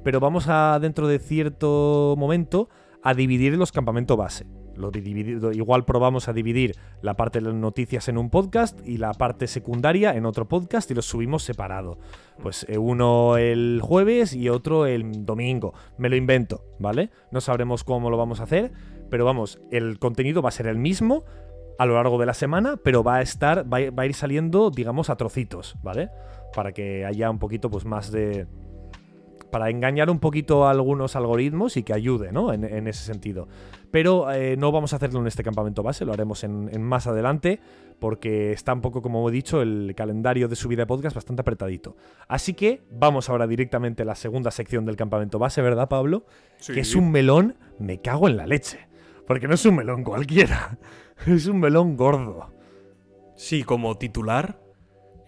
pero vamos a, dentro de cierto momento, a dividir los campamentos base. Lo dividido, igual probamos a dividir la parte de las noticias en un podcast y la parte secundaria en otro podcast y los subimos separado. Pues uno el jueves y otro el domingo. Me lo invento, ¿vale? No sabremos cómo lo vamos a hacer, pero vamos, el contenido va a ser el mismo a lo largo de la semana, pero va a estar, va a ir saliendo, digamos, a trocitos, ¿vale? Para que haya un poquito, pues, más de... para engañar un poquito a algunos algoritmos y que ayude, ¿no? En, en ese sentido. Pero eh, no vamos a hacerlo en este campamento base, lo haremos en, en más adelante, porque está un poco, como he dicho, el calendario de subida de podcast bastante apretadito. Así que vamos ahora directamente a la segunda sección del campamento base, ¿verdad, Pablo? Sí. Que es un melón, me cago en la leche. Porque no es un melón cualquiera, es un melón gordo. Sí, como titular,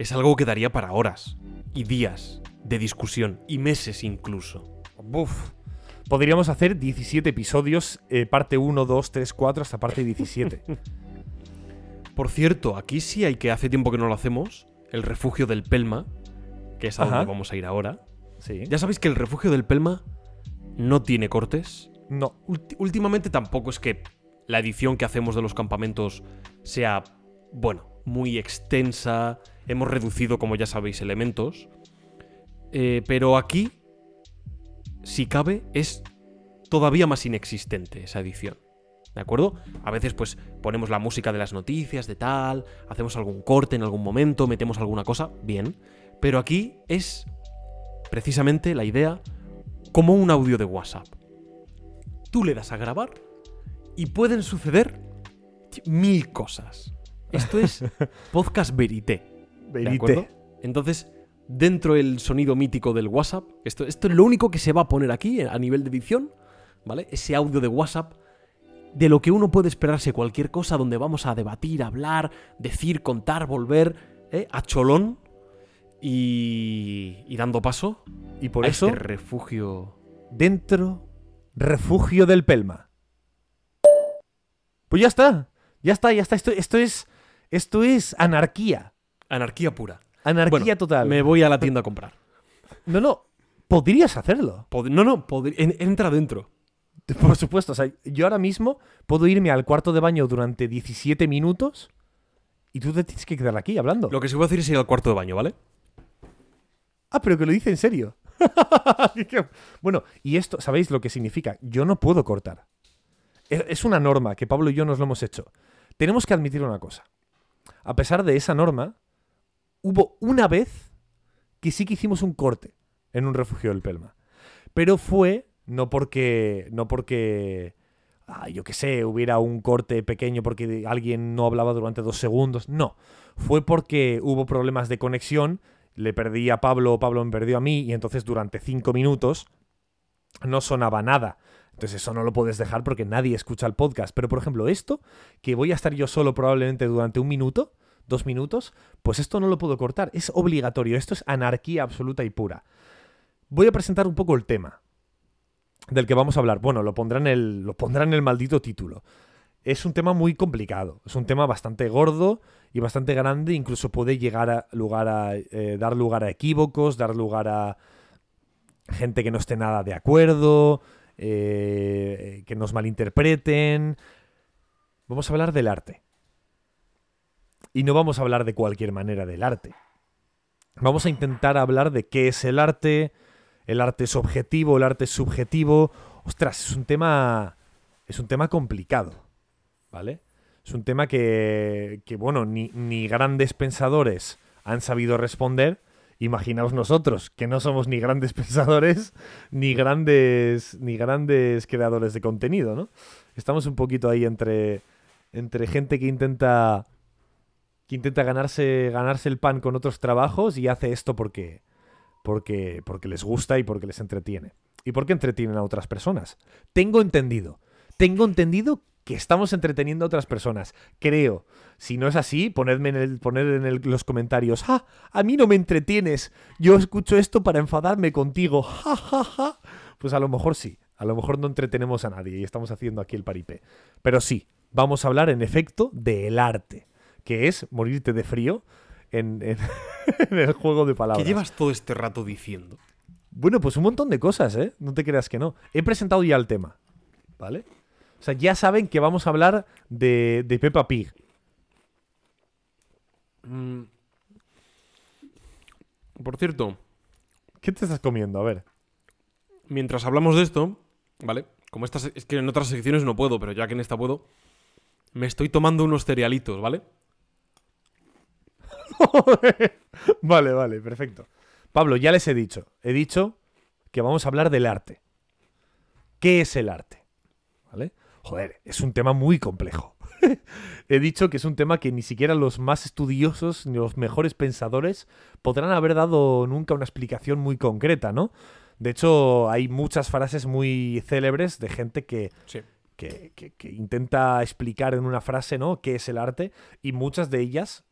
es algo que daría para horas y días de discusión, y meses incluso. Buf. Podríamos hacer diecisiete episodios, eh, parte uno, dos, tres, cuatro, hasta parte diecisiete. Por cierto, aquí sí hay que, hace tiempo que no lo hacemos, el refugio del Pelma, que es a Ajá. donde vamos a ir ahora. Sí. Ya sabéis que el refugio del Pelma no tiene cortes. No. Ult- últimamente tampoco es que la edición que hacemos de los campamentos sea, bueno, muy extensa. Hemos reducido, como ya sabéis, elementos. Eh, pero aquí, si cabe, es todavía más inexistente esa edición, ¿de acuerdo? A veces pues ponemos la música de las noticias, de tal, hacemos algún corte en algún momento, metemos alguna cosa, bien. Pero aquí es precisamente la idea como un audio de WhatsApp. Tú le das a grabar y pueden suceder mil cosas. Esto es podcast verité, ¿de acuerdo? Entonces... dentro el sonido mítico del WhatsApp, esto, esto es lo único que se va a poner aquí a nivel de edición, ¿vale? Ese audio de WhatsApp, de lo que uno puede esperarse cualquier cosa, donde vamos a debatir, hablar, decir, contar, volver, ¿eh? A cholón y, y dando paso. Y por a eso, este refugio dentro, refugio del Pelma. Pues ya está, ya está, ya está. Esto, esto es, esto es anarquía, anarquía pura. Anarquía bueno, total. Me voy a la tienda a comprar. No, no. Podrías hacerlo. Pod- no, no. Pod- en- entra dentro. Por supuesto. O sea, yo ahora mismo puedo irme al cuarto de baño durante diecisiete minutos y tú te tienes que quedar aquí hablando. Lo que sí voy a decir es ir al cuarto de baño, ¿vale? Ah, pero que lo dice en serio. Bueno, y esto, ¿sabéis lo que significa? Yo no puedo cortar. Es una norma que Pablo y yo nos lo hemos hecho. Tenemos que admitir una cosa. A pesar de esa norma... hubo una vez que sí que hicimos un corte en un refugio del Pelma. Pero fue no porque, no porque ah, yo qué sé, hubiera un corte pequeño porque alguien no hablaba durante dos segundos. No, fue porque hubo problemas de conexión. Le perdí a Pablo, Pablo me perdió a mí y entonces durante cinco minutos no sonaba nada. Entonces eso no lo puedes dejar porque nadie escucha el podcast. Pero por ejemplo esto, que voy a estar yo solo probablemente durante un minuto, dos minutos, pues esto no lo puedo cortar, es obligatorio, esto es anarquía absoluta y pura. Voy a presentar un poco el tema del que vamos a hablar. Bueno, lo pondrán en el, lo pondrán en el maldito título. Es un tema muy complicado, es un tema bastante gordo y bastante grande, incluso puede llegar a, lugar a eh, dar lugar a equívocos, dar lugar a gente que no esté nada de acuerdo, eh, que nos malinterpreten. Vamos a hablar del arte. Y no vamos a hablar de cualquier manera del arte. Vamos a intentar hablar de qué es el arte, el arte es objetivo, el arte es subjetivo. Ostras, es un tema, es un tema complicado, ¿vale? Es un tema que, que bueno, ni, ni grandes pensadores han sabido responder. Imaginaos nosotros, que no somos ni grandes pensadores, ni grandes, ni grandes creadores de contenido, ¿no? Estamos un poquito ahí entre, entre gente que intenta... que intenta ganarse, ganarse el pan con otros trabajos y hace esto porque, porque, porque les gusta y porque les entretiene. ¿Y por qué entretienen a otras personas? Tengo entendido. Tengo entendido que estamos entreteniendo a otras personas. Creo. Si no es así, ponedme en, el, poned en el, los comentarios. ¡Ah! A mí no me entretienes. Yo escucho esto para enfadarme contigo. ¡Ja, ja, ja! Pues a lo mejor sí. A lo mejor no entretenemos a nadie y estamos haciendo aquí el paripé. Pero sí, vamos a hablar en efecto del arte. que es morirte de frío en, en, en el juego de palabras. ¿Qué llevas todo este rato diciendo? Bueno, pues un montón de cosas, ¿eh? No te creas que no. He presentado ya el tema, ¿vale? O sea, ya saben que vamos a hablar de, de Peppa Pig. Mm. Por cierto... ¿Qué te estás comiendo? A ver. Mientras hablamos de esto, ¿vale? Como estas... Es que en otras secciones no puedo, pero ya que en esta puedo... Me estoy tomando unos cerealitos, ¿vale? Vale, vale, perfecto. Pablo, ya les he dicho. He dicho que vamos a hablar del arte. ¿Qué es el arte? ¿Vale? Joder, es un tema muy complejo. He dicho que es un tema que ni siquiera los más estudiosos ni los mejores pensadores podrán haber dado nunca una explicación muy concreta, ¿no? De hecho, hay muchas frases muy célebres de gente que... Sí. Que, que, que intenta explicar en una frase, ¿no?, qué es el arte, y muchas de ellas,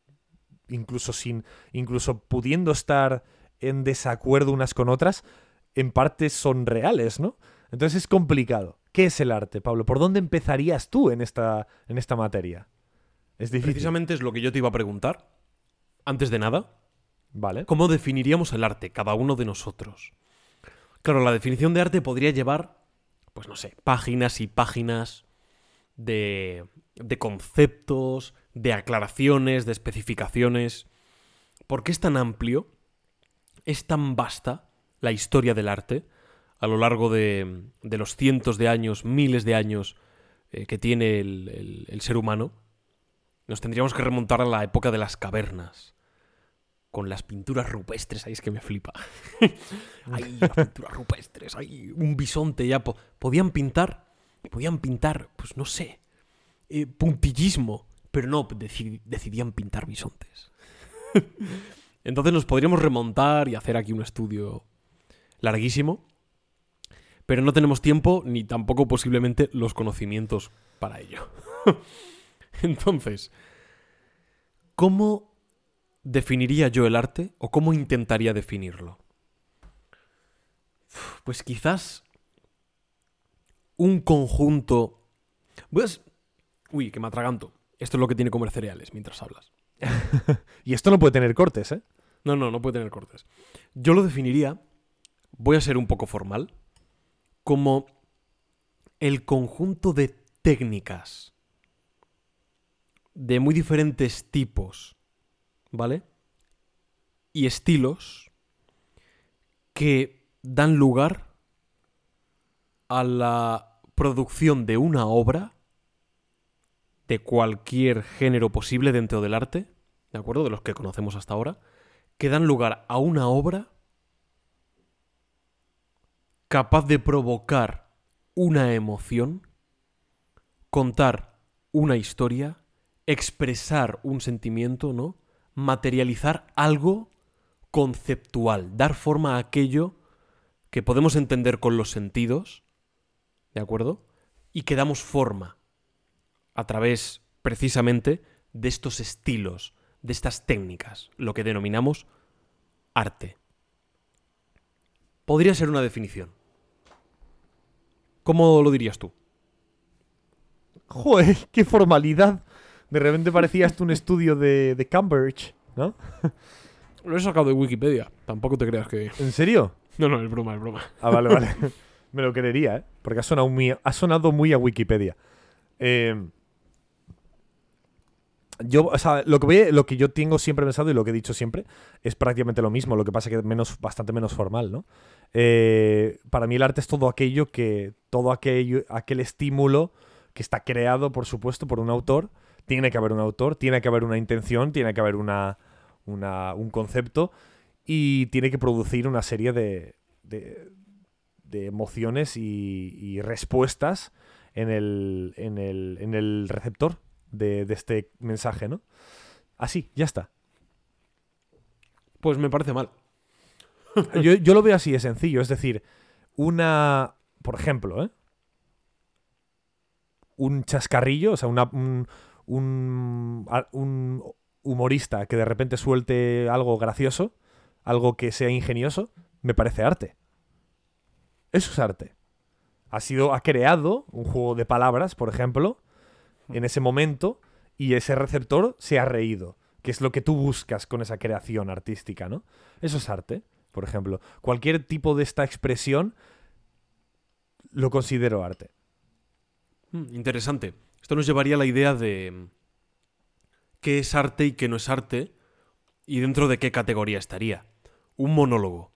incluso sin incluso pudiendo estar en desacuerdo unas con otras, en parte son reales, ¿no? Entonces es complicado. ¿Qué es el arte, Pablo? ¿Por dónde empezarías tú en esta, en esta materia? Es difícil. Precisamente es lo que yo te iba a preguntar. Antes de nada, ¿vale?, ¿cómo definiríamos el arte, cada uno de nosotros? Claro, la definición de arte podría llevar... pues no sé, páginas y páginas de, de conceptos, de aclaraciones, de especificaciones. ¿Por qué es tan amplio, es tan vasta la historia del arte a lo largo de, de los cientos de años, miles de años eh, que tiene el, el, el ser humano? Nos tendríamos que remontar a la época de las cavernas, con las pinturas rupestres. Ahí es que me flipa. Ahí, las pinturas rupestres. Ahí, un bisonte ya. Po- podían pintar, podían pintar, pues no sé, eh, puntillismo, pero no, deci- decidían pintar bisontes. Entonces nos podríamos remontar y hacer aquí un estudio larguísimo, pero no tenemos tiempo ni tampoco posiblemente los conocimientos para ello. Entonces, ¿cómo definiría yo el arte o cómo intentaría definirlo? Pues quizás un conjunto... Pues... Uy, que me atraganto. Esto es lo que tiene comer cereales mientras hablas. Y esto no puede tener cortes, ¿eh? No, no, no puede tener cortes. Yo lo definiría, voy a ser un poco formal, como el conjunto de técnicas de muy diferentes tipos, ¿vale?, y estilos que dan lugar a la producción de una obra de cualquier género posible dentro del arte, ¿de acuerdo?, de los que conocemos hasta ahora, que dan lugar a una obra capaz de provocar una emoción, contar una historia, expresar un sentimiento, ¿no?, materializar algo conceptual, dar forma a aquello que podemos entender con los sentidos, ¿de acuerdo?, y que damos forma a través, precisamente, de estos estilos, de estas técnicas, lo que denominamos arte. Podría ser una definición. ¿Cómo lo dirías tú? ¡Joder, qué formalidad! De repente parecía esto un estudio de, de Cambridge, ¿no? Lo he sacado de Wikipedia. Tampoco te creas que... ¿En serio? No, no, es broma, es broma. Ah, vale, vale. Me lo creería, ¿eh? Porque ha sonado muy, ha sonado muy a Wikipedia. Eh, yo, o sea, lo que, voy, lo que yo tengo siempre pensado y lo que he dicho siempre es prácticamente lo mismo. Lo que pasa es que menos, bastante menos formal, ¿no? Eh, para mí el arte es todo aquello que... Todo aquello, aquel estímulo que está creado, por supuesto, por un autor... Tiene que haber un autor, tiene que haber una intención, tiene que haber una, una, un concepto y tiene que producir una serie de, de, de emociones y, y respuestas en el, en el, en el receptor de, de este mensaje, ¿no? Así, ya está. Pues me parece mal. Yo, yo lo veo así de sencillo, es decir, una... Por ejemplo, ¿eh? Un chascarrillo, o sea, una... Un, Un, un humorista que de repente suelte algo gracioso, algo que sea ingenioso, me parece arte. Eso es arte. Ha sido, ha creado un juego de palabras, por ejemplo, en ese momento, y ese receptor se ha reído, que es lo que tú buscas con esa creación artística, ¿no? Eso es arte, por ejemplo. Cualquier tipo de esta expresión lo considero arte. Mm, interesante. Esto nos llevaría a la idea de qué es arte y qué no es arte y dentro de qué categoría estaría. Un monólogo,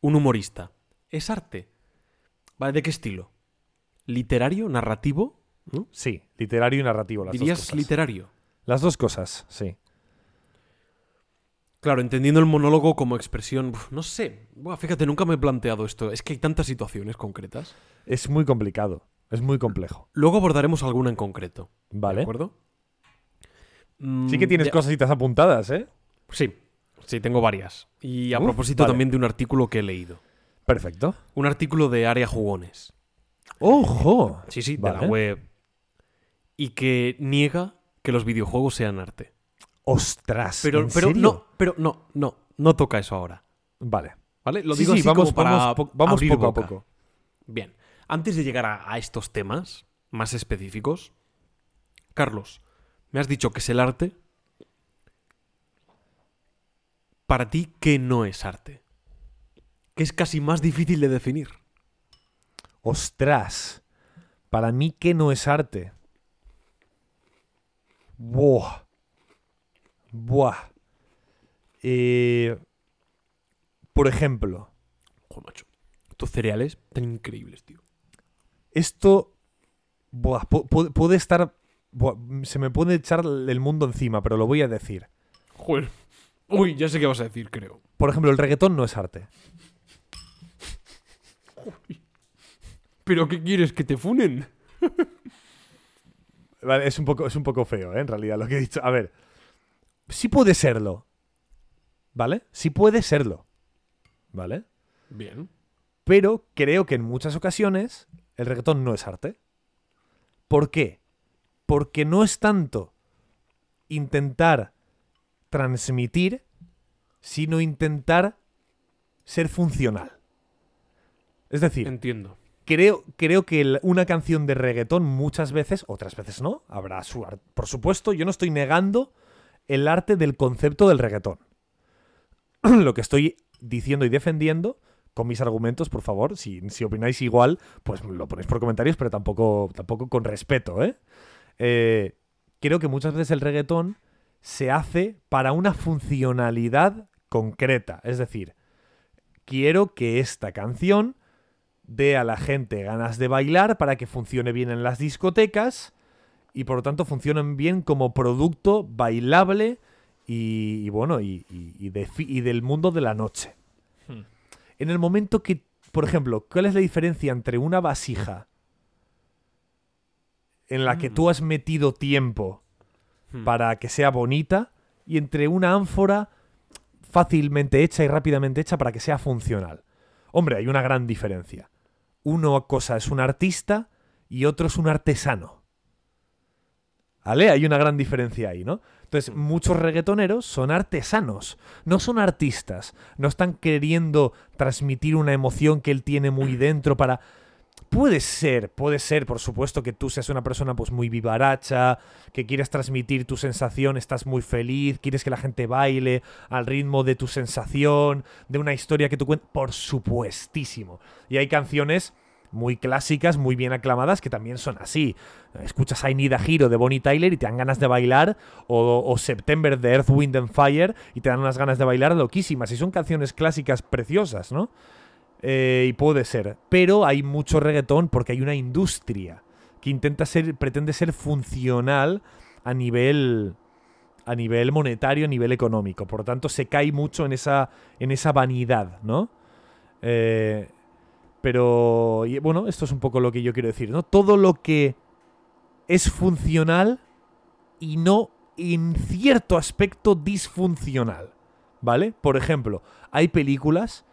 un humorista, ¿es arte? ¿Vale? ¿De qué estilo? ¿Literario, narrativo? ¿No? Sí, literario y narrativo. Las ¿Dirías dos cosas. literario? Las dos cosas, sí. Claro, entendiendo el monólogo como expresión, no sé. Buah, fíjate, nunca me he planteado esto. Es que hay tantas situaciones concretas. Es muy complicado, es muy complejo. Luego abordaremos alguna en concreto. Vale. ¿De acuerdo? Sí que tienes ya. cositas apuntadas, ¿eh? Sí, sí, tengo varias. Y a Uf, propósito vale. también de un artículo que he leído. Perfecto. Un artículo de Área Jugones. ¡Ojo! Sí, sí, vale. de la web. Y que niega que los videojuegos sean arte. ¡Ostras! Pero, ¿en pero serio? no, pero no, no, no toca eso ahora. Vale. ¿Vale? Lo sí, digo sí, así vamos, como para vamos, po- vamos abrir poco boca. a poco. Bien. Antes de llegar a, a estos temas más específicos, Carlos, me has dicho que es el arte. Para ti, ¿qué no es arte? Que es casi más difícil de definir. ¡Ostras! Para mí, ¿qué no es arte? ¡Buah! Buah. Eh, por ejemplo. Joder, macho. Estos cereales tan increíbles, tío. Esto. Buah. Puede, puede estar. Buah, se me puede echar el mundo encima, pero lo voy a decir. Joder. Uy, ya sé qué vas a decir, creo. Por ejemplo, el reggaetón no es arte. Joder. ¿Pero qué quieres? ¿Que te funen? Vale, es un poco, es un poco feo, ¿eh? En realidad, lo que he dicho. A ver. Sí puede serlo, ¿vale? Sí puede serlo, ¿vale? Bien. Pero creo que en muchas ocasiones el reggaetón no es arte. ¿Por qué? Porque no es tanto intentar transmitir, sino intentar ser funcional. Es decir, entiendo. Creo, creo que el, una canción de reggaetón muchas veces, otras veces no, habrá su arte. Por supuesto, yo no estoy negando el arte del concepto del reggaetón. Lo que estoy diciendo y defendiendo, con mis argumentos, por favor, si, si opináis igual, pues lo ponéis por comentarios, pero tampoco, tampoco con respeto, ¿eh? Eh, creo que muchas veces el reggaetón se hace para una funcionalidad concreta. Es decir, quiero que esta canción dé a la gente ganas de bailar para que funcione bien en las discotecas. Y por lo tanto funcionan bien como producto bailable y, y bueno, y, y, y, de, y del mundo de la noche. Hmm. En el momento que, por ejemplo, ¿cuál es la diferencia entre una vasija en la hmm. que tú has metido tiempo hmm. para que sea bonita y entre una ánfora fácilmente hecha y rápidamente hecha para que sea funcional? Hombre, hay una gran diferencia. Una cosa es un artista y otro es un artesano. ¿Vale? Hay una gran diferencia ahí, ¿no? Entonces, muchos reggaetoneros son artesanos, no son artistas. No están queriendo transmitir una emoción que él tiene muy dentro para... Puede ser, puede ser, por supuesto, que tú seas una persona pues muy vivaracha, que quieres transmitir tu sensación, estás muy feliz, quieres que la gente baile al ritmo de tu sensación, de una historia que tú cuentas. Por supuestísimo. Y hay canciones muy clásicas, muy bien aclamadas, que también son así. Escuchas I Need a Hero de Bonnie Tyler y te dan ganas de bailar, o, o September de Earth, Wind and Fire y te dan unas ganas de bailar loquísimas. Y son canciones clásicas preciosas, ¿no? Eh, y puede ser. Pero hay mucho reggaetón porque hay una industria que intenta ser, pretende ser funcional a nivel, a nivel monetario, a nivel económico. Por lo tanto, se cae mucho en esa, en esa vanidad, ¿no? Eh... Pero, y, bueno, esto es un poco lo que yo quiero decir, ¿no? Todo lo que es funcional y no en cierto aspecto disfuncional, ¿vale? Por ejemplo, hay películas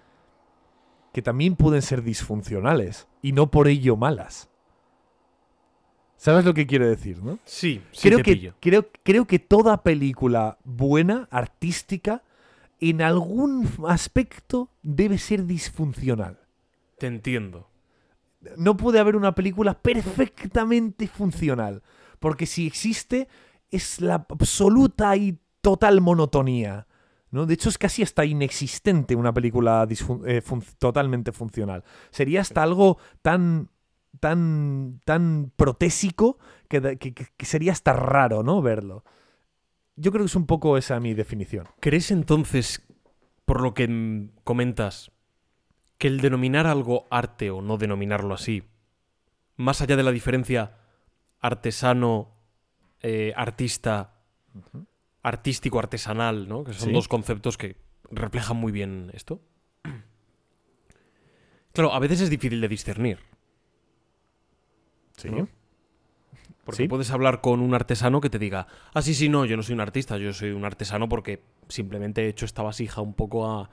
que también pueden ser disfuncionales y no por ello malas. ¿Sabes lo que quiero decir, no? Sí, sí creo te que, pillo. Creo, creo que toda película buena, artística, en algún aspecto debe ser disfuncional. Te entiendo. No puede haber una película perfectamente funcional, porque si existe, es la absoluta y total monotonía, ¿no? De hecho, es casi hasta inexistente una película disfun- eh, fun- totalmente funcional. Sería hasta algo tan, tan, tan protésico que, que, que sería hasta raro, ¿no?, verlo. Yo creo que es un poco esa mi definición. ¿Crees entonces, por lo que comentas, que el denominar algo arte o no denominarlo así, más allá de la diferencia artesano, eh, artista, uh-huh, artístico, artesanal, ¿no?, que son, ¿sí?, dos conceptos que reflejan muy bien esto? Claro, a veces es difícil de discernir, ¿sí?, ¿no? Porque, ¿sí?, puedes hablar con un artesano que te diga: ah, sí, sí, no, yo no soy un artista, yo soy un artesano porque simplemente he hecho esta vasija un poco a,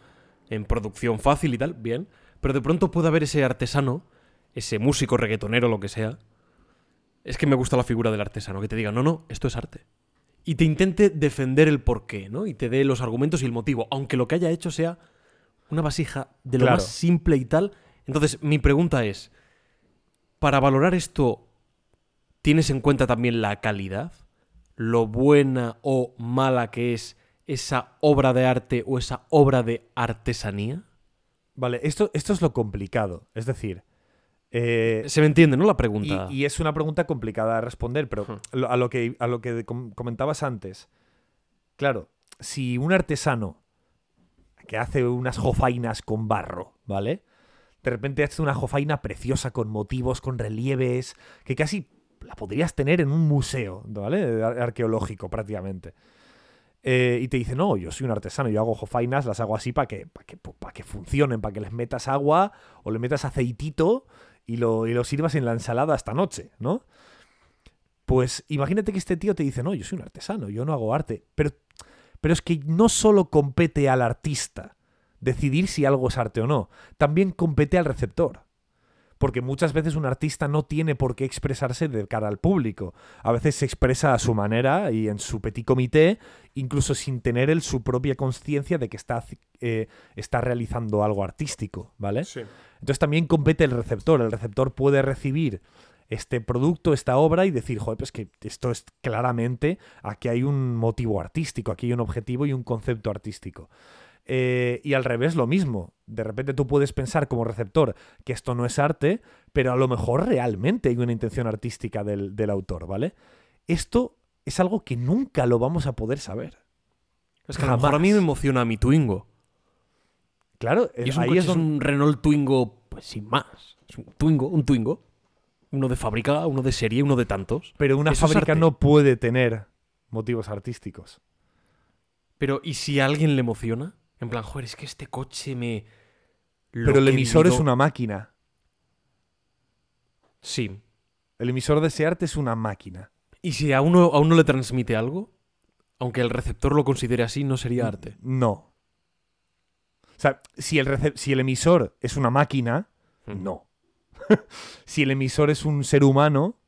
en producción fácil y tal, bien. Pero de pronto puede haber ese artesano, ese músico, reggaetonero, lo que sea. Es que me gusta la figura del artesano, que te diga: no, no, esto es arte. Y te intente defender el porqué, ¿no? Y te dé los argumentos y el motivo, aunque lo que haya hecho sea una vasija de lo, claro, más simple y tal. Entonces, mi pregunta es, para valorar esto, ¿tienes en cuenta también la calidad? Lo buena o mala que es esa obra de arte o esa obra de artesanía. Vale, esto, esto es lo complicado. Es decir... Eh, se me entiende, ¿no?, la pregunta. Y, y es una pregunta complicada de responder, pero hmm. a, lo que, a lo que comentabas antes. Claro, si un artesano que hace unas jofainas con barro, ¿vale?, de repente hace una jofaina preciosa con motivos, con relieves, que casi... la podrías tener en un museo, ¿vale?, arqueológico prácticamente. Eh, y te dice: no, yo soy un artesano, yo hago jofainas, las hago así para que, pa que, pa que funcionen, para que les metas agua o le metas aceitito y lo, y lo sirvas en la ensalada esta noche, ¿no? Pues imagínate que este tío te dice: no, yo soy un artesano, yo no hago arte. Pero, pero es que no solo compete al artista decidir si algo es arte o no, también compete al receptor. Porque muchas veces un artista no tiene por qué expresarse de cara al público. A veces se expresa a su manera y en su petit comité, incluso sin tener él su propia consciencia de que está, eh, está realizando algo artístico, ¿vale? Sí. Entonces también compete el receptor. El receptor puede recibir este producto, esta obra, y decir: joder, pues que esto es claramente... aquí hay un motivo artístico, aquí hay un objetivo y un concepto artístico. Eh, y al revés, lo mismo. De repente tú puedes pensar como receptor que esto no es arte, pero a lo mejor realmente hay una intención artística del, del autor, ¿vale? Esto es algo que nunca lo vamos a poder saber. Es que a lo mejor a mí me emociona mi Twingo. Claro, y es un, ahí coche, es un... un Renault Twingo, pues sin más. Es un Twingo, un Twingo. Uno de fábrica, uno de serie, uno de tantos. Pero una Eso fábrica no puede tener motivos artísticos. Pero, ¿y si a alguien le emociona? En plan, joder, es que este coche me... Lo Pero el emisor vivido... es una máquina. Sí. El emisor de ese arte es una máquina. ¿Y si a uno, a uno le transmite algo? Aunque el receptor lo considere así, ¿no sería arte? No. O sea, si el, rece- si el emisor es una máquina, mm. no. Si el emisor es un ser humano,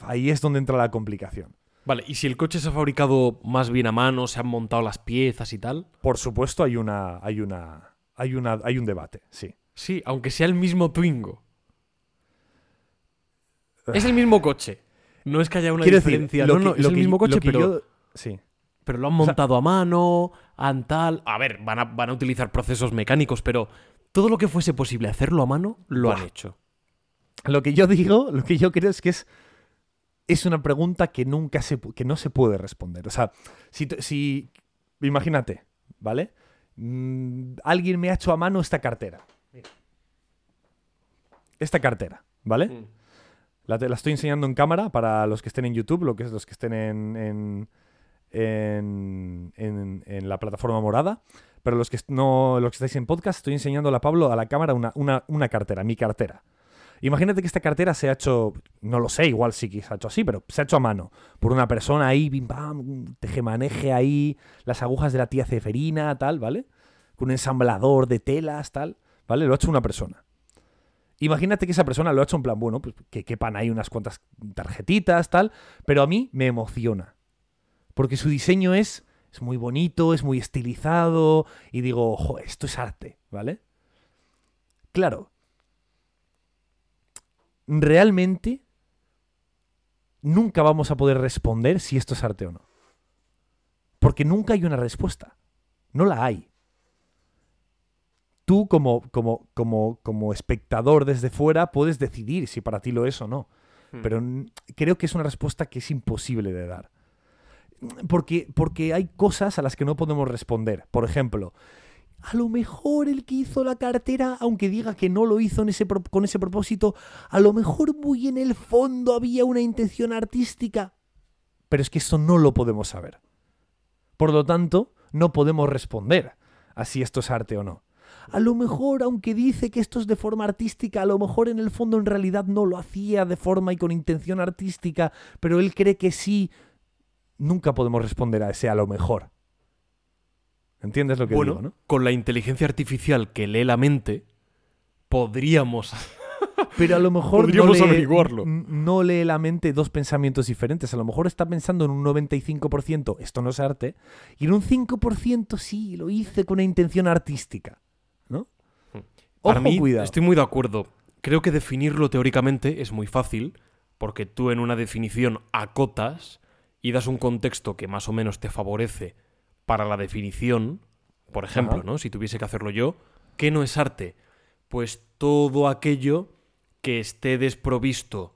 ahí es donde entra la complicación. Vale, y si el coche se ha fabricado más bien a mano, se han montado las piezas y tal. Por supuesto, hay una. hay una. hay una. hay un debate, sí. Sí, aunque sea el mismo Twingo. Es el mismo coche. No es que haya una Quiero diferencia. Decir, no, que, no, es el que, mismo coche, pero. Yo, sí. Pero lo han montado, o sea, a mano, han tal. A ver, van a, van a utilizar procesos mecánicos, pero todo lo que fuese posible hacerlo a mano, lo ¡buah! Han hecho. Lo que yo digo, lo que yo creo es que es. Es una pregunta que nunca se que no se puede responder. O sea, si, si imagínate, ¿vale? Mm, alguien me ha hecho a mano esta cartera. Mira. Esta cartera, ¿vale? Mm. La, la estoy enseñando en cámara para los que estén en YouTube, lo que es los que estén en, en, en, en, en la plataforma morada. Pero los que no, los que estáis en podcast, estoy enseñándole a Pablo a la cámara una, una, una cartera, mi cartera. Imagínate que esta cartera se ha hecho, no lo sé, igual sí que se ha hecho así, pero se ha hecho a mano. Por una persona ahí, bim bam, tejemaneje ahí, las agujas de la tía Ceferina, tal, ¿vale? Con un ensamblador de telas, tal, ¿vale? Lo ha hecho una persona. Imagínate que esa persona lo ha hecho en plan, bueno, pues que quepan ahí unas cuantas tarjetitas, tal, pero a mí me emociona. Porque su diseño es, es muy bonito, es muy estilizado, y digo, ojo, esto es arte, ¿vale? Claro. Realmente nunca vamos a poder responder si esto es arte o no. Porque nunca hay una respuesta. No la hay. Tú, como, como, como, como espectador desde fuera, puedes decidir si para ti lo es o no. Hmm. Pero creo que es una respuesta que es imposible de dar. Porque, porque hay cosas a las que no podemos responder. Por ejemplo, a lo mejor el que hizo la cartera, aunque diga que no lo hizo en ese pro- con ese propósito, a lo mejor muy en el fondo había una intención artística. Pero es que eso no lo podemos saber. Por lo tanto, no podemos responder a si esto es arte o no. A lo mejor, aunque dice que esto es de forma artística, a lo mejor en el fondo en realidad no lo hacía de forma y con intención artística, pero él cree que sí. Nunca podemos responder a ese a lo mejor. ¿Entiendes lo que bueno, digo, no? Con la inteligencia artificial que lee la mente, podríamos... Pero a lo mejor podríamos no lee, averiguarlo. No lee la mente dos pensamientos diferentes. A lo mejor está pensando en un noventa y cinco por ciento, esto no es arte, y en un cinco por ciento sí, lo hice con una intención artística, ¿no? Para Ojo, mí, cuidado. Estoy muy de acuerdo. Creo que definirlo teóricamente es muy fácil, porque tú en una definición acotas y das un contexto que más o menos te favorece para la definición. Por ejemplo, uh-huh. ¿no? Si tuviese que hacerlo yo, ¿qué no es arte? Pues todo aquello que esté desprovisto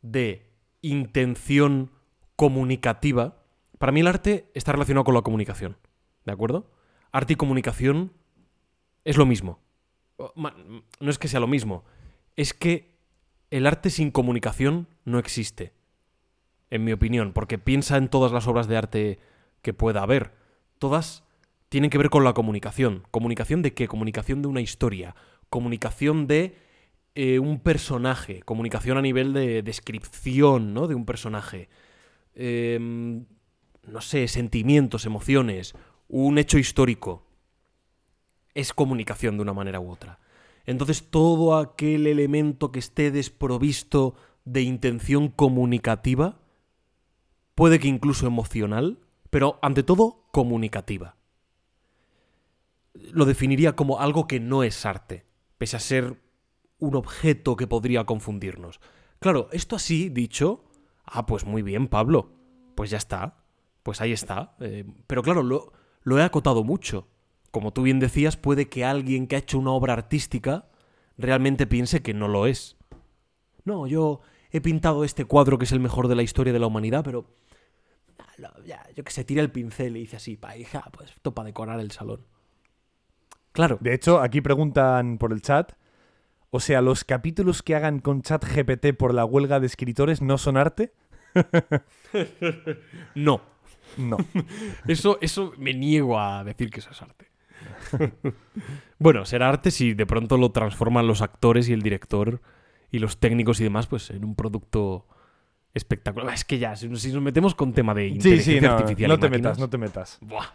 de intención comunicativa. Para mí el arte está relacionado con la comunicación, ¿de acuerdo? Arte y comunicación es lo mismo. No es que sea lo mismo, es que el arte sin comunicación no existe, en mi opinión, porque piensa en todas las obras de arte que pueda haber. Todas tienen que ver con la comunicación. ¿Comunicación de qué? Comunicación de una historia, comunicación de Eh, un personaje, comunicación a nivel de descripción, ¿no? De un personaje. Eh, no sé, sentimientos, emociones, un hecho histórico. Es comunicación de una manera u otra. Entonces, todo aquel elemento que esté desprovisto de intención comunicativa, puede que incluso emocional, pero ante todo comunicativa. Lo definiría como algo que no es arte, pese a ser un objeto que podría confundirnos. Claro, esto así dicho, ah, pues muy bien, Pablo, pues ya está, pues ahí está. Eh, pero claro, lo, lo he acotado mucho. Como tú bien decías, puede que alguien que ha hecho una obra artística realmente piense que no lo es. No, yo he pintado este cuadro que es el mejor de la historia de la humanidad, pero ya, yo que sé, tira el pincel y dice así, pa, hija, pues esto para decorar el salón. Claro. De hecho, aquí preguntan por el chat... O sea, ¿los capítulos que hagan con ChatGPT por la huelga de escritores no son arte? No. No. Eso, eso me niego a decir que eso es arte. Bueno, será arte si de pronto lo transforman los actores y el director y los técnicos y demás pues en un producto espectacular. Es que ya, si nos metemos con tema de inteligencia sí, sí, no, artificial no te máquinas, metas, no te metas. Buah,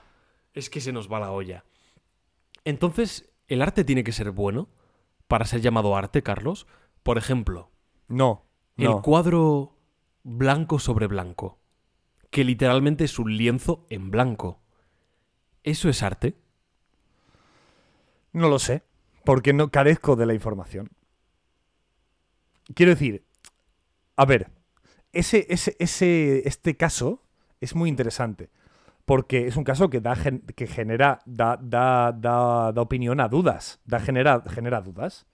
es que se nos va la olla. Entonces, ¿el arte tiene que ser bueno para ser llamado arte, Carlos? Por ejemplo, no, no. El cuadro blanco sobre blanco, que literalmente es un lienzo en blanco. ¿Eso es arte? No lo sé, porque no carezco de la información. Quiero decir, a ver, ese, ese, ese, este caso es muy interesante, porque es un caso que da que genera da, da, da, da opinión a dudas, da genera, genera dudas.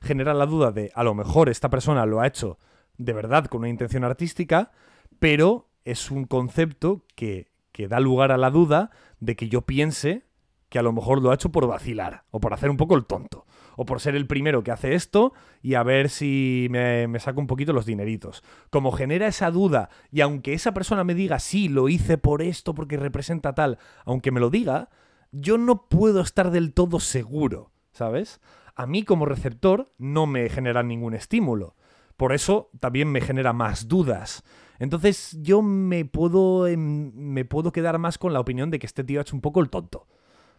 Genera la duda de a lo mejor esta persona lo ha hecho de verdad con una intención artística, pero es un concepto que, que da lugar a la duda de que yo piense que a lo mejor lo ha hecho por vacilar o por hacer un poco el tonto o por ser el primero que hace esto y a ver si me, me saco un poquito los dineritos. Como genera esa duda, y aunque esa persona me diga sí, lo hice por esto porque representa tal, aunque me lo diga, yo no puedo estar del todo seguro, ¿sabes? A mí como receptor no me genera ningún estímulo. Por eso también me genera más dudas. Entonces yo me puedo, me puedo quedar más con la opinión de que este tío ha hecho un poco el tonto,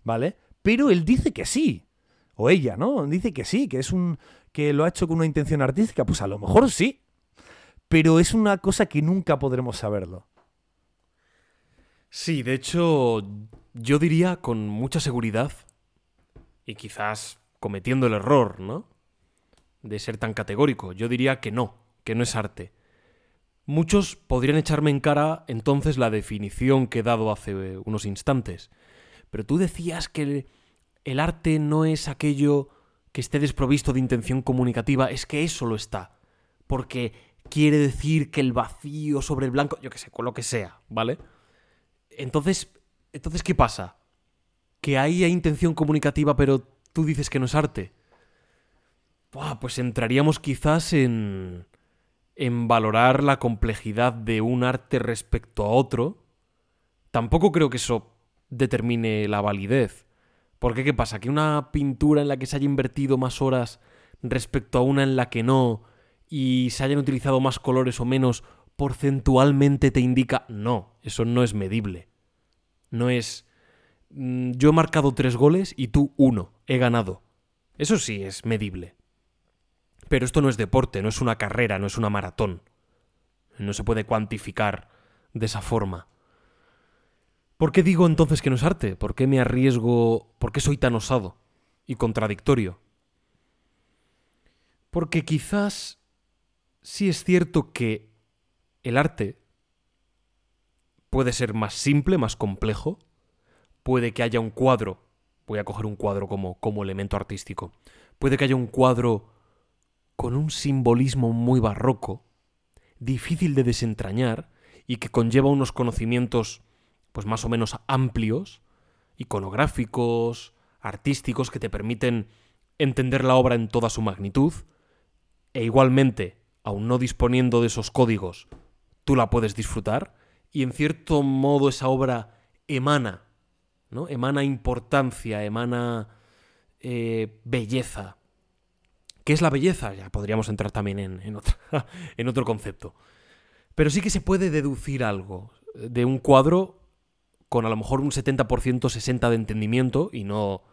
¿vale? Pero él dice que sí. O ella, ¿no? Dice que sí, que es un que lo ha hecho con una intención artística. Pues a lo mejor sí. Pero es una cosa que nunca podremos saberlo. Sí, de hecho, yo diría con mucha seguridad, y quizás cometiendo el error, ¿no?, de ser tan categórico, yo diría que no, que no es arte. Muchos podrían echarme en cara entonces la definición que he dado hace unos instantes, pero tú decías que el, el arte no es aquello que esté desprovisto de intención comunicativa, es que eso lo está, porque quiere decir que el vacío sobre el blanco, yo qué sé, con lo que sea, ¿vale? Entonces, entonces ¿qué pasa? Que ahí hay intención comunicativa, pero tú dices que no es arte. Buah, pues entraríamos quizás en... en valorar la complejidad de un arte respecto a otro. Tampoco creo que eso determine la validez. Porque, ¿qué pasa? ¿Que una pintura en la que se haya invertido más horas respecto a una en la que no, y se hayan utilizado más colores o menos, porcentualmente te indica? No, eso no es medible. No es... yo he marcado tres goles y tú uno, he ganado. Eso sí es medible. Pero esto no es deporte, no es una carrera, no es una maratón. No se puede cuantificar de esa forma. ¿Por qué digo entonces que no es arte? ¿Por qué me arriesgo? ¿Por qué soy tan osado y contradictorio? Porque quizás sí es cierto que el arte puede ser más simple, más complejo. Puede que haya un cuadro. Voy a coger un cuadro como, como elemento artístico. Puede que haya un cuadro con un simbolismo muy barroco, difícil de desentrañar y que conlleva unos conocimientos pues más o menos amplios, iconográficos, artísticos, que te permiten entender la obra en toda su magnitud, e igualmente, aun no disponiendo de esos códigos, tú la puedes disfrutar y en cierto modo esa obra emana, ¿no? Emana importancia, emana eh, belleza. ¿Qué es la belleza? Ya podríamos entrar también en, en, otra, en otro concepto. Pero sí que se puede deducir algo de un cuadro con a lo mejor un setenta por ciento, sesenta por ciento de entendimiento y no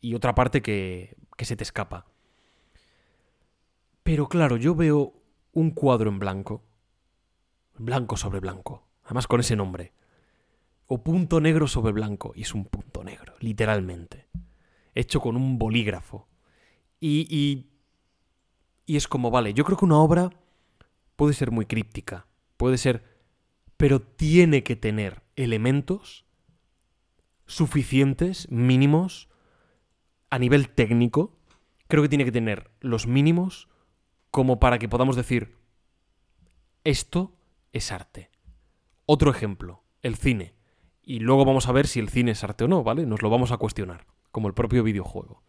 y otra parte que, que se te escapa. Pero claro, yo veo un cuadro en blanco, blanco sobre blanco, además con ese nombre, o punto negro sobre blanco, y es un punto negro, literalmente, hecho con un bolígrafo. Y, y, y es como, vale, yo creo que una obra puede ser muy críptica, puede ser, pero tiene que tener elementos suficientes, mínimos, a nivel técnico. Creo que tiene que tener los mínimos como para que podamos decir, esto es arte. Otro ejemplo, el cine. Y luego vamos a ver si el cine es arte o no, ¿vale? Nos lo vamos a cuestionar, como el propio videojuego.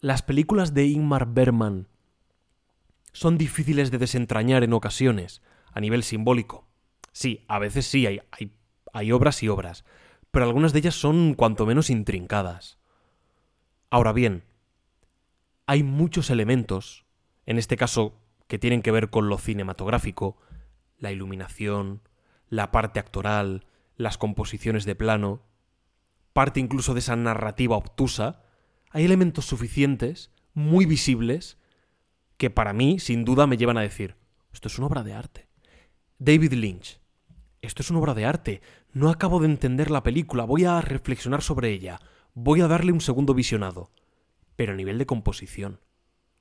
Las películas de Ingmar Bergman son difíciles de desentrañar en ocasiones, a nivel simbólico. Sí, a veces sí, hay, hay, hay obras y obras, pero algunas de ellas son cuanto menos intrincadas. Ahora bien, hay muchos elementos, en este caso que tienen que ver con lo cinematográfico, la iluminación, la parte actoral, las composiciones de plano, parte incluso de esa narrativa obtusa. Hay elementos suficientes, muy visibles, que para mí, sin duda, me llevan a decir, esto es una obra de arte. David Lynch, esto es una obra de arte. No acabo de entender la película, voy a reflexionar sobre ella, voy a darle un segundo visionado. Pero a nivel de composición,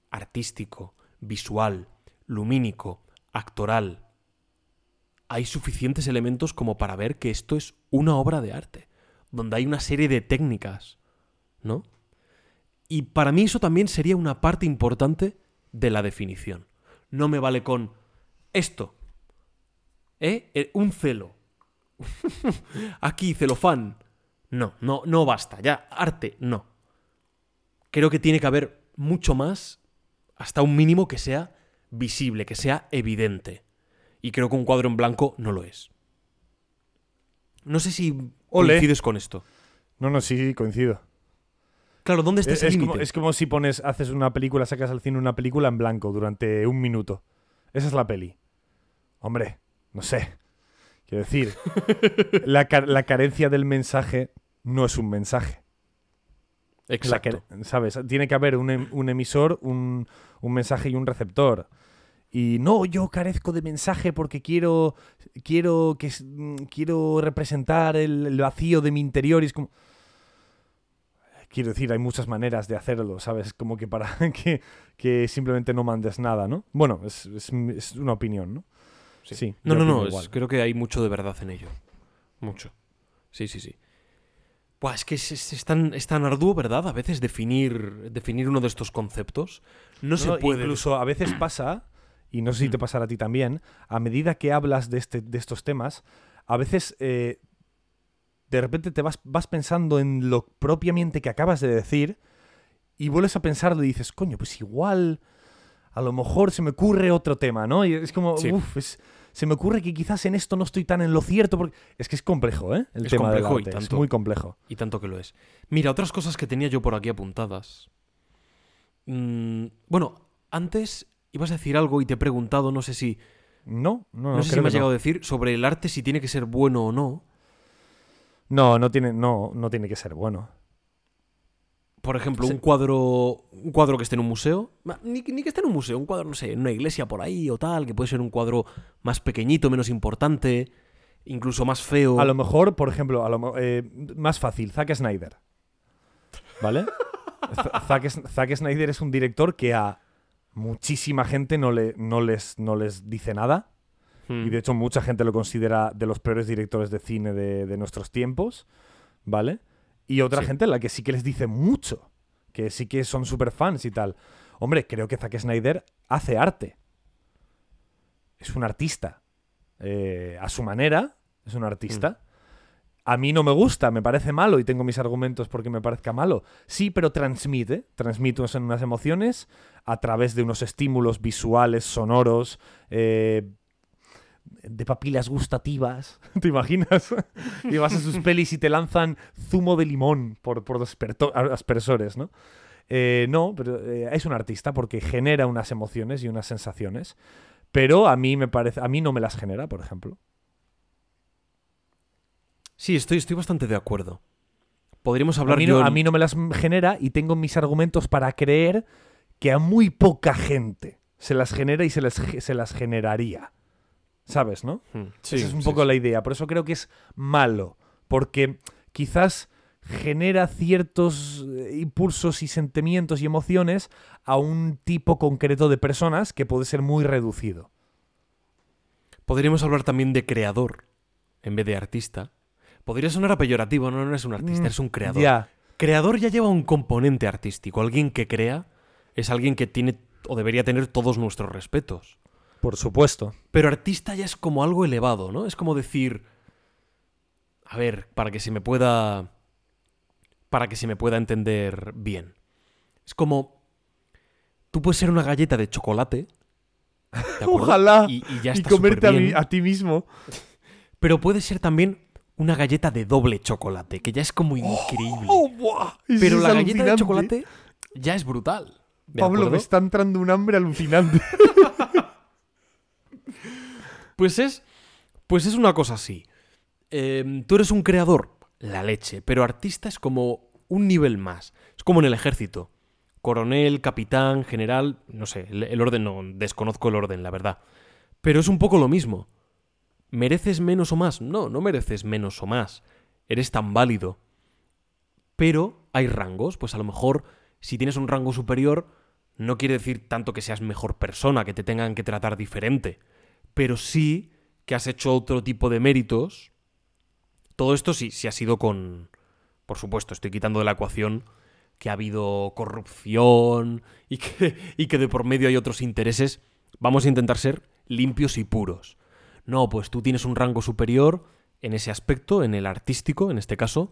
artístico, visual, lumínico, actoral, hay suficientes elementos como para ver que esto es una obra de arte, donde hay una serie de técnicas, ¿no? Y para mí eso también sería una parte importante de la definición. No me vale con esto. ¿Eh? Un celo. Aquí, celofán. No, no, no basta. Ya, arte, no. Creo que tiene que haber mucho más, hasta un mínimo que sea visible, que sea evidente. Y creo que un cuadro en blanco no lo es. No sé si Olé. Coincides con esto. No, no, sí, sí, coincido. Claro, ¿dónde está ese límite? Es como si pones, haces una película, sacas al cine una película en blanco durante un minuto. Esa es la peli. Hombre, no sé. Quiero decir, la, la carencia del mensaje no es un mensaje. Exacto. La, ¿sabes? Tiene que haber un, un emisor, un, un mensaje y un receptor. Y no, yo carezco de mensaje porque quiero, quiero, que, quiero representar el, el vacío de mi interior y es como... Quiero decir, hay muchas maneras de hacerlo, ¿sabes? Como que para que, que simplemente no mandes nada, ¿no? Bueno, es, es, es una opinión, ¿no? Sí. Sí, no, no, no, es, creo que hay mucho de verdad en ello. Mucho. Sí, sí, sí. Buah, es que es, es, es, tan, es tan arduo, ¿verdad? A veces definir, definir uno de estos conceptos. No, no se puede. Incluso a veces pasa, y no sé si te pasará a ti también, a medida que hablas de, este, de estos temas, a veces eh, de repente te vas, vas pensando en lo propiamente que acabas de decir y vuelves a pensarlo y dices, coño, pues igual... A lo mejor se me ocurre otro tema, ¿no? Y es como, sí. uff, se me ocurre que quizás en esto no estoy tan en lo cierto. Porque... Es que es complejo, ¿eh? El es tema complejo del arte. Y tanto, es muy complejo. Y tanto que lo es. Mira, otras cosas que tenía yo por aquí apuntadas. Mm, bueno, antes ibas a decir algo y te he preguntado, no sé si... No, no, no. No sé si me has llegado no. a decir sobre el arte, si tiene que ser bueno o no. No, no tiene, no, no tiene que ser bueno. Por ejemplo, un cuadro un cuadro que esté en un museo, ni, ni que esté en un museo, un cuadro, no sé, en una iglesia por ahí o tal, que puede ser un cuadro más pequeñito, menos importante, incluso más feo. A lo mejor, por ejemplo, a lo, eh, más fácil, Zack Snyder, ¿vale? Zack, Zack Snyder es un director que a muchísima gente no, le, no, les, no les dice nada, hmm. y de hecho mucha gente lo considera de los peores directores de cine de, de nuestros tiempos, ¿vale? Y otra sí. gente en la que sí que les dice mucho, que sí que son super fans y tal. Hombre, creo que Zack Snyder hace arte. Es un artista. Eh, a su manera, es un artista. Mm. A mí no me gusta, me parece malo y tengo mis argumentos porque me parezca malo. Sí, pero transmite. Transmite unas emociones a través de unos estímulos visuales, sonoros... Eh, de papilas gustativas, ¿te imaginas? Y vas a sus pelis y te lanzan zumo de limón por, por los aspersores, ¿no? Eh, no, pero eh, es un artista porque genera unas emociones y unas sensaciones, pero a mí me parece, a mí no me las genera, por ejemplo. Sí, estoy, estoy bastante de acuerdo. Podríamos hablar. A mí, no, yo... a mí no me las genera y tengo mis argumentos para creer que a muy poca gente se las genera y se las, se las generaría. ¿Sabes, no? Sí, esa es un poco sí, la idea. Por eso creo que es malo. Porque quizás genera ciertos impulsos y sentimientos y emociones a un tipo concreto de personas que puede ser muy reducido. Podríamos hablar también de creador en vez de artista. Podría sonar a peyorativo, no, no es un artista, mm, es un creador. Yeah. Creador ya lleva un componente artístico. Alguien que crea es alguien que tiene o debería tener todos nuestros respetos. Por supuesto. Pero artista ya es como algo elevado, ¿no? Es como decir... A ver, para que se me pueda... Para que se me pueda entender bien. Es como... Tú puedes ser una galleta de chocolate. Ojalá. Y, y ya está. Y comerte a, mí, a ti mismo. Pero puedes ser también una galleta de doble chocolate, que ya es como increíble. Oh, oh, Pero la alucinante. Galleta de chocolate ya es brutal. ¿Me Pablo, acuerdo? Me está entrando un hambre alucinante. Pues es, pues es una cosa así. Eh, tú eres un creador, la leche, pero artista es como un nivel más. Es como en el ejército. Coronel, capitán, general, no sé, el, el orden no, desconozco el orden, la verdad. Pero es un poco lo mismo. ¿Mereces menos o más? No, no mereces menos o más. Eres tan válido. Pero hay rangos, pues a lo mejor si tienes un rango superior no quiere decir tanto que seas mejor persona, que te tengan que tratar diferente. Pero sí que has hecho otro tipo de méritos. Todo esto sí, sí ha sido con... Por supuesto, estoy quitando de la ecuación que ha habido corrupción y que, y que de por medio hay otros intereses. Vamos a intentar ser limpios y puros. No, pues tú tienes un rango superior en ese aspecto, en el artístico, en este caso,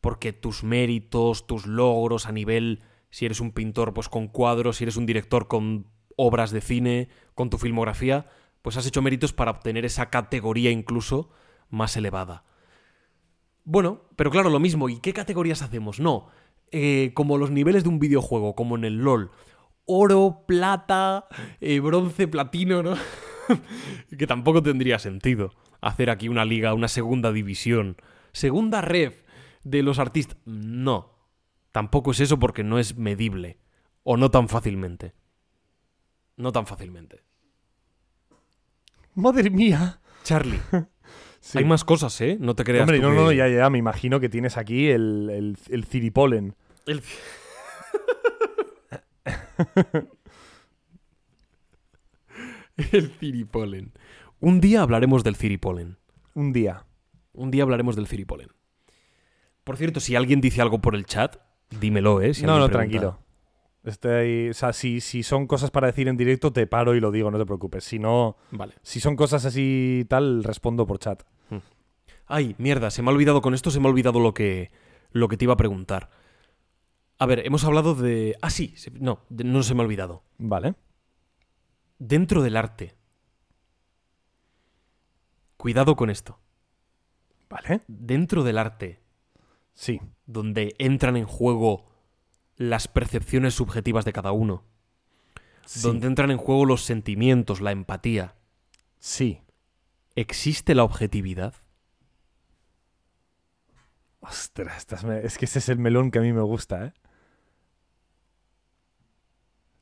porque tus méritos, tus logros a nivel... Si eres un pintor, pues con cuadros. Si eres un director, con obras de cine, con tu filmografía... pues has hecho méritos para obtener esa categoría incluso más elevada. Bueno, pero claro, lo mismo. ¿Y qué categorías hacemos? No, eh, como los niveles de un videojuego, como en el LOL. Oro, plata, eh, bronce, platino, ¿no? Que tampoco tendría sentido hacer aquí una liga, una segunda división. Segunda red de los artistas. No, tampoco es eso porque no es medible. O no tan fácilmente. No tan fácilmente. ¡Madre mía! Charlie, sí. Hay más cosas, ¿eh? No te creas. Hombre, no, que... no, ya, ya, me imagino que tienes aquí el, el, el ciripolen. El... el ciripolen. Un día hablaremos del Ciripolen. Un día. Un día hablaremos del Ciripolen. Por cierto, si alguien dice algo por el chat, dímelo, ¿eh? Si no, no, pregunta... tranquilo. Estoy, o sea, si, si son cosas para decir en directo, te paro y lo digo, no te preocupes. Si no, vale. Si son cosas así tal, respondo por chat. Ay, mierda, se me ha olvidado con esto, se me ha olvidado lo que, lo que te iba a preguntar. A ver, hemos hablado de... Ah, sí, no, no se me ha olvidado. Vale. Dentro del arte. Cuidado con esto. Vale. Dentro del arte. Sí. Donde entran en juego... las percepciones subjetivas de cada uno. Sí. Donde entran en juego los sentimientos, la empatía. Sí. ¿Existe la objetividad? Ostras, estás me... es que ese es el melón que a mí me gusta, ¿eh?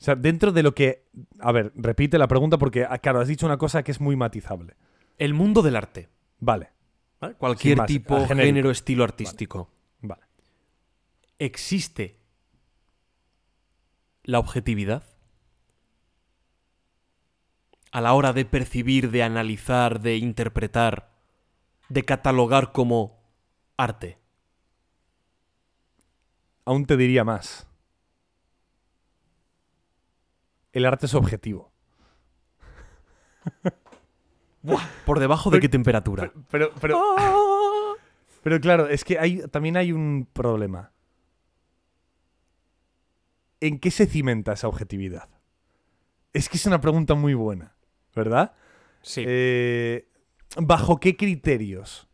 O sea, dentro de lo que... A ver, repite la pregunta porque, claro, has dicho una cosa que es muy matizable. El mundo del arte. Vale. ¿Vale? Cualquier más, tipo, genérico. Género, estilo artístico. Vale. Vale. ¿Existe la objetividad a la hora de percibir, de analizar, de interpretar, de catalogar como arte? Aún te diría más. El arte es objetivo. Buah, por debajo de pero, qué temperatura. Pero, pero, pero, ¡ah! Pero claro, es que hay, también hay un problema. ¿En qué se cimenta esa objetividad? Es que es una pregunta muy buena, ¿verdad? Sí. Eh, ¿Bajo qué criterios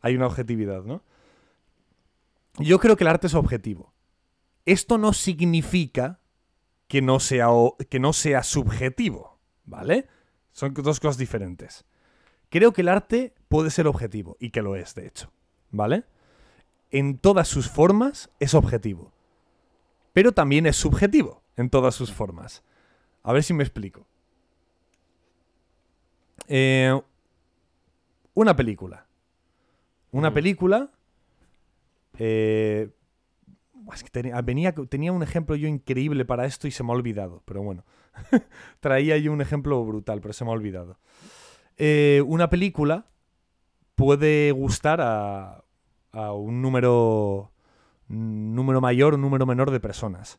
hay una objetividad, no? Yo creo que el arte es objetivo. Esto no significa que no sea, o, que no sea subjetivo, ¿vale? Son dos cosas diferentes. Creo que el arte puede ser objetivo, y que lo es, de hecho, ¿vale? En todas sus formas es objetivo. Pero también es subjetivo en todas sus formas. A ver si me explico. Eh, una película. Una mm. película... Eh, es que tenía, venía, tenía un ejemplo yo increíble para esto y se me ha olvidado. Pero bueno. Traía yo un ejemplo brutal, pero se me ha olvidado. Eh, una película puede gustar a, a un número... número mayor o número menor de personas.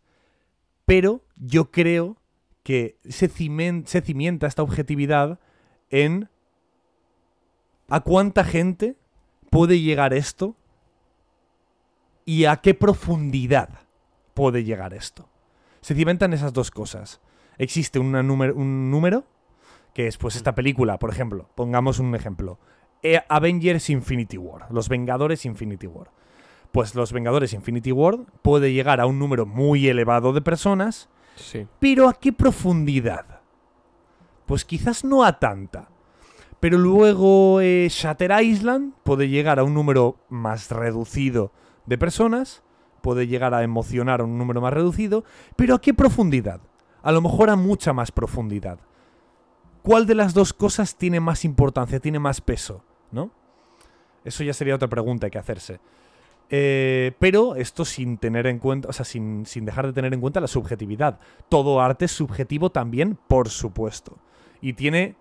Pero yo creo que se cimenta, se cimienta esta objetividad en a cuánta gente puede llegar esto y a qué profundidad puede llegar esto. Se cimentan esas dos cosas. Existe una número, un número que es pues esta película, por ejemplo, pongamos un ejemplo. Avengers Infinity War, Los Vengadores Infinity War. Pues Los Vengadores Infinity War puede llegar a un número muy elevado de personas. Sí. Pero ¿a qué profundidad? Pues quizás no a tanta. Pero luego eh, Shatter Island puede llegar a un número más reducido de personas. Puede llegar a emocionar a un número más reducido. Pero ¿a qué profundidad? A lo mejor a mucha más profundidad. ¿Cuál de las dos cosas tiene más importancia, tiene más peso? ¿No? Eso ya sería otra pregunta que hacerse. Eh, pero esto sin tener en cuenta, o sea, sin, sin dejar de tener en cuenta la subjetividad. Todo arte es subjetivo también, por supuesto. Y tiene,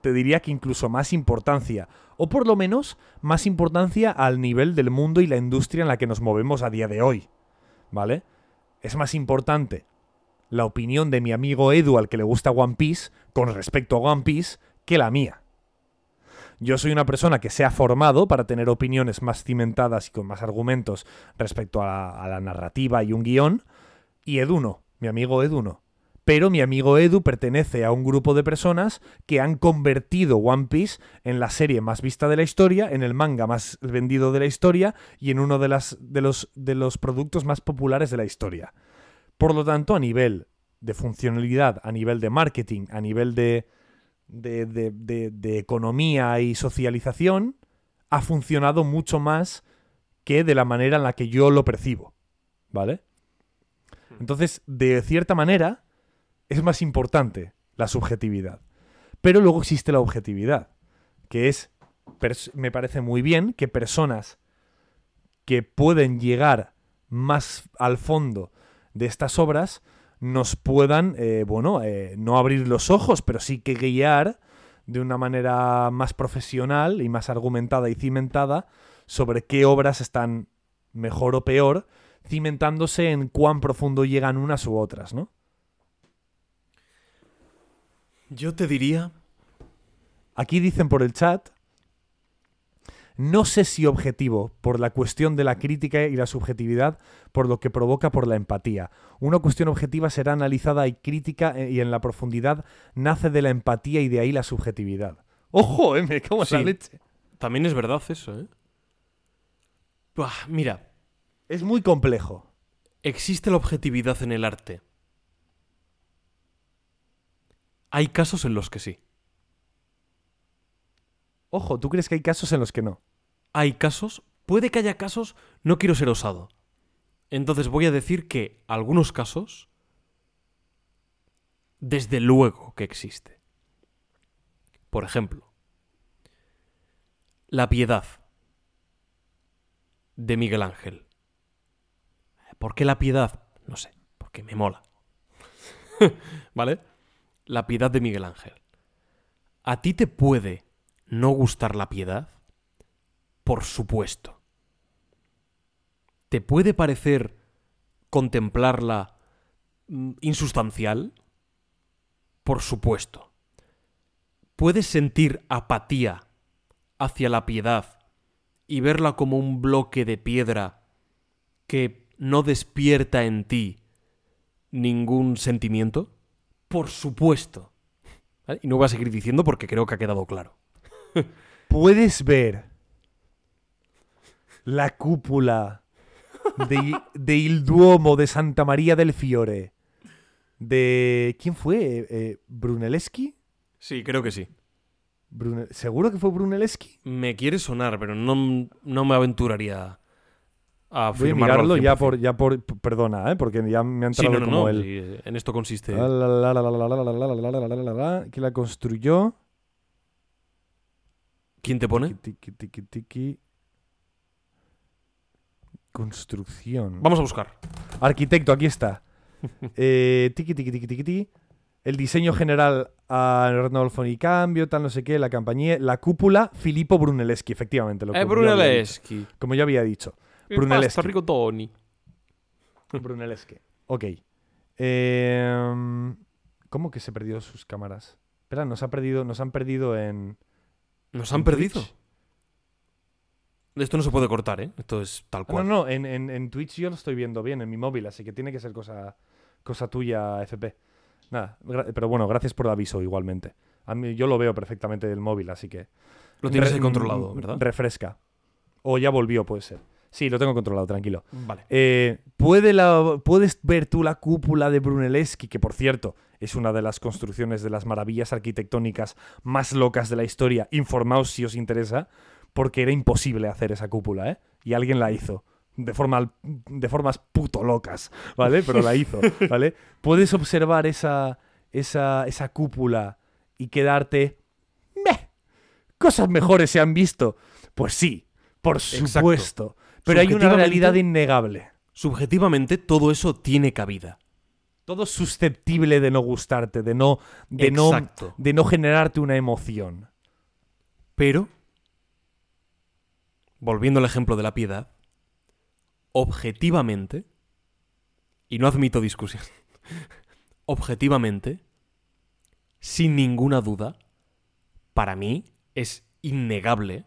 te diría que incluso más importancia. O por lo menos, más importancia al nivel del mundo y la industria en la que nos movemos a día de hoy. ¿Vale? Es más importante la opinión de mi amigo Edu, al que le gusta One Piece, con respecto a One Piece, que la mía. Yo soy una persona que se ha formado para tener opiniones más cimentadas y con más argumentos respecto a la, a la narrativa y un guión. Y Edu no, mi amigo Edu no. Pero mi amigo Edu pertenece a un grupo de personas que han convertido One Piece en la serie más vista de la historia, en el manga más vendido de la historia y en uno de, las, de, los, de los productos más populares de la historia. Por lo tanto, a nivel de funcionalidad, a nivel de marketing, a nivel de... De, de, de, de economía y socialización, ha funcionado mucho más que de la manera en la que yo lo percibo, ¿vale? Entonces, de cierta manera, es más importante la subjetividad. Pero luego existe la objetividad, que es, pers- me parece muy bien que personas que pueden llegar más al fondo de estas obras nos puedan, eh, bueno, eh, no abrir los ojos, pero sí que guiar de una manera más profesional y más argumentada y cimentada sobre qué obras están mejor o peor, cimentándose en cuán profundo llegan unas u otras, ¿no? Yo te diría... Aquí dicen por el chat... No sé si objetivo, por la cuestión de la crítica y la subjetividad, por lo que provoca por la empatía. Una cuestión objetiva será analizada y crítica y en la profundidad nace de la empatía y de ahí la subjetividad. ¡Ojo, eh! Me cago en la leche. También es verdad eso, ¿eh? Buah, mira. Es muy complejo. Existe la objetividad en el arte. Hay casos en los que sí. Ojo, ¿tú crees que hay casos en los que no? Hay casos, puede que haya casos, no quiero ser osado. Entonces voy a decir que algunos casos, desde luego que existe. Por ejemplo, La Piedad de Miguel Ángel. ¿Por qué La Piedad? No sé, porque me mola. ¿Vale? La Piedad de Miguel Ángel. ¿A ti te puede no gustar La Piedad? Por supuesto. ¿Te puede parecer contemplarla insustancial? Por supuesto. ¿Puedes sentir apatía hacia La Piedad y verla como un bloque de piedra que no despierta en ti ningún sentimiento? Por supuesto. ¿Vale? Y no voy a seguir diciendo porque creo que ha quedado claro. ¿Puedes ver la cúpula de, de Il Duomo de Santa María del Fiore de... ¿Quién fue? Eh, ¿Brunelleschi? Sí, creo que sí. Brune... ¿Seguro que fue Brunelleschi? Me quiere sonar, pero no, no me aventuraría a afirmarlo. Ya por, ya por, perdona, ¿eh? Porque ya me han entrado sí, no, como no, el... Sí, en esto consiste... La, la, la, la, la, la, la, la, la, la, que la construyó... ¿Quién te pone? Tiki, tiki, tiki. Construcción. Vamos a buscar. Arquitecto, aquí está. eh, tiki, tiki, tiki, tiki, tiki. El diseño general a Arnolfo Nicambio, tal no sé qué, la compañía, la cúpula, Filippo Brunelleschi, efectivamente. Lo eh, Brunelleschi. Como yo había dicho. Brunelleschi. Rico Tony. Brunelleschi. Ok. Eh, ¿Cómo que se perdió sus cámaras? Espera, nos, ha perdido, nos han perdido en... ¿Nos han perdido? Twitch? Esto no se puede cortar, ¿eh? Esto es tal cual. No, no, en, en, en Twitch yo lo estoy viendo bien, en mi móvil, así que tiene que ser cosa, cosa tuya, F P. Nada, gra- pero bueno, gracias por el aviso igualmente. A mí, yo lo veo perfectamente del móvil, así que... Lo tienes re- ahí controlado, ¿verdad? Refresca. O ya volvió, puede ser. Sí, lo tengo controlado, tranquilo. Vale. Eh, ¿puede la, ¿Puedes ver tú la cúpula de Brunelleschi? Que, por cierto, es una de las construcciones de las maravillas arquitectónicas más locas de la historia. Informaos si os interesa, porque era imposible hacer esa cúpula, ¿eh? Y alguien la hizo. De, forma, de formas puto locas, ¿vale? Pero la hizo, ¿vale? Puedes observar esa, esa, esa cúpula y quedarte... ¡Meh! Cosas mejores se han visto. Pues sí, por supuesto. Exacto. Pero hay una realidad innegable. Subjetivamente, todo eso tiene cabida. Todo es susceptible de no gustarte, de no, de no, de no generarte una emoción. Pero, volviendo al ejemplo de La Piedad, objetivamente, y no admito discusión, objetivamente, sin ninguna duda, para mí es innegable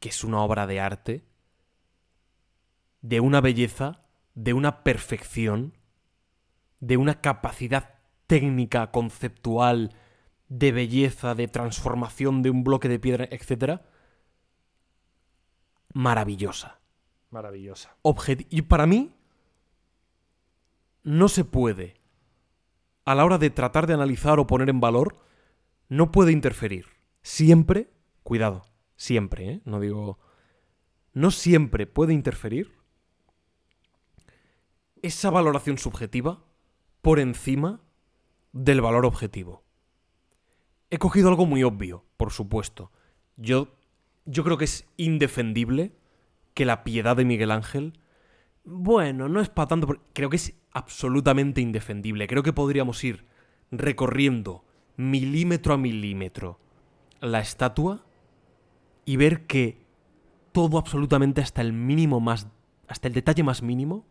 que es una obra de arte de una belleza, de una perfección, de una capacidad técnica, conceptual, de belleza, de transformación de un bloque de piedra, etcétera, maravillosa. Maravillosa. Objet- y para mí, no se puede, a la hora de tratar de analizar o poner en valor, no puede interferir. Siempre, cuidado, siempre, ¿eh? No digo... No siempre puede interferir esa valoración subjetiva por encima del valor objetivo. He cogido algo muy obvio, por supuesto. Yo, yo creo que es indefendible que La Piedad de Miguel Ángel... Bueno, no es para tanto... Creo que es absolutamente indefendible. Creo que podríamos ir recorriendo milímetro a milímetro la estatua y ver que todo, absolutamente hasta el mínimo más, hasta el detalle más mínimo,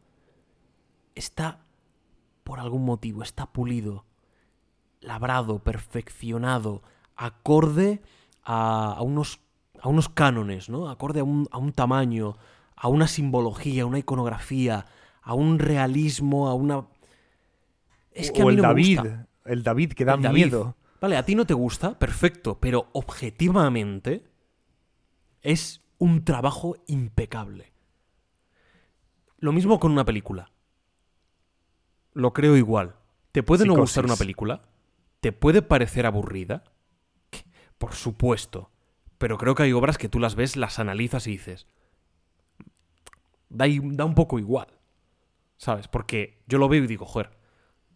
está, por algún motivo, está pulido, labrado, perfeccionado, acorde a, a unos a unos cánones, ¿no? Acorde a un, a un tamaño, a una simbología, a una iconografía, a un realismo, a una... Es que o a mí el no David, me gusta. El David que da el miedo. David. Vale, a ti no te gusta, perfecto, pero objetivamente es un trabajo impecable. Lo mismo con una película. Lo creo igual. Te puede Psicosis. no gustar una película, te puede parecer aburrida, por supuesto, pero creo que hay obras que tú las ves, las analizas y dices... Da, da un poco igual, ¿sabes? Porque yo lo veo y digo, joder,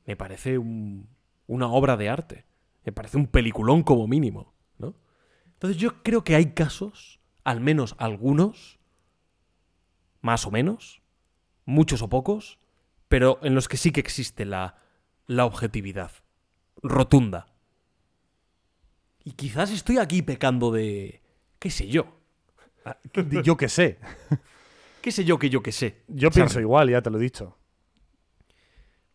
me parece un, una obra de arte. Me parece un peliculón como mínimo, ¿no? Entonces yo creo que hay casos, al menos algunos, más o menos, muchos o pocos, pero en los que sí que existe la, la objetividad rotunda. Y quizás estoy aquí pecando de... ¿Qué sé yo? Yo qué sé. ¿Qué sé yo que yo qué sé? Yo Sarri. pienso igual, ya te lo he dicho.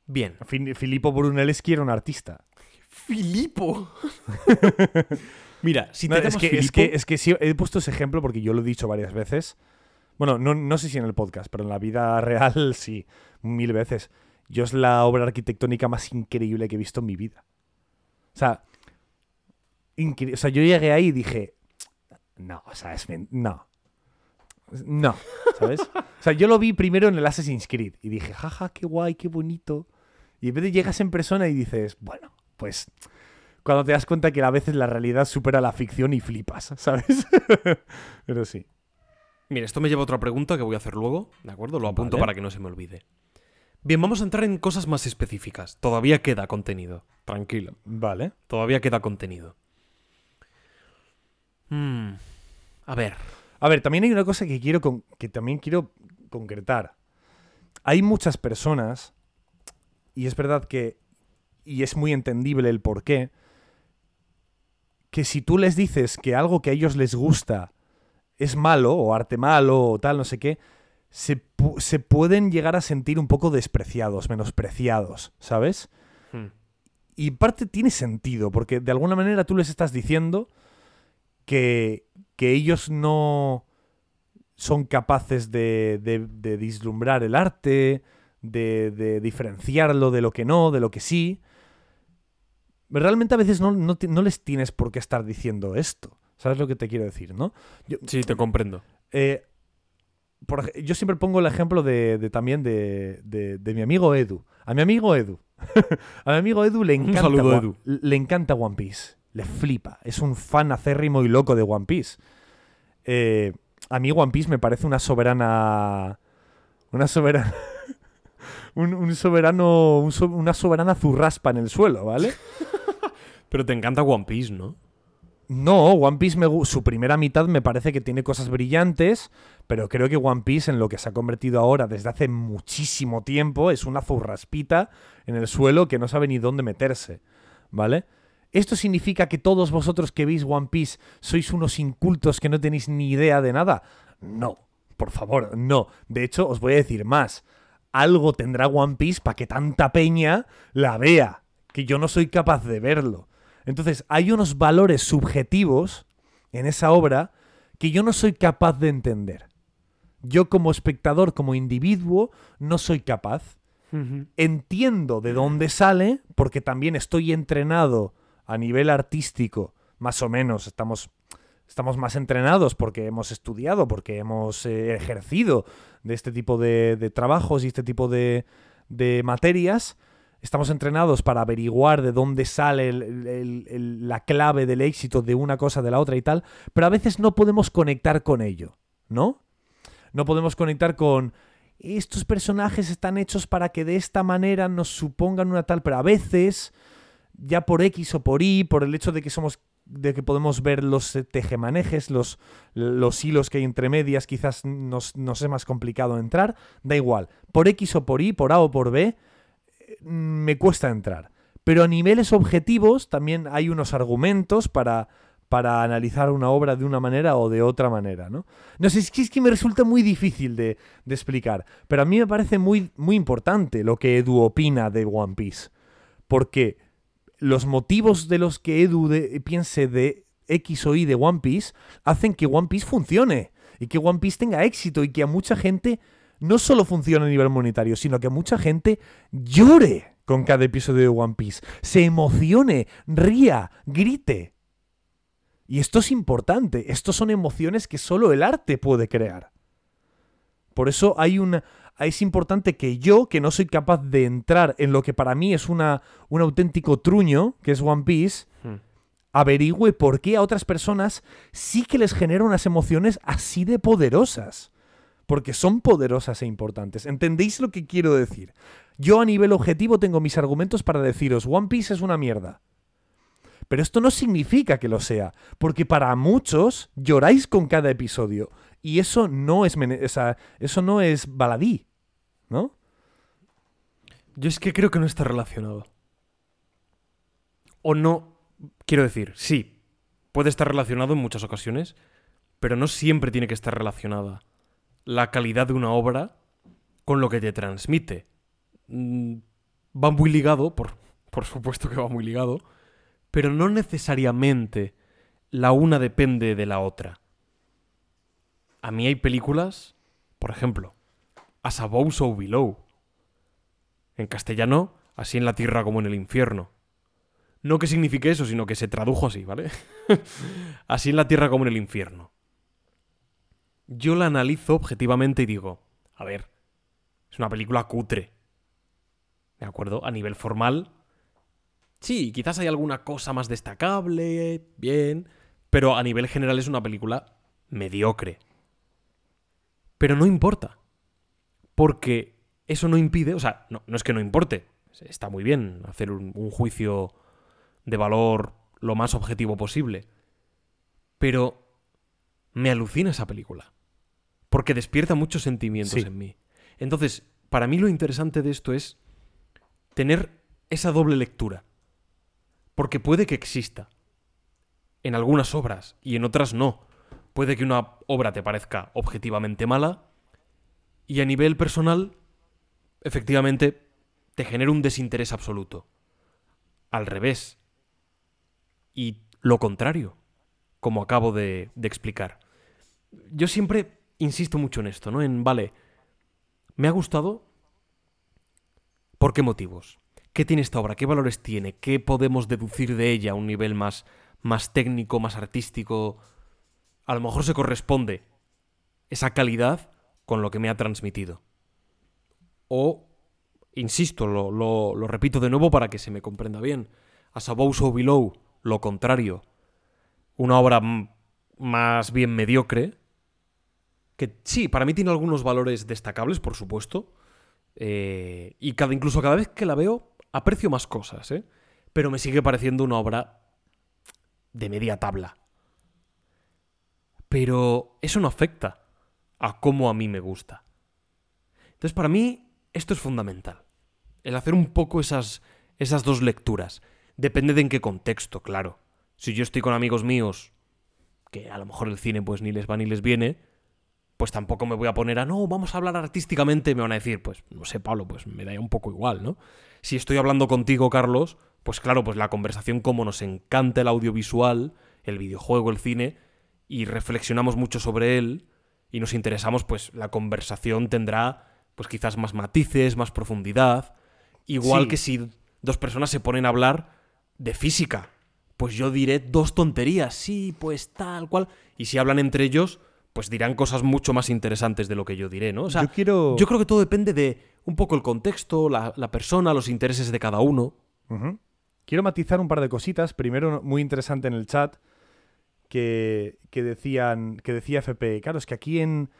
Bien. Filippo Brunelleschi era un artista. ¡Filippo! Mira, si te no, llamas es que, Filippo... Es que, es que sí, he puesto ese ejemplo porque yo lo he dicho varias veces. Bueno, no, no sé si en el podcast, pero en la vida real sí, mil veces. Yo es la obra arquitectónica más increíble que he visto en mi vida. O sea... O sea, yo llegué ahí y dije, no, o sea, es men- no. No, ¿sabes? O sea, yo lo vi primero en el Assassin's Creed y dije, jaja, qué guay, qué bonito. Y en vez de llegas en persona y dices, bueno, pues cuando te das cuenta que a veces la realidad supera la ficción y flipas, ¿sabes? Pero sí. Mira, esto me lleva a otra pregunta que voy a hacer luego, ¿de acuerdo? Lo apunto, vale, para que no se me olvide. Bien, vamos a entrar en cosas más específicas. Todavía queda contenido, tranquilo. Vale. Todavía queda contenido. Hmm. A ver. A ver, también hay una cosa que quiero con- que también quiero concretar. Hay muchas personas, y es verdad que, y es muy entendible el porqué, que si tú les dices que algo que a ellos les gusta es malo, o arte malo, o tal, no sé qué, se, pu- se pueden llegar a sentir un poco despreciados, menospreciados, ¿sabes? Hmm. Y parte tiene sentido, porque de alguna manera tú les estás diciendo... Que, que ellos no son capaces de, de, de vislumbrar el arte, de, de diferenciarlo de lo que no, de lo que sí. Realmente a veces no, no, no les tienes por qué estar diciendo esto. ¿Sabes lo que te quiero decir, no? Yo, sí, te comprendo. Eh, por, yo siempre pongo el ejemplo de, de también de, de, de mi amigo Edu. A mi amigo Edu. A mi amigo Edu le encanta, Un saludo, Edu. Le encanta One Piece. Le flipa. Es un fan acérrimo y loco de One Piece. Eh, a mí One Piece me parece una soberana... Una soberana... un, un soberano... Un so, una soberana zurraspa en el suelo, ¿vale? Pero te encanta One Piece, ¿no? No, One Piece, me, su primera mitad me parece que tiene cosas brillantes, pero creo que One Piece, en lo que se ha convertido ahora desde hace muchísimo tiempo, es una zurraspita en el suelo que no sabe ni dónde meterse, ¿vale? ¿Esto significa que todos vosotros que veis One Piece sois unos incultos que no tenéis ni idea de nada? No, por favor, no. De hecho, os voy a decir más. Algo tendrá One Piece para que tanta peña la vea, que yo no soy capaz de verlo. Entonces, hay unos valores subjetivos en esa obra que yo no soy capaz de entender. Yo como espectador, como individuo, no soy capaz. Uh-huh. Entiendo de dónde sale, porque también estoy entrenado... A nivel artístico, más o menos, estamos, estamos más entrenados porque hemos estudiado, porque hemos eh, ejercido de este tipo de, de trabajos y este tipo de, de materias. Estamos entrenados para averiguar de dónde sale el, el, el, la clave del éxito de una cosa, de la otra y tal, pero a veces no podemos conectar con ello, ¿no? No podemos conectar con... Estos personajes están hechos para que de esta manera nos supongan una tal... Pero a veces... ya por X o por Y, por el hecho de que somos de que podemos ver los tejemanejes, los, los hilos que hay entre medias, quizás nos, nos es más complicado entrar, da igual. Por X o por Y, por A o por B, me cuesta entrar. Pero a niveles objetivos también hay unos argumentos para, para analizar una obra de una manera o de otra manera, ¿no? No sé, es que, es que me resulta muy difícil de, de explicar, pero a mí me parece muy, muy importante lo que Edu opina de One Piece, porque los motivos de los que Edu de, piense de X o Y de One Piece hacen que One Piece funcione y que One Piece tenga éxito y que a mucha gente no solo funcione a nivel monetario, sino que a mucha gente llore con cada episodio de One Piece, se emocione, ría, grite. Y esto es importante, estas son emociones que solo el arte puede crear. Por eso hay una, es importante que yo, que no soy capaz de entrar en lo que para mí es una, un auténtico truño, que es One Piece, hmm. averigüe por qué a otras personas sí que les genera unas emociones así de poderosas. Porque son poderosas e importantes. ¿Entendéis lo que quiero decir? Yo a nivel objetivo tengo mis argumentos para deciros One Piece es una mierda. Pero esto no significa que lo sea, porque para muchos lloráis con cada episodio y eso no es mene- o sea, eso no es baladí, ¿no? Yo es que creo que no está relacionado. O no, quiero decir, sí, puede estar relacionado en muchas ocasiones, pero no siempre tiene que estar relacionada la calidad de una obra con lo que te transmite. Va muy ligado, por, por supuesto que va muy ligado, pero no necesariamente la una depende de la otra. A mí hay películas, por ejemplo, As Above So Below, en castellano, Así en la tierra como en el infierno. No que signifique eso, sino que se tradujo así, ¿vale? Así en la tierra como en el infierno. Yo la analizo objetivamente y digo, a ver, es una película cutre. ¿De acuerdo? A nivel formal, sí, quizás hay alguna cosa más destacable, bien, pero a nivel general es una película mediocre. Pero no importa, porque eso no impide, o sea, no, no es que no importe, está muy bien hacer un, un juicio de valor lo más objetivo posible, pero me alucina esa película, porque despierta muchos sentimientos sí. en mí. Entonces, para mí lo interesante de esto es tener esa doble lectura. Porque puede que exista. En algunas obras y en otras no. Puede que una obra te parezca objetivamente mala y a nivel personal, efectivamente, te genera un desinterés absoluto. Al revés. Y lo contrario, como acabo de, de explicar. Yo siempre insisto mucho en esto, ¿no? En, vale, me ha gustado. ¿Por qué motivos? ¿Qué tiene esta obra? ¿Qué valores tiene? ¿Qué podemos deducir de ella a un nivel más, más técnico, más artístico? A lo mejor se corresponde esa calidad con lo que me ha transmitido. O, insisto, lo, lo, lo repito de nuevo para que se me comprenda bien. As Above So Below, lo contrario. Una obra m- más bien mediocre, que sí, para mí tiene algunos valores destacables, por supuesto. Eh, y cada, incluso cada vez que la veo aprecio más cosas, ¿eh? Pero me sigue pareciendo una obra de media tabla. Pero eso no afecta a cómo a mí me gusta. Entonces, para mí, esto es fundamental. El hacer un poco esas, esas dos lecturas. Depende de en qué contexto, claro. Si yo estoy con amigos míos, que a lo mejor el cine pues ni les va ni les viene, pues tampoco me voy a poner a, no, vamos a hablar artísticamente, me van a decir, pues, no sé, Pablo, pues me da un poco igual, ¿no? Si estoy hablando contigo, Carlos, pues claro, pues la conversación, como nos encanta el audiovisual, el videojuego, el cine, y reflexionamos mucho sobre él, y nos interesamos, pues la conversación tendrá, pues quizás más matices, más profundidad, igual sí. que si dos personas se ponen a hablar de física, pues yo diré dos tonterías, sí, pues tal cual, y si hablan entre ellos, pues dirán cosas mucho más interesantes de lo que yo diré, ¿no? O sea, yo, quiero... yo creo que todo depende de un poco el contexto, la, la persona, los intereses de cada uno. Uh-huh. Quiero matizar un par de cositas. Primero, muy interesante en el chat, que, que, decían, que decía F P. Claro, es que aquí en,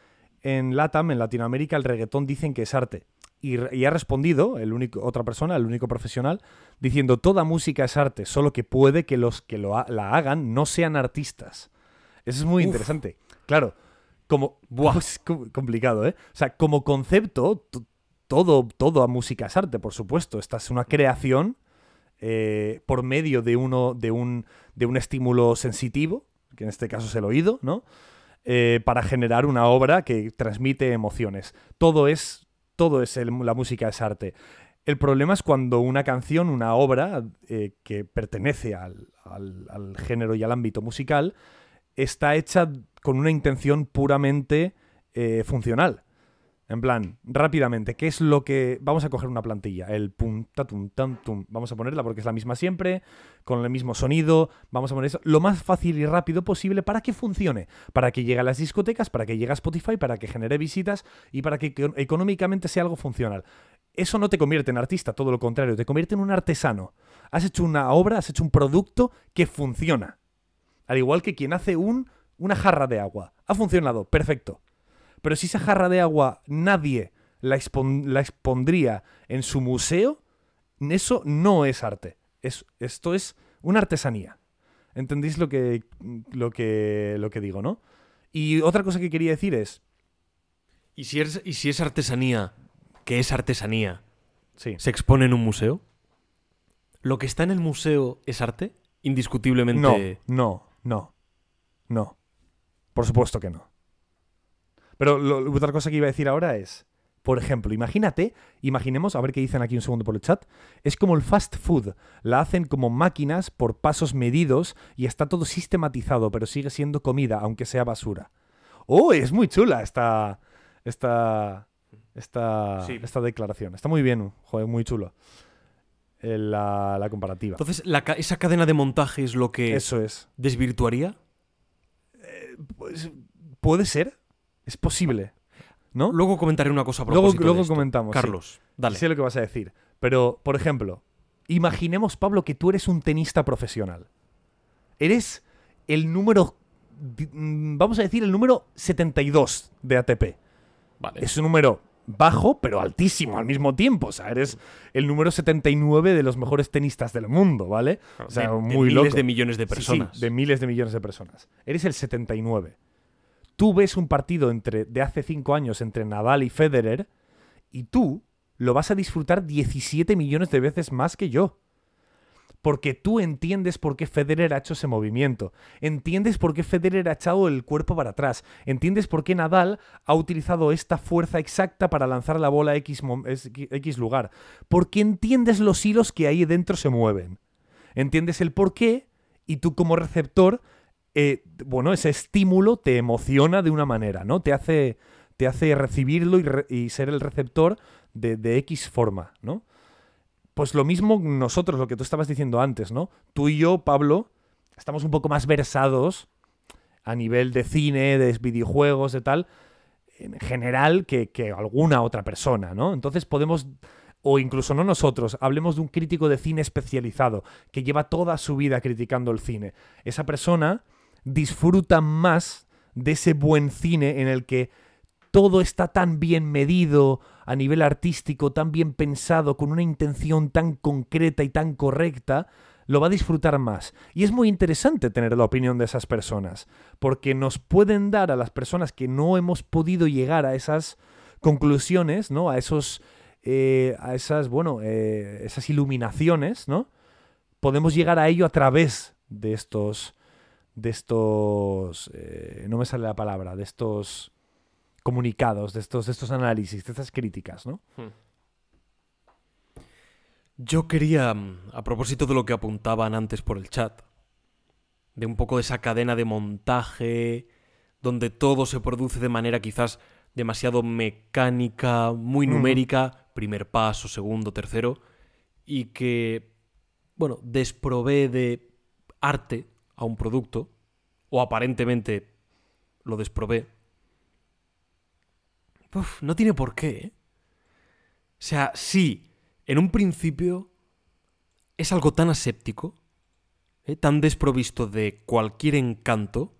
en LATAM, en Latinoamérica, el reggaetón dicen que es arte. Y, y ha respondido el único, otra persona, el único profesional, diciendo toda música es arte, solo que puede que los que lo, la hagan no sean artistas. Eso es muy Uf. interesante. Claro. Como, buah, es complicado, ¿eh? O sea, como concepto, t- todo, todo a música es arte, por supuesto. Esta es una creación eh, por medio de uno de un de un estímulo sensitivo, que en este caso es el oído, ¿no? Eh, para generar una obra que transmite emociones. Todo es todo es el, la música es arte. El problema es cuando una canción, una obra eh, que pertenece al, al, al género y al ámbito musical, está hecha con una intención puramente eh, funcional. En plan, rápidamente, ¿qué es lo que...? Vamos a coger una plantilla, el pum, tatum, tam, tum. Vamos a ponerla porque es la misma siempre, con el mismo sonido. Vamos a poner eso lo más fácil y rápido posible para que funcione, para que llegue a las discotecas, para que llegue a Spotify, para que genere visitas y para que económicamente sea algo funcional. Eso no te convierte en artista, todo lo contrario, te convierte en un artesano. Has hecho una obra, has hecho un producto que funciona. Al igual que quien hace un, una jarra de agua. Ha funcionado, perfecto. Pero si esa jarra de agua nadie la, expo- la expondría en su museo, eso no es arte. Es, esto es una artesanía. ¿Entendéis lo que, lo que, lo que digo, no? Y otra cosa que quería decir es... ¿Y si es, y si es artesanía, que es artesanía, sí, se expone en un museo? ¿Lo que está en el museo es arte? Indiscutiblemente... No, no, no. No. Por supuesto que no. Pero lo, otra cosa que iba a decir ahora es, por ejemplo, imagínate, imaginemos, a ver qué dicen aquí un segundo por el chat, es como el fast food, la hacen como máquinas por pasos medidos y está todo sistematizado, pero sigue siendo comida, aunque sea basura. ¡Oh, es muy chula esta esta esta, sí. esta declaración! Está muy bien, joder, muy chulo la, la comparativa. Entonces, la, ¿esa cadena de montaje es lo que Eso es. desvirtuaría? Eh, pues, puede ser. Es posible, ¿no? Luego comentaré una cosa a propósito. Luego, luego comentamos. Carlos, sí. dale. Sé lo que vas a decir. Pero, por ejemplo, imaginemos, Pablo, que tú eres un tenista profesional. Eres el número, vamos a decir, el número setenta y dos de A T P. Vale. Es un número bajo, pero altísimo al mismo tiempo. O sea, eres el número setenta y nueve de los mejores tenistas del mundo, ¿vale? O sea, de, muy de loco. De miles de millones de personas. Sí, sí, de miles de millones de personas. Eres el setenta y nueve. Tú ves un partido entre, de hace cinco años entre Nadal y Federer y tú lo vas a disfrutar diecisiete millones de veces más que yo. Porque tú entiendes por qué Federer ha hecho ese movimiento. Entiendes por qué Federer ha echado el cuerpo para atrás. Entiendes por qué Nadal ha utilizado esta fuerza exacta para lanzar la bola a X, X lugar. Porque entiendes los hilos que ahí dentro se mueven. Entiendes el por qué y tú como receptor... Eh, bueno, ese estímulo te emociona de una manera, ¿no? Te hace, te hace recibirlo y, re- y ser el receptor de, de X forma, ¿no? Pues lo mismo nosotros, lo que tú estabas diciendo antes, ¿no? Tú y yo, Pablo, estamos un poco más versados a nivel de cine, de videojuegos, de tal, en general, que, que alguna otra persona, ¿no? Entonces podemos... O incluso no nosotros, hablemos de un crítico de cine especializado que lleva toda su vida criticando el cine. Esa persona disfruta más de ese buen cine en el que todo está tan bien medido a nivel artístico, tan bien pensado, con una intención tan concreta y tan correcta, lo va a disfrutar más. Y es muy interesante tener la opinión de esas personas, porque nos pueden dar a las personas que no hemos podido llegar a esas conclusiones, ¿no? A esos... Eh, a esas, bueno, eh, esas iluminaciones, ¿no? Podemos llegar a ello a través de estos, de estos, eh, no me sale la palabra, de estos comunicados, de estos, de estos análisis, de estas críticas, ¿no? Yo quería, a propósito de lo que apuntaban antes por el chat, de un poco de esa cadena de montaje, donde todo se produce de manera quizás... demasiado mecánica, muy numérica, uh-huh. primer paso, segundo, tercero, y que, bueno, desprovee de arte a un producto, o aparentemente lo desprovee. Uf, no tiene por qué, ¿eh? O sea, sí, en un principio es algo tan aséptico, ¿eh? tan desprovisto de cualquier encanto,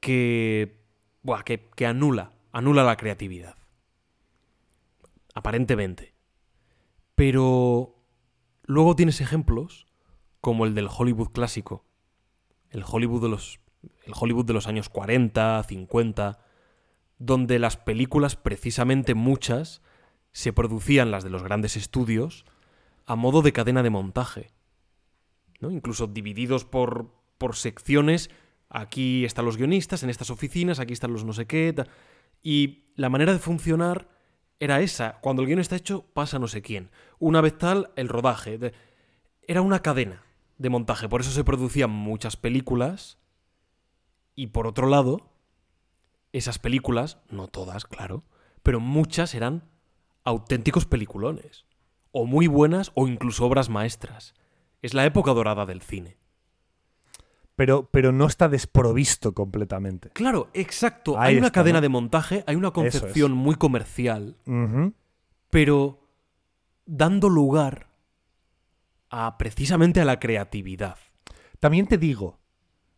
que, buah, que, que anula. Anula la creatividad. Aparentemente. Pero luego tienes ejemplos como el del Hollywood clásico. El Hollywood de los, el Hollywood de los años cuarenta, cincuenta, donde las películas, precisamente muchas, se producían, las de los grandes estudios, a modo de cadena de montaje, ¿no? Incluso divididos por, por secciones. Aquí están los guionistas, en estas oficinas, aquí están los no sé qué. Ta... Y la manera de funcionar era esa. Cuando el guión está hecho, pasa no sé quién. Una vez tal, el rodaje. De... Era una cadena de montaje. Por eso se producían muchas películas. Y por otro lado, esas películas, no todas, claro, pero muchas eran auténticos peliculones. O muy buenas o incluso obras maestras. Es la época dorada del cine. Pero, pero no está desprovisto completamente. Claro, exacto. Ahí hay una está, cadena ¿no? de montaje, hay una concepción muy comercial, uh-huh. pero dando lugar a precisamente a la creatividad. También te digo,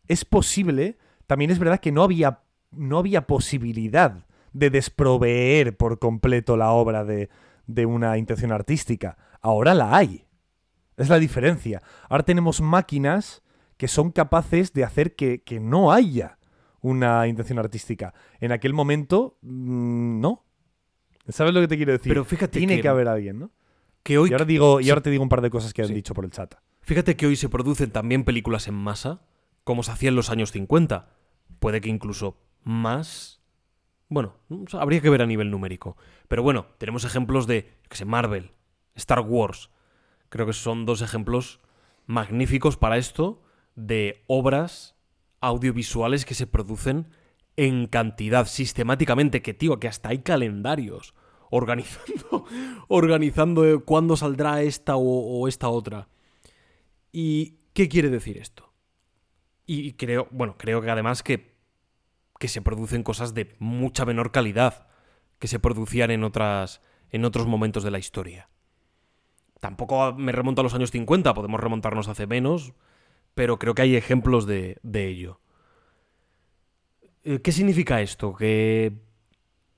es posible, también es verdad que no había, no había posibilidad de desproveer por completo la obra de, de una intención artística. Ahora la hay. Es la diferencia. Ahora tenemos máquinas que son capaces de hacer que, que no haya una intención artística. En aquel momento, no. ¿Sabes lo que te quiero decir? Pero fíjate Tiene que, que haber alguien, ¿no? Que hoy y, ahora digo, sí. y ahora te digo un par de cosas que han sí. dicho por el chat. Fíjate que hoy se producen también películas en masa, como se hacía en los años cincuenta. Puede que incluso más... Bueno, habría que ver a nivel numérico. Pero bueno, tenemos ejemplos de, que sé, Marvel, Star Wars. Creo que son dos ejemplos magníficos para esto, de obras audiovisuales que se producen en cantidad, sistemáticamente, que tío, que hasta hay calendarios organizando, organizando cuándo saldrá esta o, o esta otra. ¿Y qué quiere decir esto? Y creo, bueno, creo que además que, que se producen cosas de mucha menor calidad que se producían en otras, en otros momentos de la historia. Tampoco me remonto a los años cincuenta, podemos remontarnos hace menos, pero creo que hay ejemplos de, de ello. ¿Qué significa esto? Que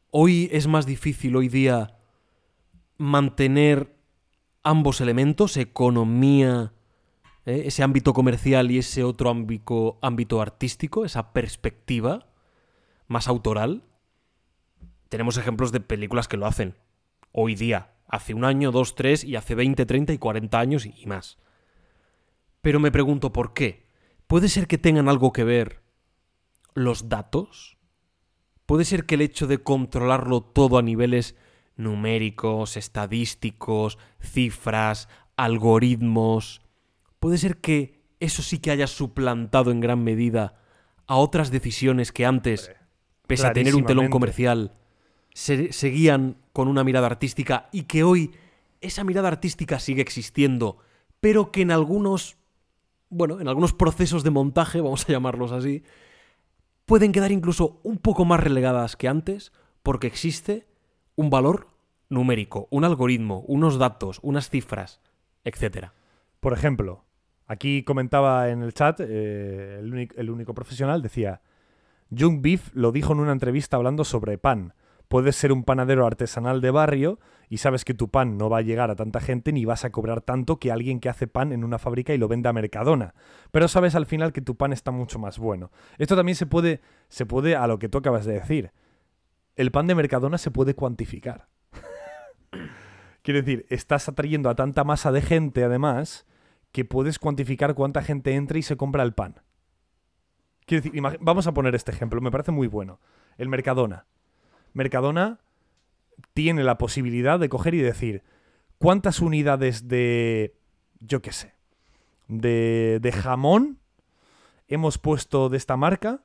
hoy es más difícil, hoy día, mantener ambos elementos, economía, ¿eh? ese ámbito comercial y ese otro ámbito, ámbito artístico, esa perspectiva más autoral. Tenemos ejemplos de películas que lo hacen hoy día, hace un año, dos, tres, y hace veinte, treinta y cuarenta años y más. Pero me pregunto por qué. ¿Puede ser que tengan algo que ver los datos? ¿Puede ser que el hecho de controlarlo todo a niveles numéricos, estadísticos, cifras, algoritmos... ¿Puede ser que eso sí que haya suplantado en gran medida a otras decisiones que antes, pese a tener un telón comercial, se seguían con una mirada artística y que hoy esa mirada artística sigue existiendo, pero que en algunos... Bueno, en algunos procesos de montaje, vamos a llamarlos así, pueden quedar incluso un poco más relegadas que antes porque existe un valor numérico, un algoritmo, unos datos, unas cifras, etcétera? Por ejemplo, aquí comentaba en el chat, eh, el, unico, el único profesional decía, Jung Beef lo dijo en una entrevista hablando sobre pan. Puedes ser un panadero artesanal de barrio y sabes que tu pan no va a llegar a tanta gente ni vas a cobrar tanto que alguien que hace pan en una fábrica y lo vende a Mercadona. Pero sabes al final que tu pan está mucho más bueno. Esto también se puede, se puede a lo que tú acabas de decir. El pan de Mercadona se puede cuantificar. Quiero decir, estás atrayendo a tanta masa de gente, además, que puedes cuantificar cuánta gente entra y se compra el pan. Quiero decir, imag- vamos a poner este ejemplo, me parece muy bueno. El Mercadona. Mercadona tiene la posibilidad de coger y decir cuántas unidades de, yo qué sé, de, de jamón hemos puesto de esta marca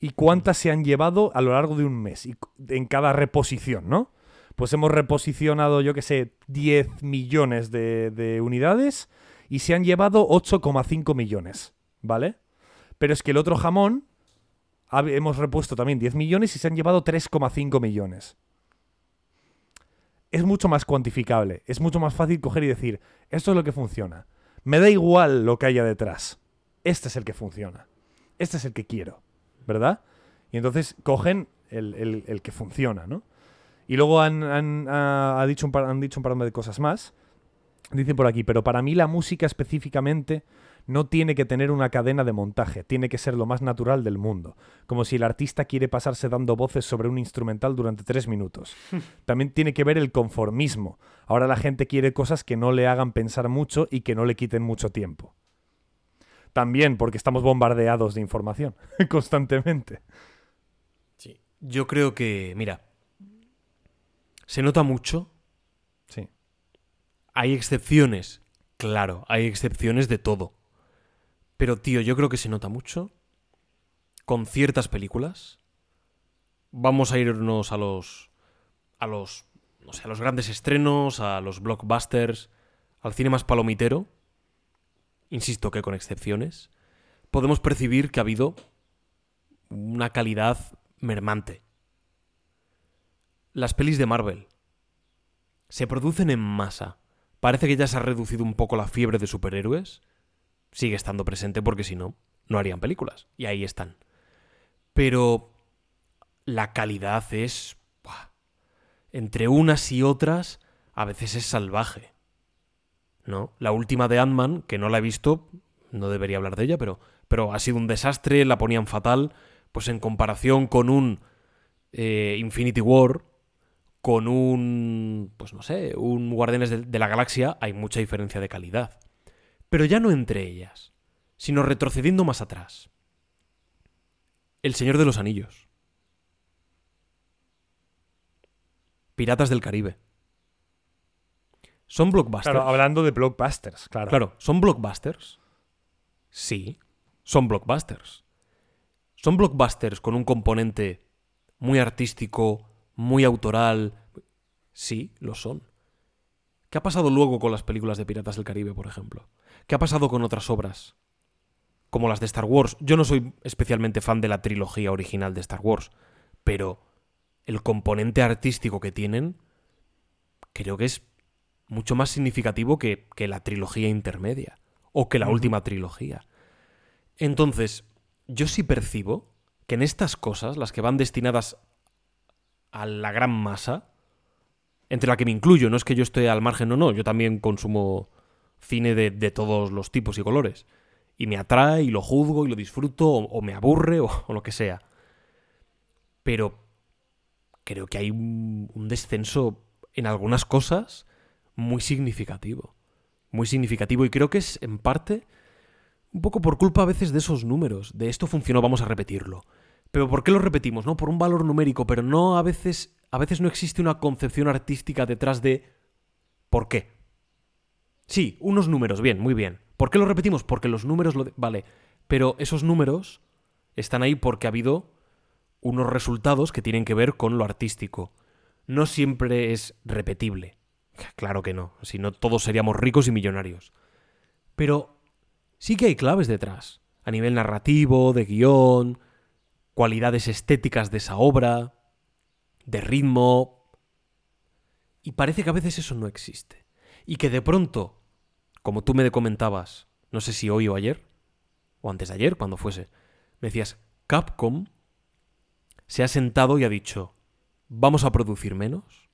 y cuántas se han llevado a lo largo de un mes y en cada reposición, ¿no? Pues hemos reposicionado, yo qué sé, diez millones de, de unidades y se han llevado ocho coma cinco millones, ¿vale? Pero es que el otro jamón... Hemos repuesto también diez millones y se han llevado tres coma cinco millones. Es mucho más cuantificable. Es mucho más fácil coger y decir, esto es lo que funciona. Me da igual lo que haya detrás. Este es el que funciona. Este es el que quiero, ¿verdad? Y entonces cogen el, el, el que funciona, ¿no? Y luego han, han, ha dicho un par, han dicho un par de cosas más. Dicen por aquí, pero para mí la música específicamente no tiene que tener una cadena de montaje, tiene que ser lo más natural del mundo. Como si el artista quiere pasarse dando voces sobre un instrumental durante tres minutos. También tiene que ver el conformismo. Ahora la gente quiere cosas que no le hagan pensar mucho y que no le quiten mucho tiempo. También porque estamos bombardeados de información constantemente. Sí. Yo creo que, mira, se nota mucho. Sí. Hay excepciones. Claro, hay excepciones de todo. Pero, tío, yo creo que se nota mucho con ciertas películas. Vamos a irnos a los, a los, no sé, a los grandes estrenos, a los blockbusters, al cine más palomitero. Insisto que con excepciones. Podemos percibir que ha habido una calidad mermante. Las pelis de Marvel se producen en masa. Parece que ya se ha reducido un poco la fiebre de superhéroes. Sigue estando presente porque si no, no harían películas. Y ahí están. Pero la calidad es... Buah, entre unas y otras, a veces es salvaje, ¿no? La última de Ant-Man, que no la he visto, no debería hablar de ella, pero, pero ha sido un desastre, la ponían fatal. Pues en comparación con un eh, Infinity War... con un, pues no sé, un Guardianes de la Galaxia, hay mucha diferencia de calidad. Pero ya no entre ellas, sino retrocediendo más atrás. El Señor de los Anillos. Piratas del Caribe. ¿Son blockbusters? Claro, hablando de blockbusters, claro. Claro, ¿son blockbusters? Sí, son blockbusters. Son blockbusters con un componente muy artístico, muy autoral. Sí, lo son. ¿Qué ha pasado luego con las películas de Piratas del Caribe, por ejemplo? ¿Qué ha pasado con otras obras? Como las de Star Wars. Yo no soy especialmente fan de la trilogía original de Star Wars, pero el componente artístico que tienen creo que es mucho más significativo que, que la trilogía intermedia o que la última trilogía. Entonces, yo sí percibo que en estas cosas, las que van destinadas a la gran masa, entre la que me incluyo, no es que yo esté al margen o no, yo también consumo cine de, de todos los tipos y colores, y me atrae, y lo juzgo, y lo disfruto, o, o me aburre, o, o lo que sea. Pero creo que hay un, un descenso en algunas cosas muy significativo. Muy significativo, y creo que es, en parte, un poco por culpa a veces de esos números, de esto funcionó, vamos a repetirlo. ¿Pero por qué lo repetimos? ¿No? Por un valor numérico, pero no a veces, a veces no existe una concepción artística detrás de ¿por qué? Sí, unos números, bien, muy bien. ¿Por qué lo repetimos? Porque los números lo... De... Vale, pero esos números están ahí porque ha habido unos resultados que tienen que ver con lo artístico. No siempre es repetible. Claro que no, si no todos seríamos ricos y millonarios. Pero sí que hay claves detrás, a nivel narrativo, de guión... cualidades estéticas de esa obra, de ritmo... Y parece que a veces eso no existe. Y que de pronto, como tú me comentabas, no sé si hoy o ayer, o antes de ayer, cuando fuese, me decías, Capcom se ha sentado y ha dicho, vamos a producir menos,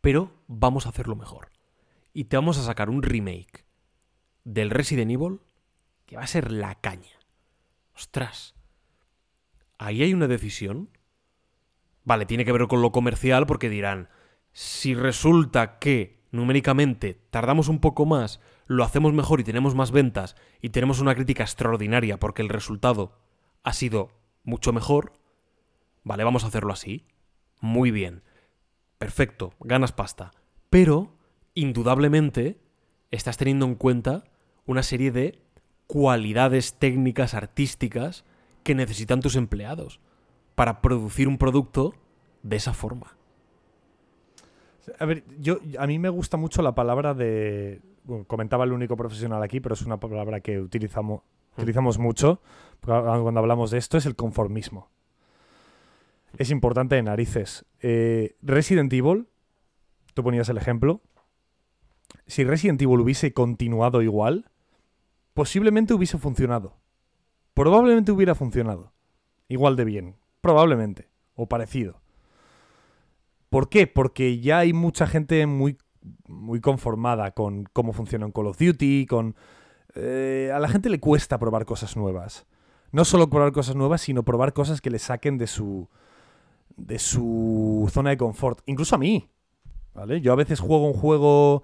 pero vamos a hacerlo mejor. Y te vamos a sacar un remake del Resident Evil que va a ser la caña. ¡Ostras! Ahí hay una decisión. Vale, tiene que ver con lo comercial porque dirán, si resulta que numéricamente tardamos un poco más, lo hacemos mejor y tenemos más ventas y tenemos una crítica extraordinaria porque el resultado ha sido mucho mejor, vale, vamos a hacerlo así. Muy bien. Perfecto, ganas pasta. Pero, indudablemente, estás teniendo en cuenta una serie de cualidades técnicas, artísticas, que necesitan tus empleados para producir un producto de esa forma. A ver, yo, a mí me gusta mucho la palabra de... Bueno, comentaba el único profesional aquí, pero es una palabra que utilizamos, mm. utilizamos mucho cuando hablamos de esto, es el conformismo. Es importante de narices. Eh, Resident Evil, tú ponías el ejemplo, si Resident Evil hubiese continuado igual, posiblemente hubiese funcionado. Probablemente hubiera funcionado. Igual de bien. Probablemente. O parecido. ¿Por qué? Porque ya hay mucha gente muy, muy conformada con cómo funcionan Call of Duty, con eh, a la gente le cuesta probar cosas nuevas. No solo probar cosas nuevas, sino probar cosas que le saquen de su, de su zona de confort. Incluso a mí, ¿vale? Yo a veces juego un juego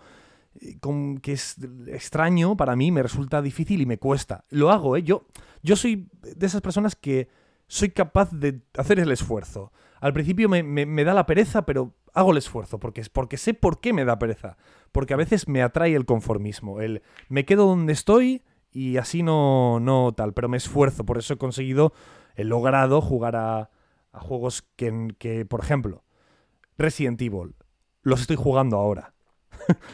con, que es extraño para mí, me resulta difícil y me cuesta. Lo hago, ¿eh? Yo, yo soy de esas personas que soy capaz de hacer el esfuerzo. Al principio me, me, me da la pereza, pero hago el esfuerzo, porque, porque sé por qué me da pereza. Porque a veces me atrae el conformismo, el me quedo donde estoy y así no, no tal, pero me esfuerzo. Por eso he conseguido, he logrado jugar a, a juegos que, que, por ejemplo, Resident Evil, los estoy jugando ahora.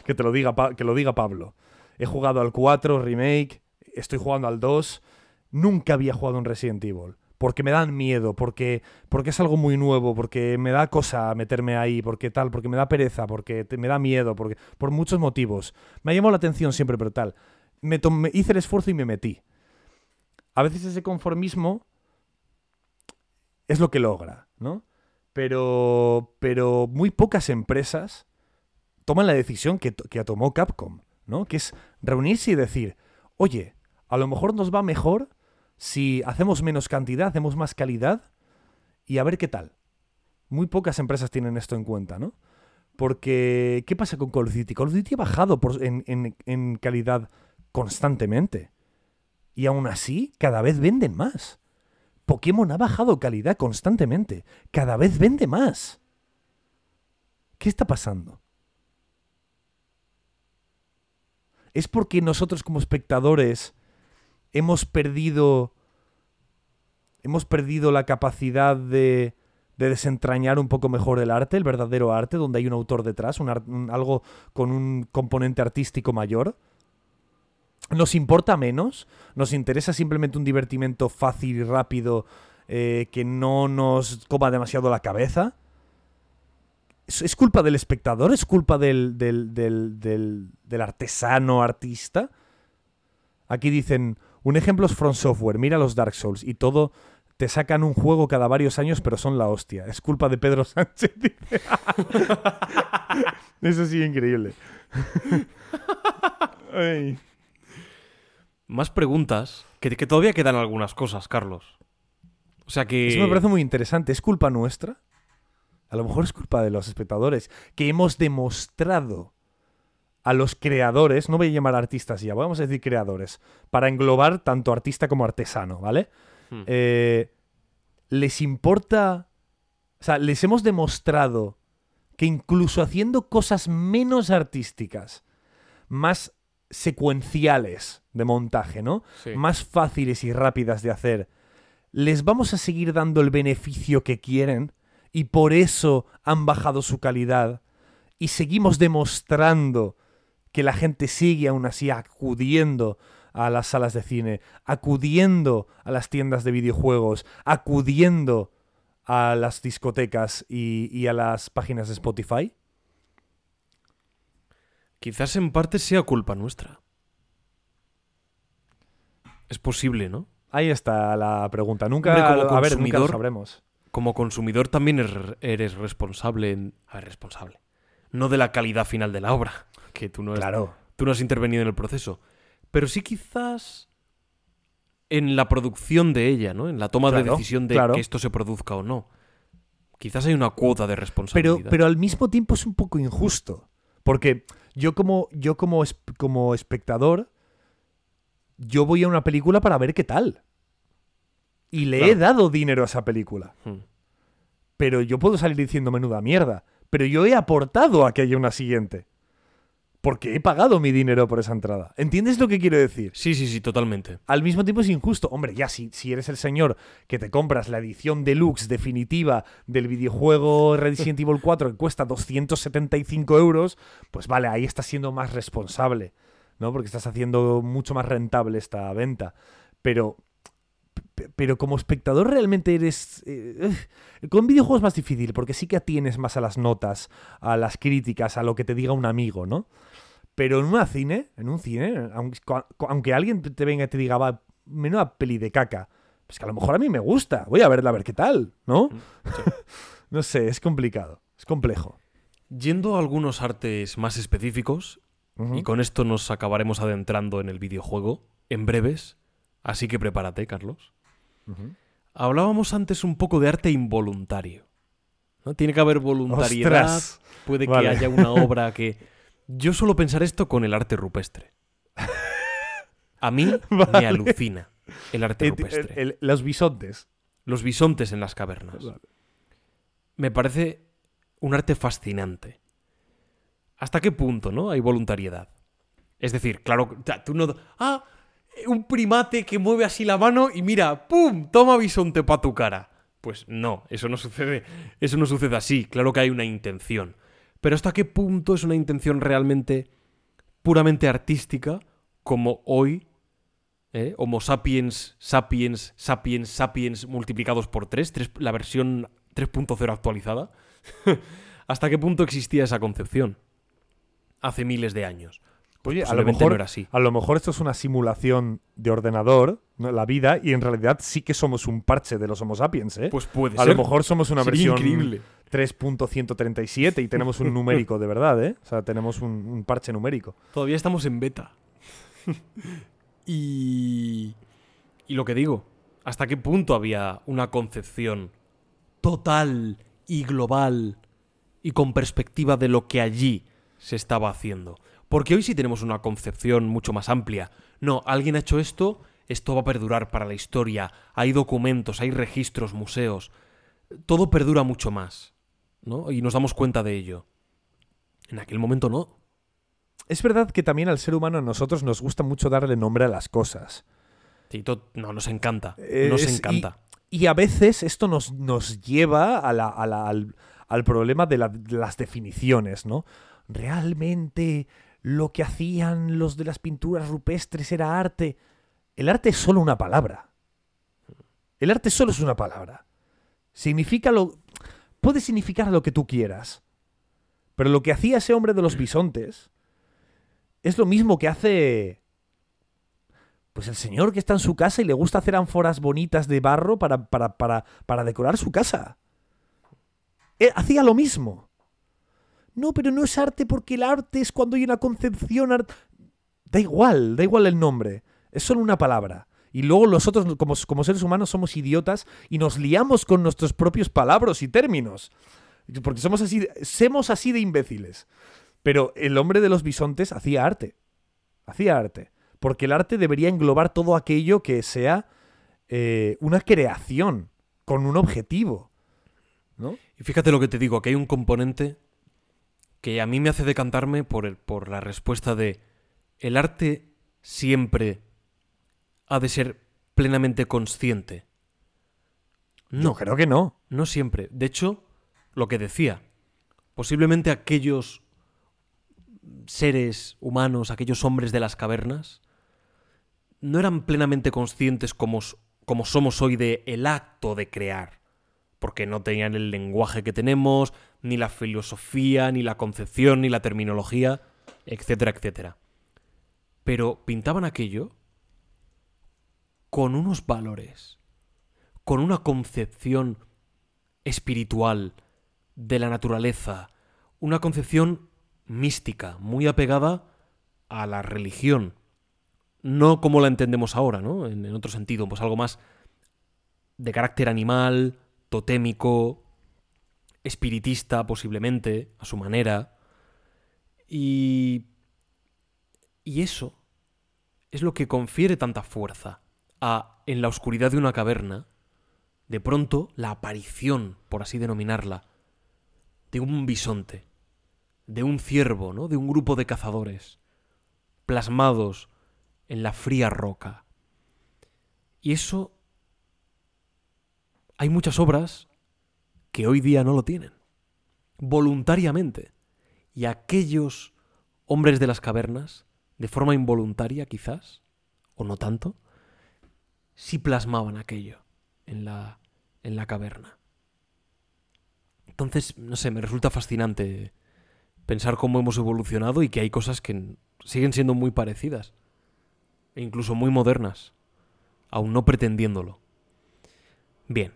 que te lo diga, que lo diga Pablo. He jugado al cuatro Remake, estoy jugando al dos. Nunca había jugado un Resident Evil. Porque me dan miedo, porque, porque es algo muy nuevo, porque me da cosa meterme ahí, porque tal, porque me da pereza, porque te, me da miedo, porque por muchos motivos. Me ha llamado la atención siempre, pero tal. Me tomé, hice el esfuerzo y me metí. A veces ese conformismo es lo que logra, ¿no? Pero, pero muy pocas empresas toman la decisión que, que tomó Capcom, ¿no? Que es reunirse y decir, oye, a lo mejor nos va mejor si hacemos menos cantidad, hacemos más calidad y a ver qué tal. Muy pocas empresas tienen esto en cuenta, ¿no? Porque, ¿qué pasa con Call of Duty? Call of Duty ha bajado por, en, en, en calidad constantemente. Y aún así, cada vez venden más. Pokémon ha bajado calidad constantemente. Cada vez vende más. ¿Qué está pasando? ¿Es porque nosotros como espectadores hemos perdido hemos perdido la capacidad de, de desentrañar un poco mejor el arte, el verdadero arte, donde hay un autor detrás, un, un, algo con un componente artístico mayor? ¿Nos importa menos? ¿Nos interesa simplemente un divertimento fácil y rápido eh, que no nos coma demasiado la cabeza? ¿Es, es culpa del espectador? ¿Es culpa del, del, del, del, del artesano, artista? Aquí dicen... Un ejemplo es From Software, mira los Dark Souls y todo, te sacan un juego cada varios años, pero son la hostia. Es culpa de Pedro Sánchez. Eso sí, increíble. Ay. Más preguntas, que, que todavía quedan algunas cosas, Carlos. O sea que... Eso me parece muy interesante. ¿Es culpa nuestra? A lo mejor es culpa de los espectadores, que hemos demostrado... a los creadores, no voy a llamar artistas ya, vamos a decir creadores, para englobar tanto artista como artesano, ¿vale? Hmm. Eh, les importa... O sea, les hemos demostrado que incluso haciendo cosas menos artísticas, más secuenciales de montaje, ¿no? Sí. Más fáciles y rápidas de hacer, les vamos a seguir dando el beneficio que quieren y por eso han bajado su calidad y seguimos demostrando que la gente sigue aún así acudiendo a las salas de cine, acudiendo a las tiendas de videojuegos, acudiendo a las discotecas y, y a las páginas de Spotify? Quizás en parte sea culpa nuestra. Es posible, ¿no? Ahí está la pregunta. Nunca, Hombre, como a ver, nunca lo sabremos. Como consumidor también eres responsable... En... A ver, responsable. No de la calidad final de la obra. Que tú no, claro. has, tú no has intervenido en el proceso. Pero sí quizás en la producción de ella, ¿no? En la toma claro, de decisión de claro. que esto se produzca o no. Quizás hay una cuota de responsabilidad. Pero, pero al mismo tiempo es un poco injusto. Porque yo como, yo como, como espectador, yo voy a una película para ver qué tal. Y le claro. he dado dinero a esa película. Hmm. Pero yo puedo salir diciendo menuda mierda. Pero yo he aportado a que haya una siguiente. Porque he pagado mi dinero por esa entrada. ¿Entiendes lo que quiero decir? Sí, sí, sí, totalmente. Al mismo tiempo es injusto. Hombre, ya si, si eres el señor que te compras la edición deluxe definitiva del videojuego Resident Evil cuatro que cuesta doscientos setenta y cinco euros, pues vale, ahí estás siendo más responsable, ¿no? Porque estás haciendo mucho más rentable esta venta. Pero, pero como espectador realmente eres... Eh, eh, con videojuegos es más difícil, porque sí que atienes más a las notas, a las críticas, a lo que te diga un amigo, ¿no? Pero en una cine, en un cine, aunque, aunque alguien te venga y te diga, va, menuda peli de caca, pues que a lo mejor a mí me gusta, voy a verla a ver qué tal, ¿no? Sí. No sé, es complicado, es complejo. Yendo a algunos artes más específicos, Uh-huh. Y con esto nos acabaremos adentrando en el videojuego en breves, así que prepárate, Carlos. Uh-huh. Hablábamos antes un poco de arte involuntario, ¿no? Tiene que haber voluntariedad. Ostras. Puede vale. que haya una obra que... Yo suelo pensar esto con el arte rupestre. A mí vale. me alucina el arte rupestre. El, el, el, los bisontes. Los bisontes en las cavernas. Vale. Me parece un arte fascinante. ¿Hasta qué punto, no? Hay voluntariedad. Es decir, claro, tú no... ¡Ah! Un primate que mueve así la mano y mira, ¡pum! Toma bisonte pa' tu cara. Pues no, eso no sucede. Eso no sucede así. Claro que hay una intención. Pero ¿hasta qué punto es una intención realmente puramente artística? Como hoy, ¿eh? Homo sapiens, sapiens, sapiens, sapiens multiplicados por tres, tres la versión tres punto cero actualizada. ¿Hasta qué punto existía esa concepción? Hace miles de años. Oye, a lo mejor, no era así. A lo mejor esto es una simulación de ordenador, ¿no? La vida, y en realidad sí que somos un parche de los Homo sapiens, ¿eh? Pues puede a ser. A lo mejor somos una Sería versión increíble. tres punto ciento treinta y siete y tenemos un numérico de verdad, ¿eh? O sea, tenemos un, un parche numérico. Todavía estamos en beta. y... y lo que digo, ¿hasta qué punto había una concepción total y global y con perspectiva de lo que allí se estaba haciendo? Porque hoy sí tenemos una concepción mucho más amplia. No, alguien ha hecho esto, esto va a perdurar para la historia. Hay documentos, hay registros, museos. Todo perdura mucho más, ¿no? Y nos damos cuenta de ello. En aquel momento no. Es verdad que también al ser humano a nosotros nos gusta mucho darle nombre a las cosas. Sí, to- no, nos encanta. Eh, nos es, encanta. Y, y a veces esto nos, nos lleva a la, a la, al, al problema de, la, de las definiciones, ¿no? Realmente... Lo que hacían los de las pinturas rupestres era arte. El arte es solo una palabra. El arte solo es una palabra. Significa lo... Puede significar lo que tú quieras. Pero lo que hacía ese hombre de los bisontes es lo mismo que hace... Pues el señor que está en su casa y le gusta hacer ánforas bonitas de barro para, para, para, para decorar su casa. Él hacía lo mismo. No, pero no es arte porque el arte es cuando hay una concepción... Art... Da igual, da igual el nombre. Es solo una palabra. Y luego nosotros, como, como seres humanos, somos idiotas y nos liamos con nuestros propios palabras y términos. Porque somos así, somos así de imbéciles. Pero el hombre de los bisontes hacía arte. Hacía arte. Porque el arte debería englobar todo aquello que sea eh, una creación con un objetivo, ¿no? Y fíjate lo que te digo, que hay un componente... que a mí me hace decantarme por, el, por la respuesta de el arte siempre ha de ser plenamente consciente. No. Yo creo que no. No siempre. De hecho, lo que decía, posiblemente aquellos seres humanos, aquellos hombres de las cavernas, no eran plenamente conscientes como, como somos hoy de el acto de crear. Porque no tenían el lenguaje que tenemos, ni la filosofía, ni la concepción, ni la terminología, etcétera, etcétera. Pero pintaban aquello con unos valores, con una concepción espiritual de la naturaleza, una concepción mística, muy apegada a la religión. No como la entendemos ahora, ¿no? En, en otro sentido, pues algo más de carácter animal... totémico, espiritista posiblemente, a su manera. Y... y eso es lo que confiere tanta fuerza a, en la oscuridad de una caverna, de pronto la aparición, por así denominarla, de un bisonte, de un ciervo, ¿no? De un grupo de cazadores, plasmados en la fría roca. Y eso... Hay muchas obras que hoy día no lo tienen, voluntariamente. Y aquellos hombres de las cavernas, de forma involuntaria quizás, o no tanto, sí plasmaban aquello en la, en la caverna. Entonces, no sé, me resulta fascinante pensar cómo hemos evolucionado y que hay cosas que siguen siendo muy parecidas, e incluso muy modernas, aun no pretendiéndolo. Bien.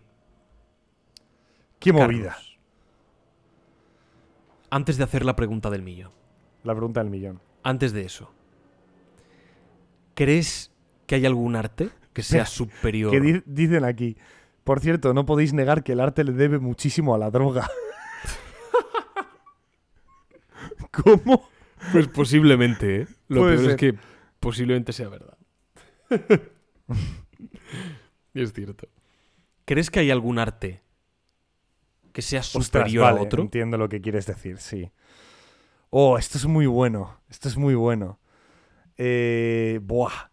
¡Qué movida! Carlos, antes de hacer la pregunta del millón. La pregunta del millón. antes de eso, ¿crees que hay algún arte que sea superior? ¿Qué di- dicen aquí? Por cierto, no podéis negar que el arte le debe muchísimo a la droga. ¿Cómo? Pues posiblemente, ¿eh? Lo Puede peor ser. Es que posiblemente sea verdad. Es cierto. ¿Crees que hay algún arte que sea superior Ostras, vale, a otro? Entiendo lo que quieres decir, sí. Oh, esto es muy bueno. Esto es muy bueno. Eh, buah.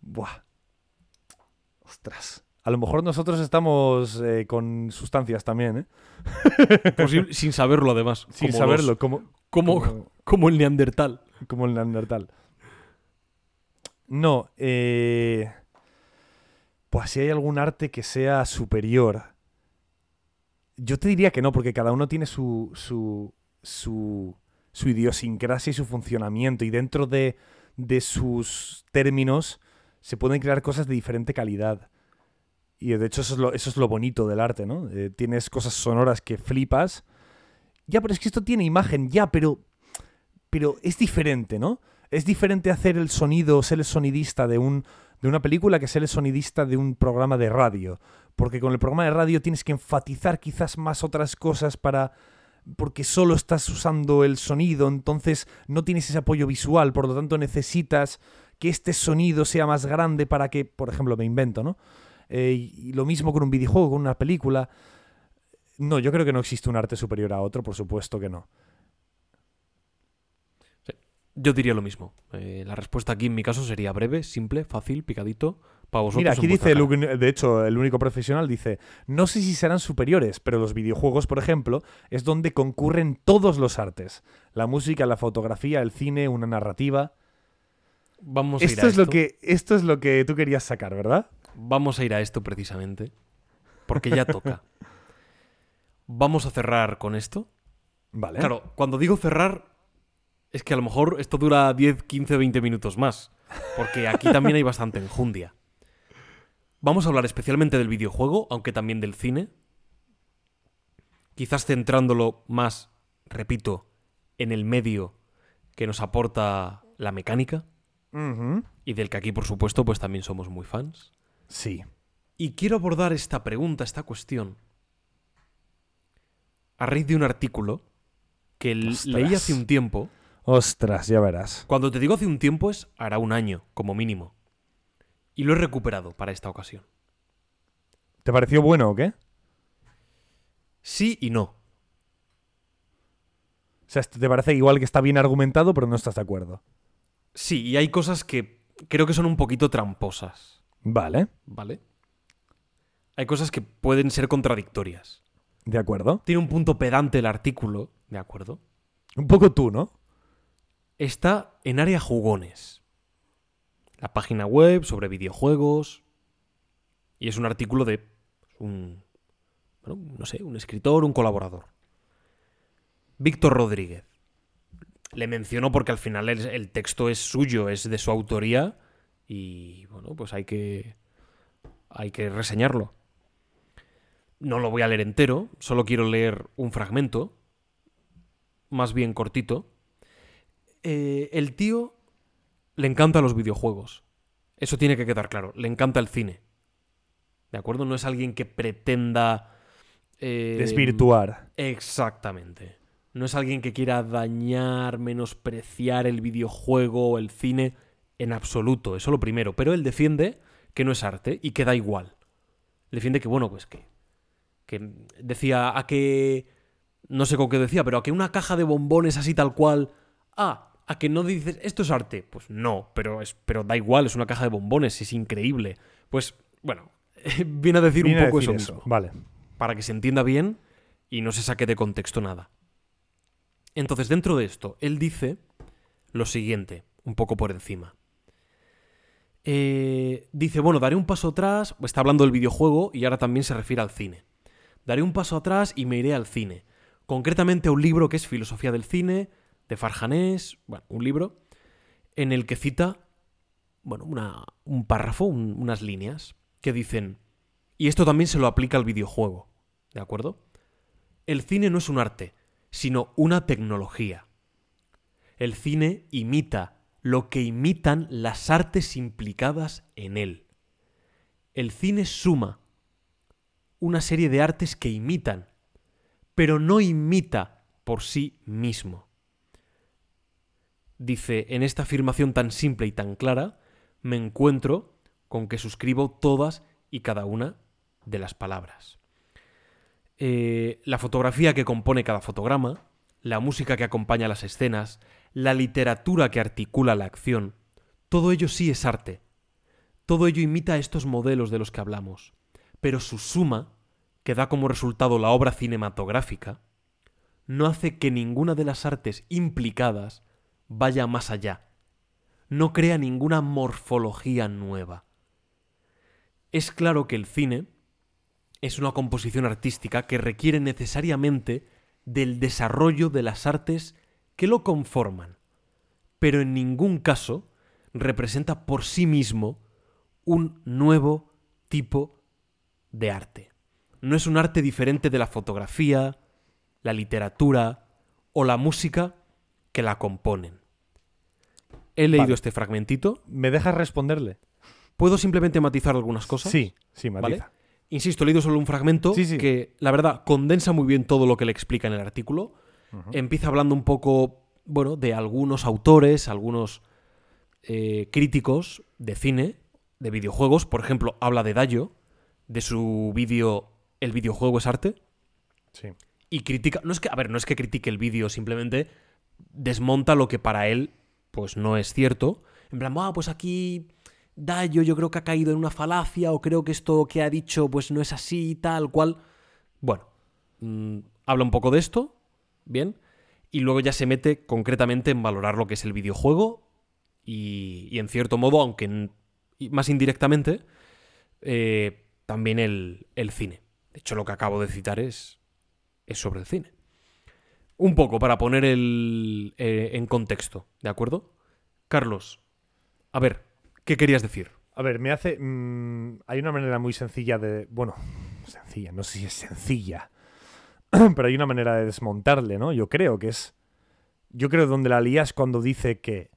Buah. Ostras. A lo mejor nosotros estamos eh, con sustancias también, ¿eh? Posible, sin saberlo, además. Sin como saberlo. Los, como, como, como, como el Neandertal. Como el Neandertal. No. Eh, pues si hay algún arte que sea superior. Yo te diría que no, porque cada uno tiene su, su, su, su idiosincrasia y su funcionamiento. Y dentro de, de sus términos se pueden crear cosas de diferente calidad. Y de hecho eso es lo, eso es lo bonito del arte, ¿no? Eh, tienes cosas sonoras que flipas. Ya, pero es que esto tiene imagen, ya, pero, pero es diferente, ¿no? Es diferente hacer el sonido, ser el sonidista de, un, de una película que ser el sonidista de un programa de radio. Porque con el programa de radio tienes que enfatizar quizás más otras cosas para... porque solo estás usando el sonido, entonces no tienes ese apoyo visual, por lo tanto necesitas que este sonido sea más grande para que, por ejemplo, me invento, ¿no? Eh, y lo mismo con un videojuego, con una película. No, yo creo que no existe un arte superior a otro, por supuesto que no. Sí, yo diría lo mismo. Eh, la respuesta aquí en mi caso sería breve, simple, fácil, picadito. Para vosotros. Mira, aquí dice, el, de hecho, el único profesional dice, no sé si serán superiores, pero los videojuegos, por ejemplo, es donde concurren todos los artes. La música, la fotografía, el cine, una narrativa. Vamos a ir esto a es esto. Lo que, esto es lo que tú querías sacar, ¿verdad? Vamos a ir a esto precisamente, porque ya toca. Vamos a cerrar con esto. Vale. Claro, cuando digo cerrar, es que a lo mejor esto dura diez, quince, veinte minutos más, porque aquí también hay bastante enjundia. Vamos a hablar especialmente del videojuego, aunque también del cine. Quizás centrándolo más, repito, en el medio que nos aporta la mecánica. Uh-huh. Y del que aquí, por supuesto, pues también somos muy fans. Sí. Y quiero abordar esta pregunta, esta cuestión, a raíz de un artículo que Ostras. leí hace un tiempo. Ostras, ya verás. Cuando te digo hace un tiempo es hará un año, como mínimo. Y lo he recuperado para esta ocasión. ¿Te pareció bueno o qué? Sí y no. O sea, ¿te parece igual que está bien argumentado, pero no estás de acuerdo? Sí, y hay cosas que creo que son un poquito tramposas. Vale. Vale. Hay cosas que pueden ser contradictorias. De acuerdo. Tiene un punto pedante el artículo. De acuerdo. Un poco tú, ¿no? Está en Área Jugones. La página web sobre videojuegos. Y es un artículo de un... Bueno, no sé, un escritor, un colaborador. Víctor Rodríguez. Le menciono porque al final el, el texto es suyo, es de su autoría... Y bueno, pues hay que hay que reseñarlo. No lo voy a leer entero, solo quiero leer un fragmento, más bien cortito. Eh, el tío le encanta los videojuegos. Eso tiene que quedar claro. Le encanta el cine. ¿De acuerdo? No es alguien que pretenda... Eh, desvirtuar. Exactamente. No es alguien que quiera dañar, menospreciar el videojuego o el cine... En absoluto, eso lo primero. Pero él defiende que no es arte y que da igual. Defiende que, bueno, pues que... que decía a que... No sé con qué decía, pero a que una caja de bombones así tal cual... Ah, a que no dices, esto es arte. Pues no, pero, es, pero da igual, es una caja de bombones, es increíble. Pues, bueno, viene a decir viene un poco decir eso, eso mismo. Vale. Para que se entienda bien y no se saque de contexto nada. Entonces, dentro de esto, él dice lo siguiente, un poco por encima. Eh, dice, bueno, daré un paso atrás, está hablando del videojuego y ahora también se refiere al cine. Daré un paso atrás y me iré al cine. Concretamente a un libro que es Filosofía del Cine, de Farjanés, bueno, un libro en el que cita, bueno, una, un párrafo, un, unas líneas que dicen, y esto también se lo aplica al videojuego, ¿de acuerdo? El cine no es un arte, sino una tecnología. el cine imita lo que imitan las artes implicadas en él. El cine suma una serie de artes que imitan, pero no imita por sí mismo. Dice, en esta afirmación tan simple y tan clara, me encuentro con que suscribo todas y cada una de las palabras. Eh, la fotografía que compone cada fotograma, la música que acompaña las escenas, la literatura que articula la acción, todo ello sí es arte. Todo ello imita estos modelos de los que hablamos, pero su suma, que da como resultado la obra cinematográfica, no hace que ninguna de las artes implicadas vaya más allá. No crea ninguna morfología nueva. Es claro que el cine es una composición artística que requiere necesariamente del desarrollo de las artes que lo conforman, pero en ningún caso representa por sí mismo un nuevo tipo de arte. No es un arte diferente de la fotografía, la literatura o la música que la componen. He leído vale. este fragmentito. ¿Me dejas responderle? ¿Puedo simplemente matizar algunas cosas? Sí, sí, matiza. ¿Vale? Insisto, he leído solo un fragmento sí, sí. que, la verdad, condensa muy bien todo lo que le explica en el artículo. Uh-huh. Empieza hablando un poco, bueno, de algunos autores, algunos eh, críticos de cine, de videojuegos. Por ejemplo, habla de Dayo, de su vídeo El videojuego es arte. Sí. Y critica... No es que, a ver, no es que critique el vídeo, simplemente desmonta lo que para él pues no es cierto. En plan, ah, pues aquí... Dayo, yo creo que ha caído en una falacia o creo que esto que ha dicho pues no es así, tal cual. Bueno, mmm, habla un poco de esto, bien, y luego ya se mete concretamente en valorar lo que es el videojuego y, y en cierto modo, aunque en, más indirectamente, eh, también el, el cine. De hecho, lo que acabo de citar es, es sobre el cine. Un poco para poner el, eh, en contexto, ¿de acuerdo? Carlos, a ver... ¿Qué querías decir? A ver, me hace... Mmm, hay una manera muy sencilla de... Bueno, sencilla, no sé si es sencilla. Pero hay una manera de desmontarle, ¿no? Yo creo que es... Yo creo donde la lías cuando dice que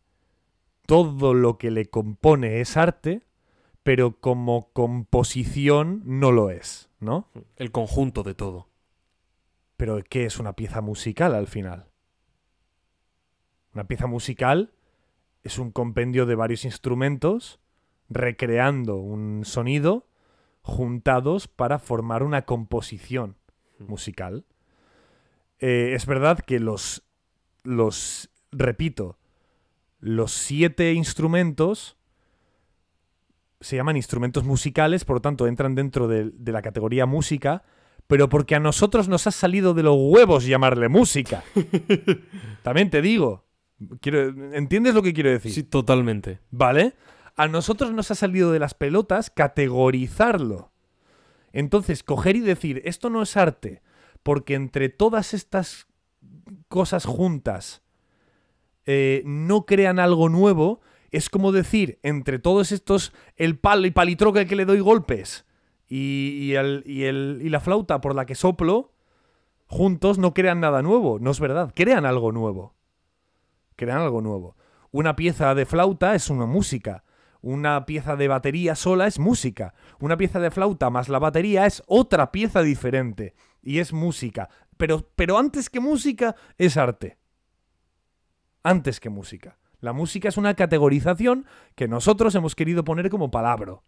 todo lo que le compone es arte, pero como composición no lo es, ¿no? El conjunto de todo. Pero ¿qué es una pieza musical al final? Una pieza musical... Es un compendio de varios instrumentos recreando un sonido juntados para formar una composición musical. Eh, es verdad que los, los, repito, los siete instrumentos se llaman instrumentos musicales, por lo tanto entran dentro de, de la categoría música, pero porque a nosotros nos ha salido de los huevos llamarle música. También te digo... Quiero, ¿entiendes lo que quiero decir? Sí, totalmente. ¿Vale? A nosotros nos ha salido de las pelotas categorizarlo. Entonces, coger y decir, esto no es arte, porque entre todas estas cosas juntas eh, no crean algo nuevo, es como decir, entre todos estos, el palo y palitroque al que le doy golpes y, y, el, y, el, y la flauta por la que soplo, juntos no crean nada nuevo. No es verdad, crean algo nuevo. Crean algo nuevo. Una pieza de flauta es una música. Una pieza de batería sola es música. Una pieza de flauta más la batería es otra pieza diferente. Y es música. Pero, pero antes que música, es arte. Antes que música. La música es una categorización que nosotros hemos querido poner como palabra.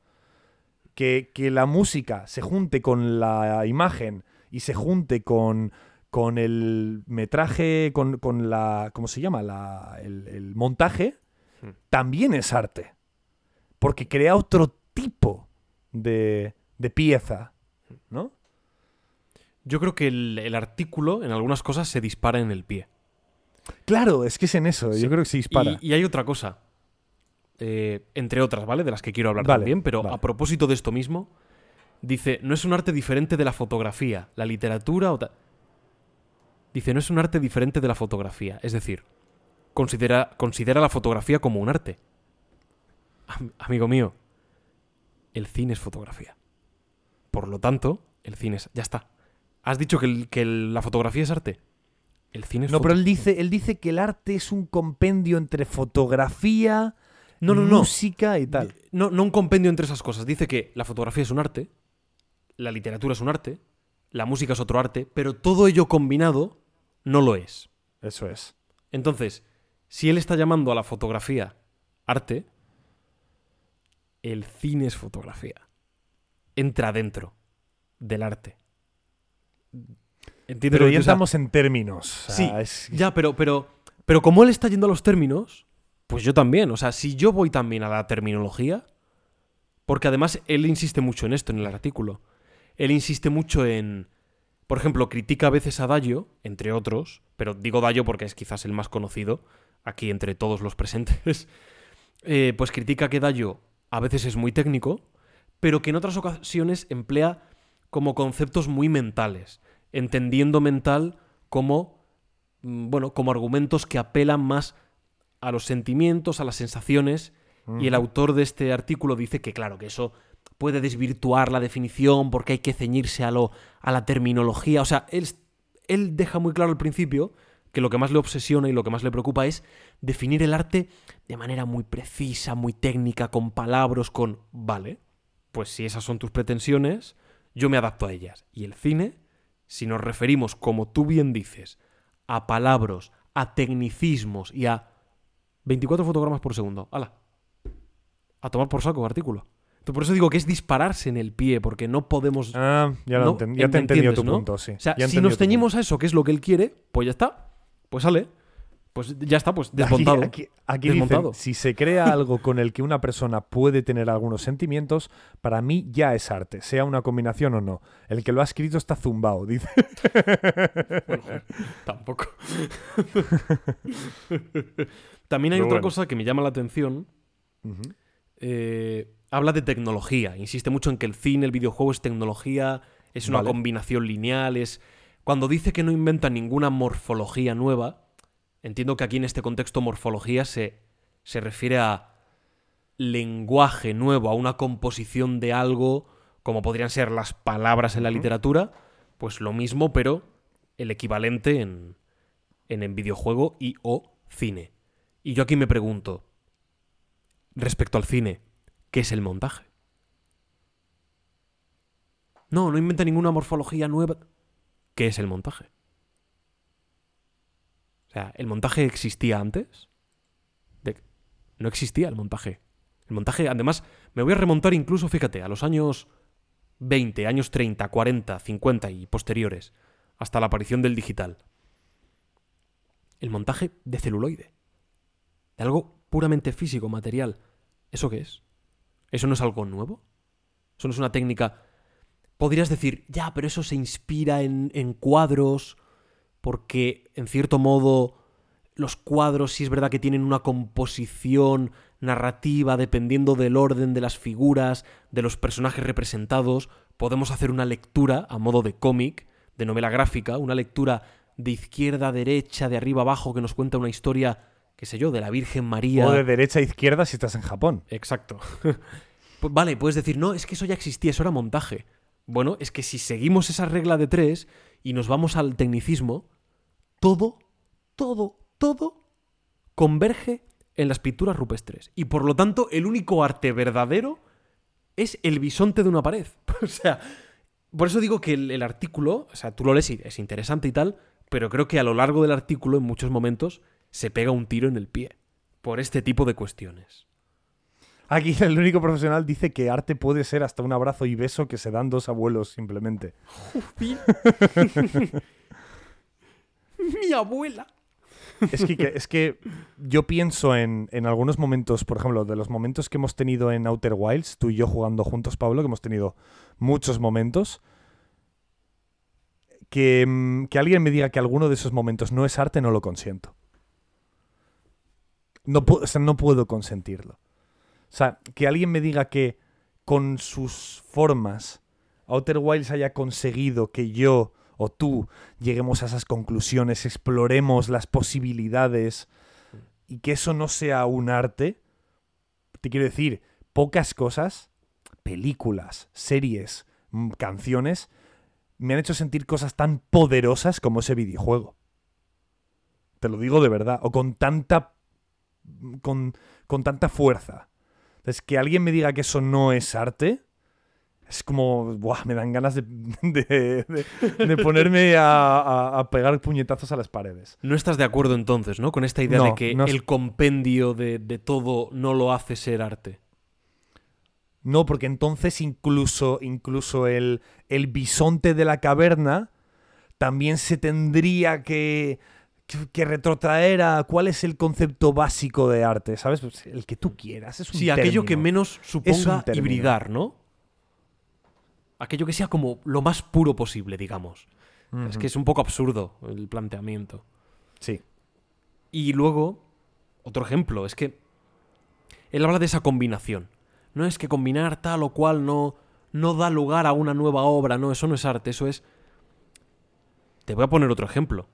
Que, que la música se junte con la imagen y se junte con... con el metraje, con, con la... ¿Cómo se llama? La, el, el montaje, sí. También es arte. Porque crea otro tipo de, de pieza, ¿no? Yo creo que el, el artículo, en algunas cosas, se dispara en el pie. Claro, es que es en eso. Sí. Yo creo que se dispara. Y, y hay otra cosa. Eh, entre otras, ¿vale? De las que quiero hablar vale, también. Pero vale. A propósito de esto mismo, dice, no es un arte diferente de la fotografía, la literatura o tal... Dice, no es un arte diferente de la fotografía. Es decir, considera, considera la fotografía como un arte. Am- amigo mío, el cine es fotografía. Por lo tanto, el cine es... Ya está. ¿Has dicho que, el, que el, la fotografía es arte? El cine es no, pero él dice, él dice que el arte es un compendio entre fotografía, no, no, música no. y tal. No, no un compendio entre esas cosas. Dice que la fotografía es un arte, la literatura es un arte, la música es otro arte, pero todo ello combinado no lo es. Eso es. Entonces, si él está llamando a la fotografía arte, el cine es fotografía. Entra dentro del arte. Entiendo, pero ya estamos en términos. O sea, sí, es... ya, pero, pero, pero como él está yendo a los términos, pues yo también. O sea, si yo voy también a la terminología, porque además él insiste mucho en esto, en el artículo. Él insiste mucho en... Por ejemplo, critica a veces a Dayo, entre otros, pero digo Dayo porque es quizás el más conocido aquí entre todos los presentes, eh, pues critica que Dayo a veces es muy técnico, pero que en otras ocasiones emplea como conceptos muy mentales, entendiendo mental como, bueno, como argumentos que apelan más a los sentimientos, a las sensaciones, mm. y el autor de este artículo dice que claro, que eso puede desvirtuar la definición porque hay que ceñirse a, lo, a la terminología. O sea, él, él deja muy claro al principio que lo que más le obsesiona y lo que más le preocupa es definir el arte de manera muy precisa, muy técnica, con palabras, con... Vale, pues si esas son tus pretensiones, yo me adapto a ellas. Y el cine, si nos referimos, como tú bien dices, a palabras, a tecnicismos y a veinticuatro fotogramas por segundo, ¡hala! A tomar por saco, artículo. Por eso digo que es dispararse en el pie, porque no podemos... Ah, ya, lo no, enten, ya te he entendido tu ¿no? punto, sí. O sea, ya si nos ceñimos a eso, que es lo que él quiere, pues ya está, pues sale, pues ya está, pues desmontado. Aquí, aquí, aquí desmontado. Dicen, si se crea algo con el que una persona puede tener algunos sentimientos, para mí ya es arte, sea una combinación o no. El que lo ha escrito está zumbao, dice. Bueno, tampoco. También hay Pero otra bueno. cosa que me llama la atención. Uh-huh. Eh... Habla de tecnología, insiste mucho en que el cine, el videojuego es tecnología, es una vale. combinación lineal, es... Cuando dice que no inventa ninguna morfología nueva, entiendo que aquí en este contexto morfología se, se refiere a lenguaje nuevo, a una composición de algo, como podrían ser las palabras en la literatura, pues lo mismo, pero el equivalente en, en el videojuego y o cine. Y yo aquí me pregunto, respecto al cine... ¿Qué es el montaje? No, no inventa ninguna morfología nueva. ¿Qué es el montaje? O sea, ¿el montaje existía antes? De... No existía el montaje. El montaje, además, me voy a remontar incluso, fíjate, a los años veinte, años treinta, cuarenta, cincuenta y posteriores, hasta la aparición del digital. El montaje de celuloide. De algo puramente físico, material. ¿Eso qué es? ¿Eso no es algo nuevo? ¿Eso no es una técnica? Podrías decir, ya, pero eso se inspira en, en cuadros, porque, en cierto modo, los cuadros sí es verdad que tienen una composición narrativa dependiendo del orden de las figuras, de los personajes representados. Podemos hacer una lectura, a modo de cómic, de novela gráfica, una lectura de izquierda a derecha, de arriba a abajo, que nos cuenta una historia... qué sé yo, de la Virgen María... O de derecha a izquierda si estás en Japón. Exacto. Pues vale, puedes decir, no, es que eso ya existía, eso era montaje. Bueno, es que si seguimos esa regla de tres y nos vamos al tecnicismo, todo, todo, todo converge en las pinturas rupestres. Y por lo tanto, el único arte verdadero es el bisonte de una pared. O sea, por eso digo que el, el artículo, o sea, tú lo lees y es interesante y tal, pero creo que a lo largo del artículo, en muchos momentos... se pega un tiro en el pie por este tipo de cuestiones. Aquí el único profesional dice que arte puede ser hasta un abrazo y beso que se dan dos abuelos simplemente. ¡Mi abuela! Es que, es que yo pienso en, en algunos momentos, por ejemplo, de los momentos que hemos tenido en Outer Wilds, tú y yo jugando juntos, Pablo, que hemos tenido muchos momentos... Que, que alguien me diga que alguno de esos momentos no es arte, no lo consiento. No, o sea, no puedo consentirlo. O sea, que alguien me diga que con sus formas Outer Wilds haya conseguido que yo o tú lleguemos a esas conclusiones, exploremos las posibilidades y que eso no sea un arte. Te quiero decir, pocas cosas, películas, series, canciones, me han hecho sentir cosas tan poderosas como ese videojuego. Te lo digo de verdad. O con tanta... Con, con tanta fuerza. Entonces, que alguien me diga que eso no es arte... Es como, buah, me dan ganas de, de, de, de ponerme a, a, a pegar puñetazos a las paredes. No estás de acuerdo entonces, ¿no? Con esta idea no, de que no es... el compendio de, de todo no lo hace ser arte. No, porque entonces incluso, incluso el, el bisonte de la caverna también se tendría que, que, que retrotraer a cuál es el concepto básico de arte, ¿sabes? Pues el que tú quieras, es un sí, término. Aquello que menos suponga hibridar, ¿no? Aquello que sea como lo más puro posible, digamos. Uh-huh. Es que es un poco absurdo el planteamiento. Sí. Y luego, otro ejemplo, es que él habla de esa combinación. No es que combinar tal o cual no, no da lugar a una nueva obra, no, eso no es arte, eso es... Te voy a poner otro ejemplo.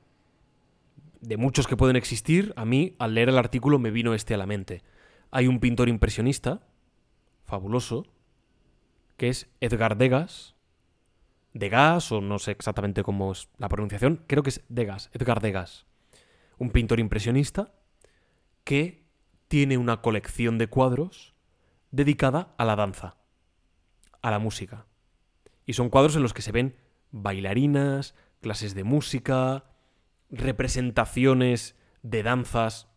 De muchos que pueden existir, a mí, al leer el artículo, me vino este a la mente. Hay un pintor impresionista, fabuloso, que es Edgar Degas, Degas, o no sé exactamente cómo es la pronunciación, creo que es Degas, Edgar Degas, un pintor impresionista que tiene una colección de cuadros dedicada a la danza, a la música. Y son cuadros en los que se ven bailarinas, clases de música, representaciones de danzas.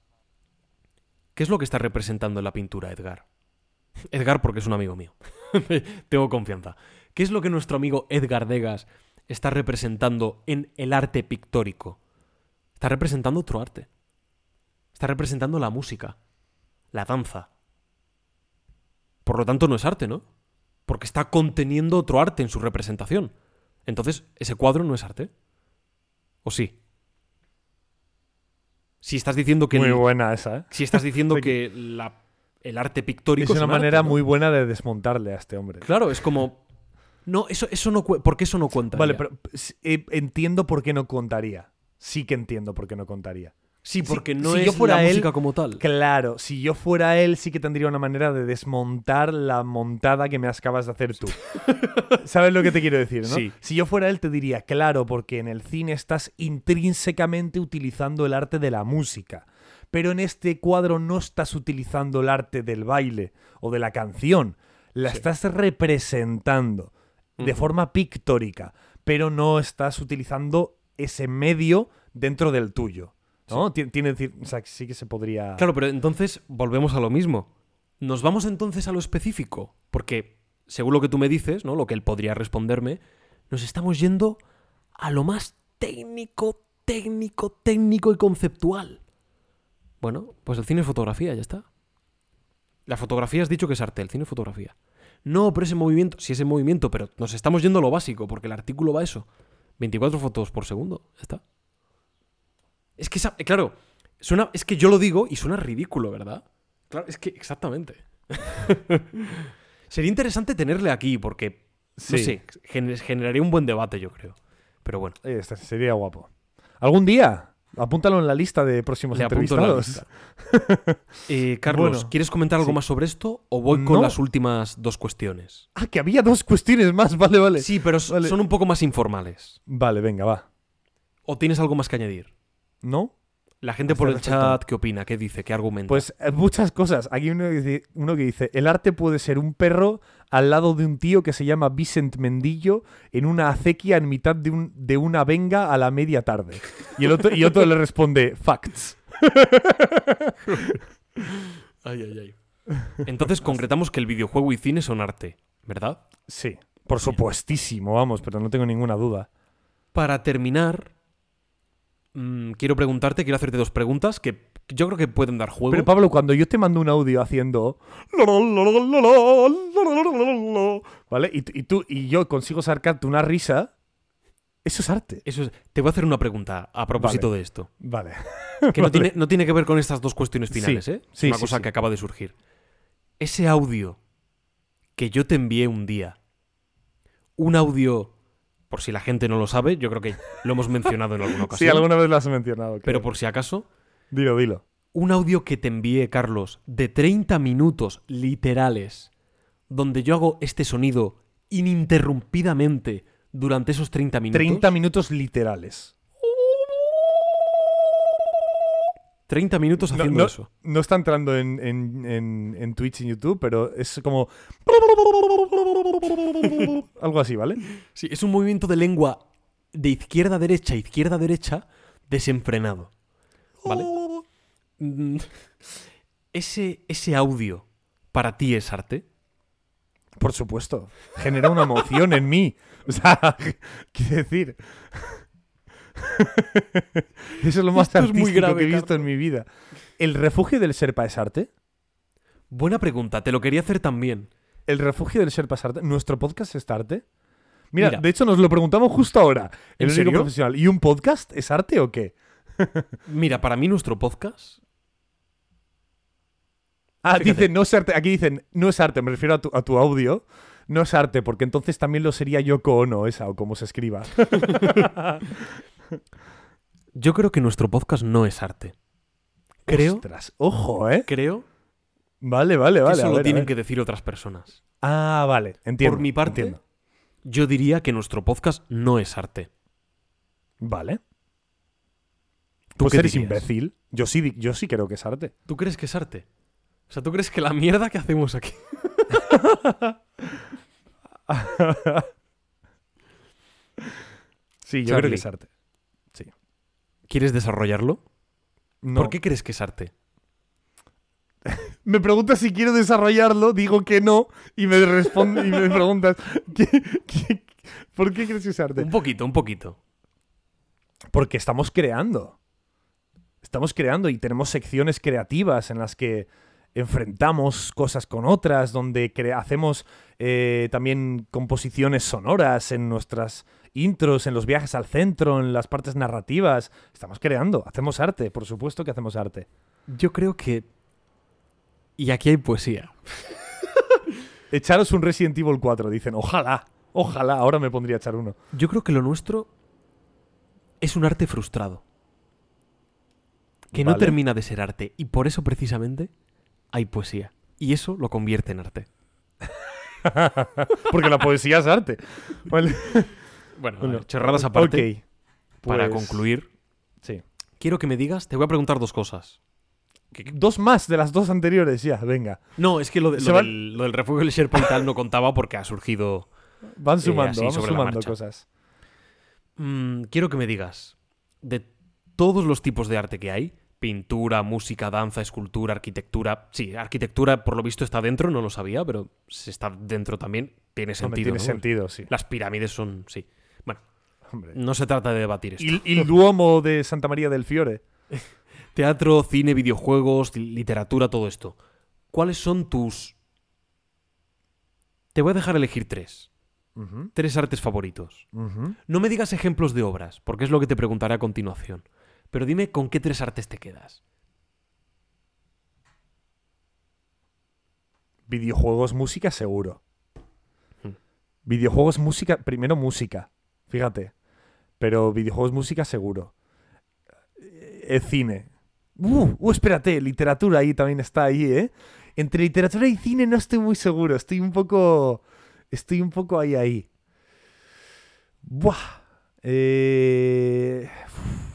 ¿Qué es lo que está representando en la pintura, Edgar? Edgar, porque es un amigo mío. Tengo confianza. ¿Qué es lo que nuestro amigo Edgar Degas está representando en el arte pictórico? Está representando otro arte. Está representando la música, la danza. Por lo tanto, no es arte, ¿no? Porque está conteniendo otro arte en su representación. Entonces, ¿ese cuadro no es arte? ¿O sí? Si estás diciendo que... Muy el... buena esa, ¿eh? Si estás diciendo que la... el arte pictórico es una manera arte, ¿no? Muy buena de desmontarle a este hombre. Claro, es como... No, eso, eso no... ¿Por qué eso no contaría? Vale, pero eh, entiendo por qué no contaría. Sí que entiendo por qué no contaría. Sí, porque si, no si es yo fuera la él, música como tal. Claro, si yo fuera él sí que tendría una manera de desmontar la montada que me acabas de hacer tú. ¿Sabes lo que te quiero decir, no? Sí. Si yo fuera él te diría, claro, porque en el cine estás intrínsecamente utilizando el arte de la música. Pero en este cuadro no estás utilizando el arte del baile o de la canción. La sí. estás representando de uh-huh. forma pictórica, pero no estás utilizando ese medio dentro del tuyo, ¿no? Sí. Tiene, tiene, o sea, sí que se podría... Claro, pero entonces volvemos a lo mismo. Nos vamos entonces a lo específico, porque según lo que tú me dices, ¿no? Lo que él podría responderme, nos estamos yendo a lo más técnico, técnico, técnico y conceptual. Bueno, pues el cine es fotografía, ya está. La fotografía has dicho que es arte, el cine es fotografía. No, pero ese movimiento, sí, ese movimiento, pero nos estamos yendo a lo básico, porque el artículo va a eso. veinticuatro fotos por segundo, ya está. Es que, esa, claro, suena, es que yo lo digo y suena ridículo, ¿verdad? Claro, es que exactamente. Sería interesante tenerle aquí, porque, sí. no sé, gener, generaría un buen debate, yo creo. Pero bueno. Este sería guapo. ¿Algún día? Apúntalo en la lista de próximos Le entrevistados. eh, Carlos, bueno, ¿quieres comentar algo sí. más sobre esto? ¿O voy con no. las últimas dos cuestiones? Ah, que había dos cuestiones más, vale, vale. Sí, pero vale. son un poco más informales. Vale, venga, va. ¿O tienes algo más que añadir? ¿No? La gente Hasta por el respecto. Chat, ¿qué opina? ¿Qué dice? ¿Qué argumenta? Pues muchas cosas. Aquí uno que, dice, uno que dice, el arte puede ser un perro al lado de un tío que se llama Vicent Mendillo en una acequia en mitad de, un, de una venga a la media tarde. Y el otro, y otro le responde, facts. Ay, ay, ay. Entonces concretamos que el videojuego y cine son arte, ¿verdad? Sí, por supuestísimo, vamos, pero no tengo ninguna duda. Para terminar... Quiero preguntarte, quiero hacerte dos preguntas que yo creo que pueden dar juego. Pero Pablo, cuando yo te mando un audio haciendo ¿vale? Y, y tú y yo consigo sacarte una risa, eso es arte. Eso es... Te voy a hacer una pregunta a propósito vale. de esto. Vale. Que no, vale. Tiene, no tiene que ver con estas dos cuestiones finales, sí. ¿eh? Es sí, una sí, cosa sí. que acaba de surgir. Ese audio que yo te envié un día, un audio... Por si la gente no lo sabe, yo creo que lo hemos mencionado en alguna ocasión. Sí, alguna vez lo has mencionado. Creo. Pero por si acaso... Dilo, dilo. Un audio que te envié, Carlos, de treinta minutos literales, donde yo hago este sonido ininterrumpidamente durante esos treinta minutos. treinta minutos literales. treinta minutos haciendo no, no, eso. No está entrando en, en, en, en Twitch y en YouTube, pero es como... algo así, ¿vale? Sí, es un movimiento de lengua de izquierda a derecha, izquierda a derecha, desenfrenado. ¿Vale? Oh. Ese, ese audio, ¿para ti es arte? Por supuesto. Genera una emoción en mí. O sea, quiero decir... Eso es lo más artístico grave, que he visto, Carlos, en mi vida. ¿El refugio del Sherpa es arte? Buena pregunta, te lo quería hacer también. ¿El refugio del Sherpa es arte? ¿Nuestro podcast es arte? Mira, Mira. de hecho nos lo preguntamos justo ahora. ¿En serio? Profesional. ¿Y un podcast es arte o qué? Mira, para mí nuestro podcast... Ah, dicen, no es arte. Aquí dicen, no es arte, me refiero a tu, a tu audio. No es arte, porque entonces también lo sería Yoko Ono esa, o como se escriba. Yo creo que nuestro podcast no es arte. Creo. Ostras, ojo, ¿eh? Creo. Vale, vale, vale. Eso lo tienen que decir otras personas. Ah, vale, entiendo. Por mi parte, entiendo. Yo diría que nuestro podcast no es arte. Vale. ¿Tú pues eres dirías? Imbécil. Yo sí, yo sí creo que es arte. ¿Tú crees que es arte? O sea, ¿tú crees que la mierda que hacemos aquí? Sí, yo Charlie, creo que es arte. Sí. ¿Quieres desarrollarlo? No. ¿Por qué crees que es arte? Me preguntas si quiero desarrollarlo, digo que no, y me responde, y me preguntas ¿qué, qué, ¿por qué crees que es arte? Un poquito, un poquito. Porque estamos creando. Estamos creando y tenemos secciones creativas en las que enfrentamos cosas con otras, donde cre- hacemos eh, también composiciones sonoras en nuestras intros, en los viajes al centro, en las partes narrativas. Estamos creando, hacemos arte, por supuesto que hacemos arte. Yo creo que... Y aquí hay poesía. Echaros un Resident Evil cuatro, dicen. Ojalá, ojalá, ahora me pondría a echar uno. Yo creo que lo nuestro es un arte frustrado. Que vale. No termina de ser arte. Y por eso, precisamente, hay poesía. Y eso lo convierte en arte. Porque la poesía es arte. Vale. Bueno, bueno, chorradas aparte. Okay. Pues... Para concluir, sí. Quiero que me digas... Te voy a preguntar dos cosas. ¿Qué, qué? Dos más de las dos anteriores, ya. Venga. No, es que lo, de, lo, del, lo del refugio del Sherpa y tal no contaba porque ha surgido... Van sumando, eh, vamos sumando cosas. Mm, quiero que me digas... De todos los tipos de arte que hay... Pintura, música, danza, escultura, arquitectura... Sí, arquitectura por lo visto está dentro, no lo sabía, pero si está dentro también tiene sentido. No, tiene ¿no? sentido, sí. Las pirámides son... Sí. Bueno, hombre, no se trata de debatir esto. Y el Duomo de Santa María del Fiore. Teatro, cine, videojuegos, literatura, todo esto. ¿Cuáles son tus...? Te voy a dejar elegir tres. Uh-huh. Tres artes favoritos. Uh-huh. No me digas ejemplos de obras, porque es lo que te preguntaré a continuación. Pero dime con qué tres artes te quedas. Videojuegos, música, seguro. Hmm. Videojuegos, música... Primero música, fíjate. Pero videojuegos, música, seguro. El cine. Uh, uh, espérate, literatura ahí también está ahí, ¿eh? Entre literatura y cine no estoy muy seguro. Estoy un poco... Estoy un poco ahí, ahí. Buah. Eh... Uf.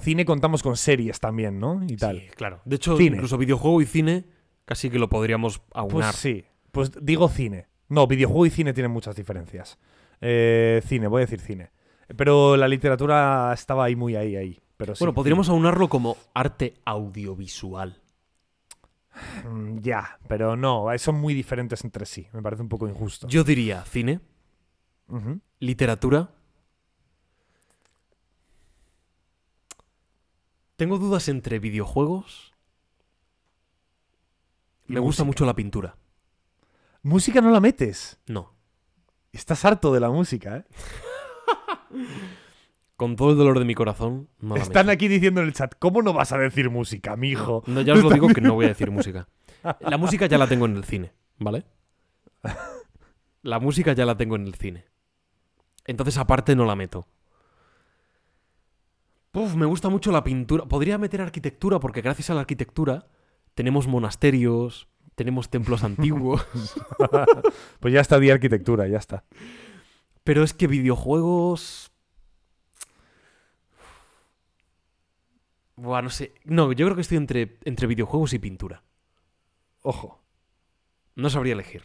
Cine contamos con series también, ¿no? Y tal. Sí, claro. De hecho, cine. Incluso videojuego y cine casi que lo podríamos aunar. Pues sí. Pues digo cine. No, videojuego y cine tienen muchas diferencias. Eh, cine, voy a decir cine. Pero la literatura estaba ahí muy ahí, ahí. Pero sí, bueno, podríamos cine. Aunarlo como arte audiovisual. Mm, ya, pero no. Son muy diferentes entre sí. Me parece un poco injusto. Yo diría cine, uh-huh. Literatura... Tengo dudas entre videojuegos. Me gusta mucho la pintura. ¿Música no la metes? No. Estás harto de la música, ¿eh? Con todo el dolor de mi corazón, no la meto. Están aquí diciendo en el chat, ¿cómo no vas a decir música, mijo? No, ya os lo digo que no voy a decir música. La música ya la tengo en el cine, ¿vale? La música ya la tengo en el cine. Entonces, aparte, no la meto. Uf, me gusta mucho la pintura. Podría meter arquitectura porque gracias a la arquitectura tenemos monasterios, tenemos templos antiguos. Pues ya está, di arquitectura, ya está. Pero es que videojuegos... Buah, no sé. No, yo creo que estoy entre, entre videojuegos y pintura. Ojo. No sabría elegir.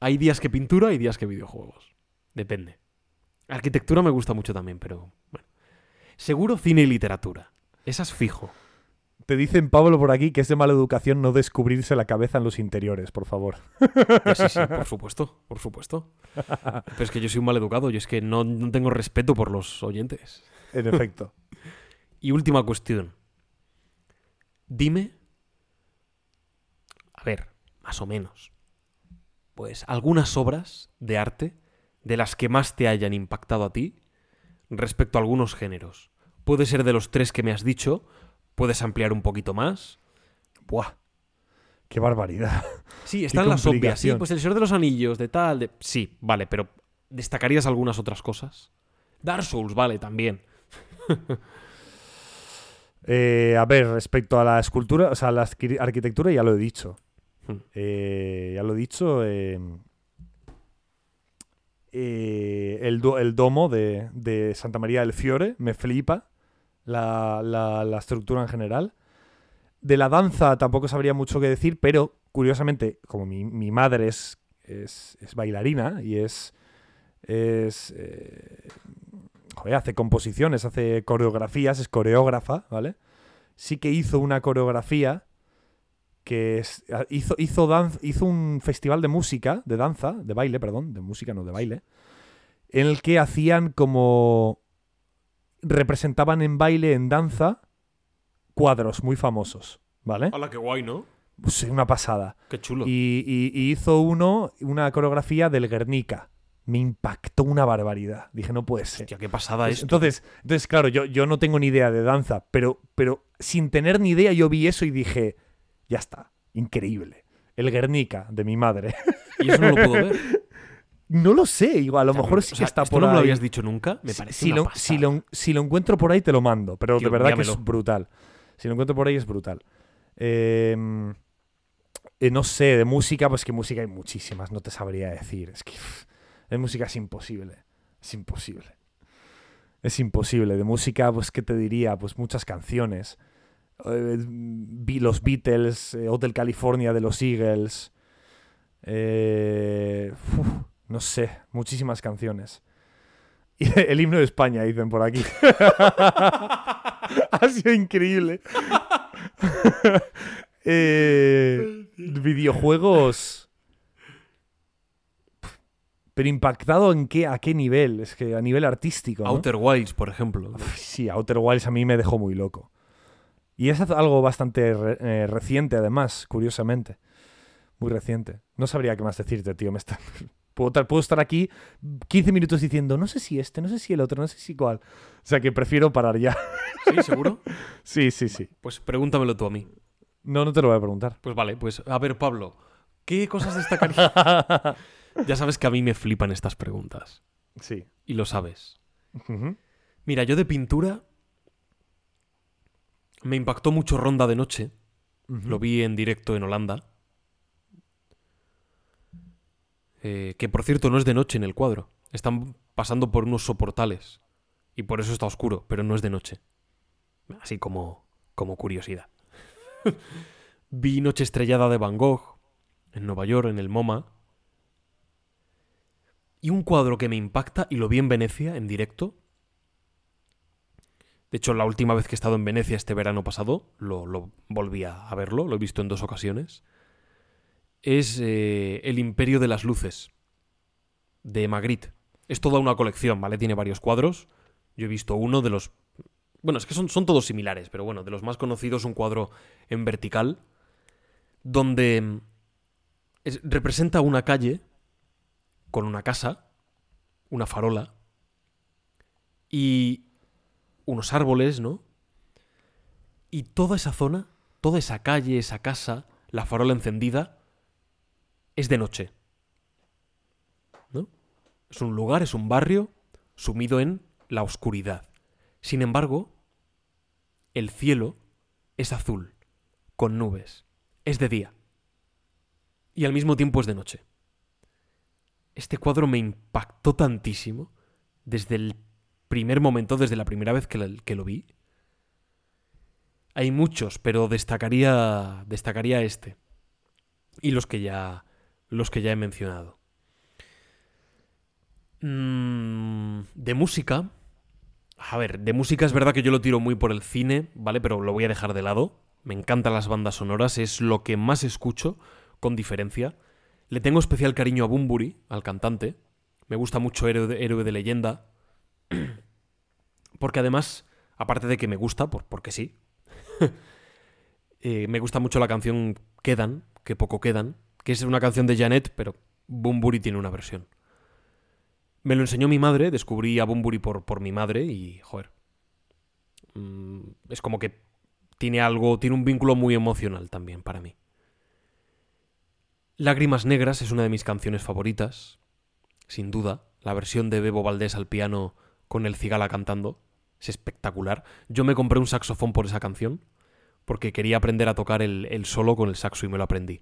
Hay días que pintura y días que videojuegos. Depende. Arquitectura me gusta mucho también, pero bueno. Seguro cine y literatura. Esas fijo. Te dicen, Pablo, por aquí que es de mala educación no descubrirse la cabeza en los interiores, por favor. Sí, sí, por supuesto, por supuesto. Pero es que yo soy un mal educado, yo es que no, no tengo respeto por los oyentes. En efecto. Y última cuestión. Dime, a ver, más o menos, pues algunas obras de arte de las que más te hayan impactado a ti respecto a algunos géneros. Puede ser de los tres que me has dicho, puedes ampliar un poquito más. ¡Buah! ¡Qué barbaridad! Sí, están las obvias, sí, pues El Señor de los Anillos, de tal, de... Sí, vale, pero ¿destacarías algunas otras cosas? Dark Souls, vale, también. Eh, a ver, respecto a la escultura, o sea, la arquitectura ya lo he dicho. Hmm. Eh, ya lo he dicho. Eh, eh, el, do, el domo de, de Santa María del Fiore me flipa. La, la, la estructura en general. De la danza tampoco sabría mucho que decir, pero curiosamente, como mi, mi madre es, es, es bailarina y es... es eh, joder, hace composiciones, hace coreografías, es coreógrafa, ¿vale? Sí que hizo una coreografía que es, hizo, hizo, danza, hizo un festival de música, de danza, de baile, perdón, de música, no de baile, en el que hacían como... representaban en baile, en danza, cuadros muy famosos, ¿vale? ¡Hala, qué guay!, ¿no? Sí, una pasada. ¡Qué chulo! Y, y, y hizo uno, una coreografía del Guernica. Me impactó una barbaridad. Dije, no puede ser. Hostia, qué pasada es. Entonces, entonces, claro, yo, yo no tengo ni idea de danza, pero, pero sin tener ni idea yo vi eso y dije, ya está, increíble. El Guernica de mi madre. ¿Y eso no lo puedo ver? No lo sé, igual, a lo o sea, mejor sí que o sea, está esto por no ahí. ¿No lo habías dicho nunca? Me parece si, una lo, si, lo, si lo encuentro por ahí, te lo mando. Pero Tío, de verdad míamelo. Que es brutal. Si lo encuentro por ahí, es brutal. Eh, eh, no sé, de música, pues que música hay muchísimas, no te sabría decir. Es que pff, de música es imposible. Es imposible. Es imposible. De música, pues, ¿qué te diría? Pues muchas canciones. Eh, vi los Beatles, eh, Hotel California de los Eagles. Eh... Uf. No sé, muchísimas canciones. Y el himno de España, dicen por aquí. Ha sido increíble. eh, videojuegos. Pero impactado en qué, a qué nivel. Es que a nivel artístico, ¿no? Outer Wilds, por ejemplo. Sí, Outer Wilds a mí me dejó muy loco. Y es algo bastante re- eh, reciente, además, curiosamente. Muy reciente. No sabría qué más decirte, tío. Me está... Puedo estar aquí quince minutos diciendo, no sé si este, no sé si el otro, no sé si cuál. O sea que prefiero parar ya. ¿Sí? ¿Seguro? Sí, sí, sí. Pues pregúntamelo tú a mí. No, no te lo voy a preguntar. Pues vale, pues a ver, Pablo, ¿qué cosas destacarías? Ya sabes que a mí me flipan estas preguntas. Sí. Y lo sabes. Uh-huh. Mira, yo de pintura me impactó mucho Ronda de Noche. Uh-huh. Lo vi en directo en Holanda. Eh, que por cierto no es de noche en el cuadro. Están pasando por unos soportales y por eso está oscuro, pero no es de noche. Así como, como curiosidad. Vi Noche Estrellada de Van Gogh en Nueva York, en el MoMA. Y un cuadro que me impacta, y lo vi en Venecia en directo. De hecho, la última vez que he estado en Venecia, este verano pasado, lo, lo volví a verlo. Lo he visto en dos ocasiones. Es eh, El Imperio de las Luces, de Magritte. Es toda una colección, ¿vale? Tiene varios cuadros. Yo he visto uno de los... Bueno, es que son, son todos similares, pero bueno, de los más conocidos, un cuadro en vertical, donde es, representa una calle con una casa, una farola y unos árboles, ¿no? Y toda esa zona, toda esa calle, esa casa, la farola encendida... Es de noche, ¿no? Es un lugar, es un barrio sumido en la oscuridad. Sin embargo, el cielo es azul, con nubes. Es de día. Y al mismo tiempo es de noche. Este cuadro me impactó tantísimo desde el primer momento, desde la primera vez que lo vi, Hay muchos, pero destacaría destacaría este y los que ya los que ya he mencionado. Mm, de música, a ver, de música es verdad que yo lo tiro muy por el cine, ¿vale? Pero lo voy a dejar de lado. Me encantan las bandas sonoras, es lo que más escucho, con diferencia. Le tengo especial cariño a Bunbury, al cantante. Me gusta mucho Héroe de, héroe de Leyenda. Porque además, aparte de que me gusta, por, porque sí, eh, me gusta mucho la canción Quedan, que poco quedan, que es una canción de Janet, pero Bunbury tiene una versión. Me lo enseñó mi madre, descubrí a Bunbury por, por mi madre y, joder, mmm, es como que tiene algo, tiene un vínculo muy emocional también para mí. Lágrimas Negras es una de mis canciones favoritas, sin duda. La versión de Bebo Valdés al piano con el Cigala cantando es espectacular. Yo me compré un saxofón por esa canción porque quería aprender a tocar el, el solo con el saxo y me lo aprendí.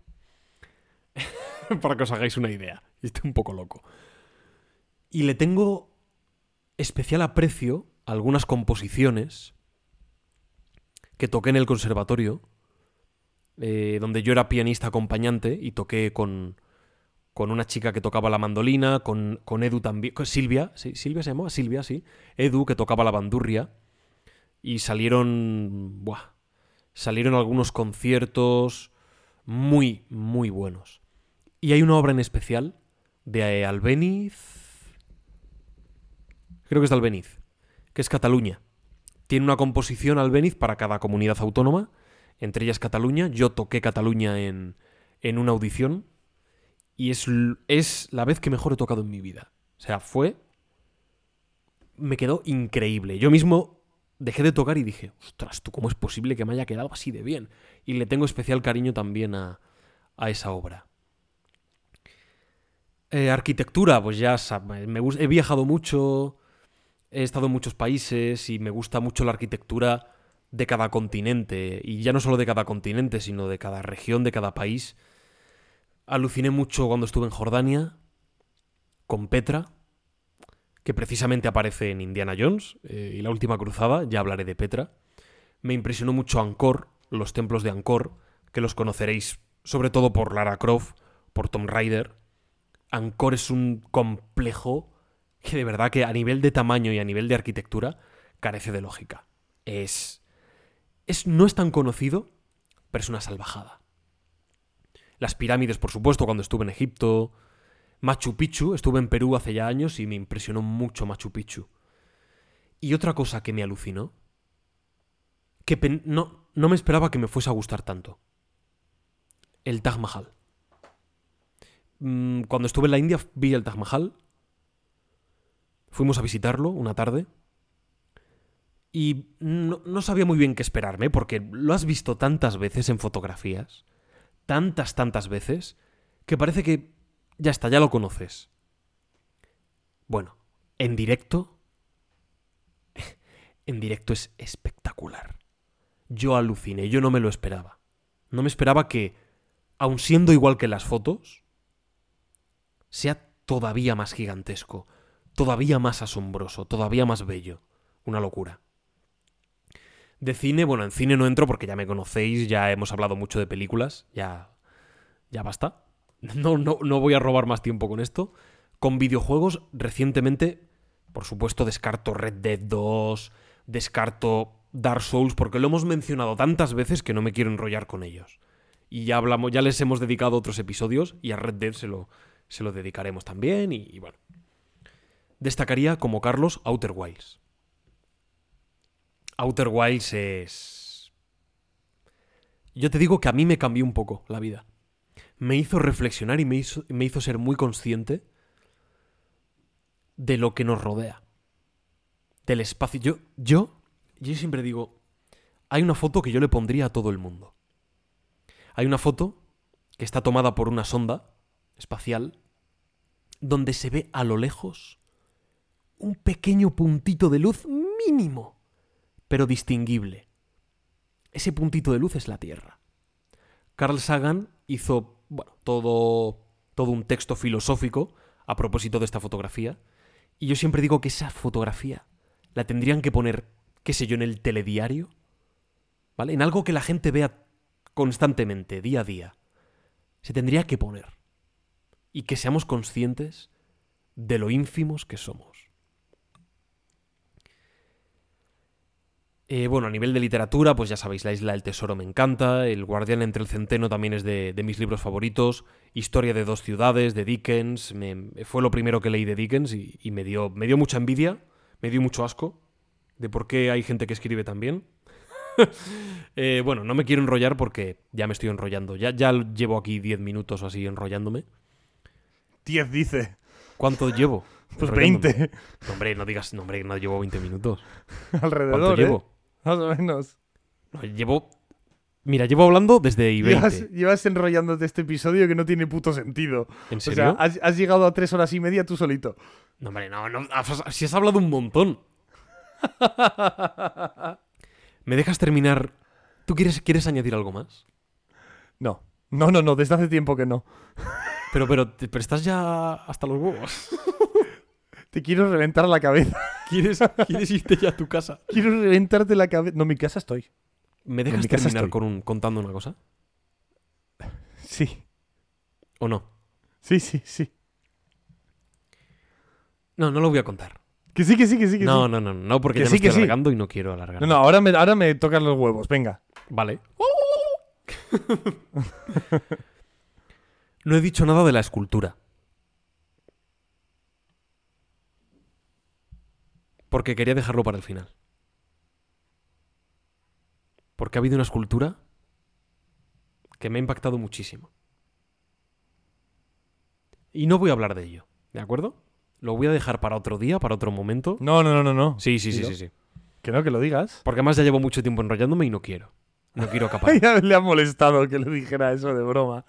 Para que os hagáis una idea. Estoy un poco loco. Y le tengo especial aprecio a algunas composiciones que toqué en el conservatorio, eh, donde yo era pianista acompañante y toqué con, con una chica que tocaba la mandolina, con, con Edu también, con Silvia, ¿sí? Silvia se llamaba, Silvia, sí, Edu que tocaba la bandurria, y salieron, buah, salieron algunos conciertos muy, muy buenos. Y hay una obra en especial de Albéniz, creo que es de Albéniz, que es Cataluña. Tiene una composición Albéniz para cada comunidad autónoma, entre ellas Cataluña. Yo toqué Cataluña en, en una audición y es, es la vez que mejor he tocado en mi vida. O sea, fue... me quedó increíble. Yo mismo dejé de tocar y dije, ostras, ¿tú cómo es posible que me haya quedado así de bien? Y le tengo especial cariño también a, a esa obra. Eh, arquitectura, pues ya sabes, me, he viajado mucho... He estado en muchos países y me gusta mucho la arquitectura de cada continente. Y ya no solo de cada continente, sino de cada región, de cada país. Aluciné mucho cuando estuve en Jordania con Petra, que precisamente aparece en Indiana Jones eh, y la última cruzada, ya hablaré de Petra. Me impresionó mucho Angkor, los templos de Angkor, que los conoceréis sobre todo por Lara Croft, por Tomb Raider. Angkor es un complejo que de verdad que a nivel de tamaño y a nivel de arquitectura carece de lógica. Es, es no es tan conocido, pero es una salvajada. Las pirámides, por supuesto, cuando estuve en Egipto. Machu Picchu, estuve en Perú hace ya años y me impresionó mucho Machu Picchu. Y otra cosa que me alucinó, que pen- no, no me esperaba que me fuese a gustar tanto. El Taj Mahal. Cuando estuve en la India vi el Taj Mahal. Fuimos a visitarlo una tarde y no, no sabía muy bien qué esperarme porque lo has visto tantas veces en fotografías, tantas, tantas veces, que parece que ya está, ya lo conoces. Bueno, en directo, en directo es espectacular. Yo aluciné, yo no me lo esperaba. No me esperaba que, aun siendo igual que las fotos, sea todavía más gigantesco. Todavía más asombroso, todavía más bello. Una locura. De cine, bueno, en cine no entro porque ya me conocéis, ya hemos hablado mucho de películas, ya, ya basta. No, no, no voy a robar más tiempo con esto. Con videojuegos, recientemente, por supuesto, descarto Red Dead dos, descarto Dark Souls, porque lo hemos mencionado tantas veces que no me quiero enrollar con ellos. Y ya hablamos, ya les hemos dedicado otros episodios y a Red Dead se lo, se lo dedicaremos también y, y bueno. Destacaría, como Carlos, Outer Wilds. Outer Wilds es... Yo te digo que a mí me cambió un poco la vida. Me hizo reflexionar y me hizo, me hizo ser muy consciente de lo que nos rodea. Del espacio. Yo, yo, yo siempre digo, hay una foto que yo le pondría a todo el mundo. Hay una foto que está tomada por una sonda espacial donde se ve a lo lejos un pequeño puntito de luz mínimo, pero distinguible. Ese puntito de luz es la Tierra. Carl Sagan hizo, bueno, todo, todo un texto filosófico a propósito de esta fotografía. Y yo siempre digo que esa fotografía la tendrían que poner, qué sé yo, en el telediario ¿vale? En algo que la gente vea constantemente, día a día. Se tendría que poner. Y que seamos conscientes de lo ínfimos que somos. Eh, bueno, a nivel de literatura, pues ya sabéis, La Isla del Tesoro me encanta, El Guardián entre el Centeno también es de, de mis libros favoritos, Historia de dos ciudades, de Dickens, me, fue lo primero que leí de Dickens y, y me, dio, me dio mucha envidia, me dio mucho asco de por qué hay gente que escribe tan bien. eh, bueno, no me quiero enrollar porque ya me estoy enrollando, ya, ya llevo aquí diez minutos o así enrollándome. diez dice. ¿Cuánto llevo? Pues veinte. No, hombre, no digas, no, hombre, no llevo veinte minutos. Alrededor, ¿cuánto eh? llevo? Más o menos. No, llevo... Mira, llevo hablando desde I veinte. Llevas, llevas enrollándote este episodio que no tiene puto sentido. ¿En serio? O sea, has, has llegado a tres horas y media tú solito. No, hombre, no, no. Si has hablado un montón. ¿Me dejas terminar? ¿Tú quieres, quieres añadir algo más? No. No, no, no. Desde hace tiempo que no. Pero, pero, pero estás ya hasta los huevos. Te quiero reventar la cabeza. ¿Quieres, ¿Quieres irte ya a tu casa? Quiero reventarte la cabeza. No, en mi casa estoy. ¿Me dejas no, terminar con un, contando una cosa? Sí. ¿O no? Sí, sí, sí. No, no lo voy a contar. Que sí, que sí, que sí. Que no, sí. no, no, no, porque que ya sí, me estoy que alargando sí. y no quiero alargar. No, no, ahora me, ahora me tocan los huevos, venga. Vale. No he dicho nada de la escultura. Porque quería dejarlo para el final. Porque ha habido una escultura que me ha impactado muchísimo. Y no voy a hablar de ello, ¿de acuerdo? Lo voy a dejar para otro día, para otro momento. No, no, no, no. no. Sí, sí, sí, sí, sí. Que no, que lo digas. Porque además ya llevo mucho tiempo enrollándome y no quiero. No quiero acaparar. Ya le ha molestado que le dijera eso de broma.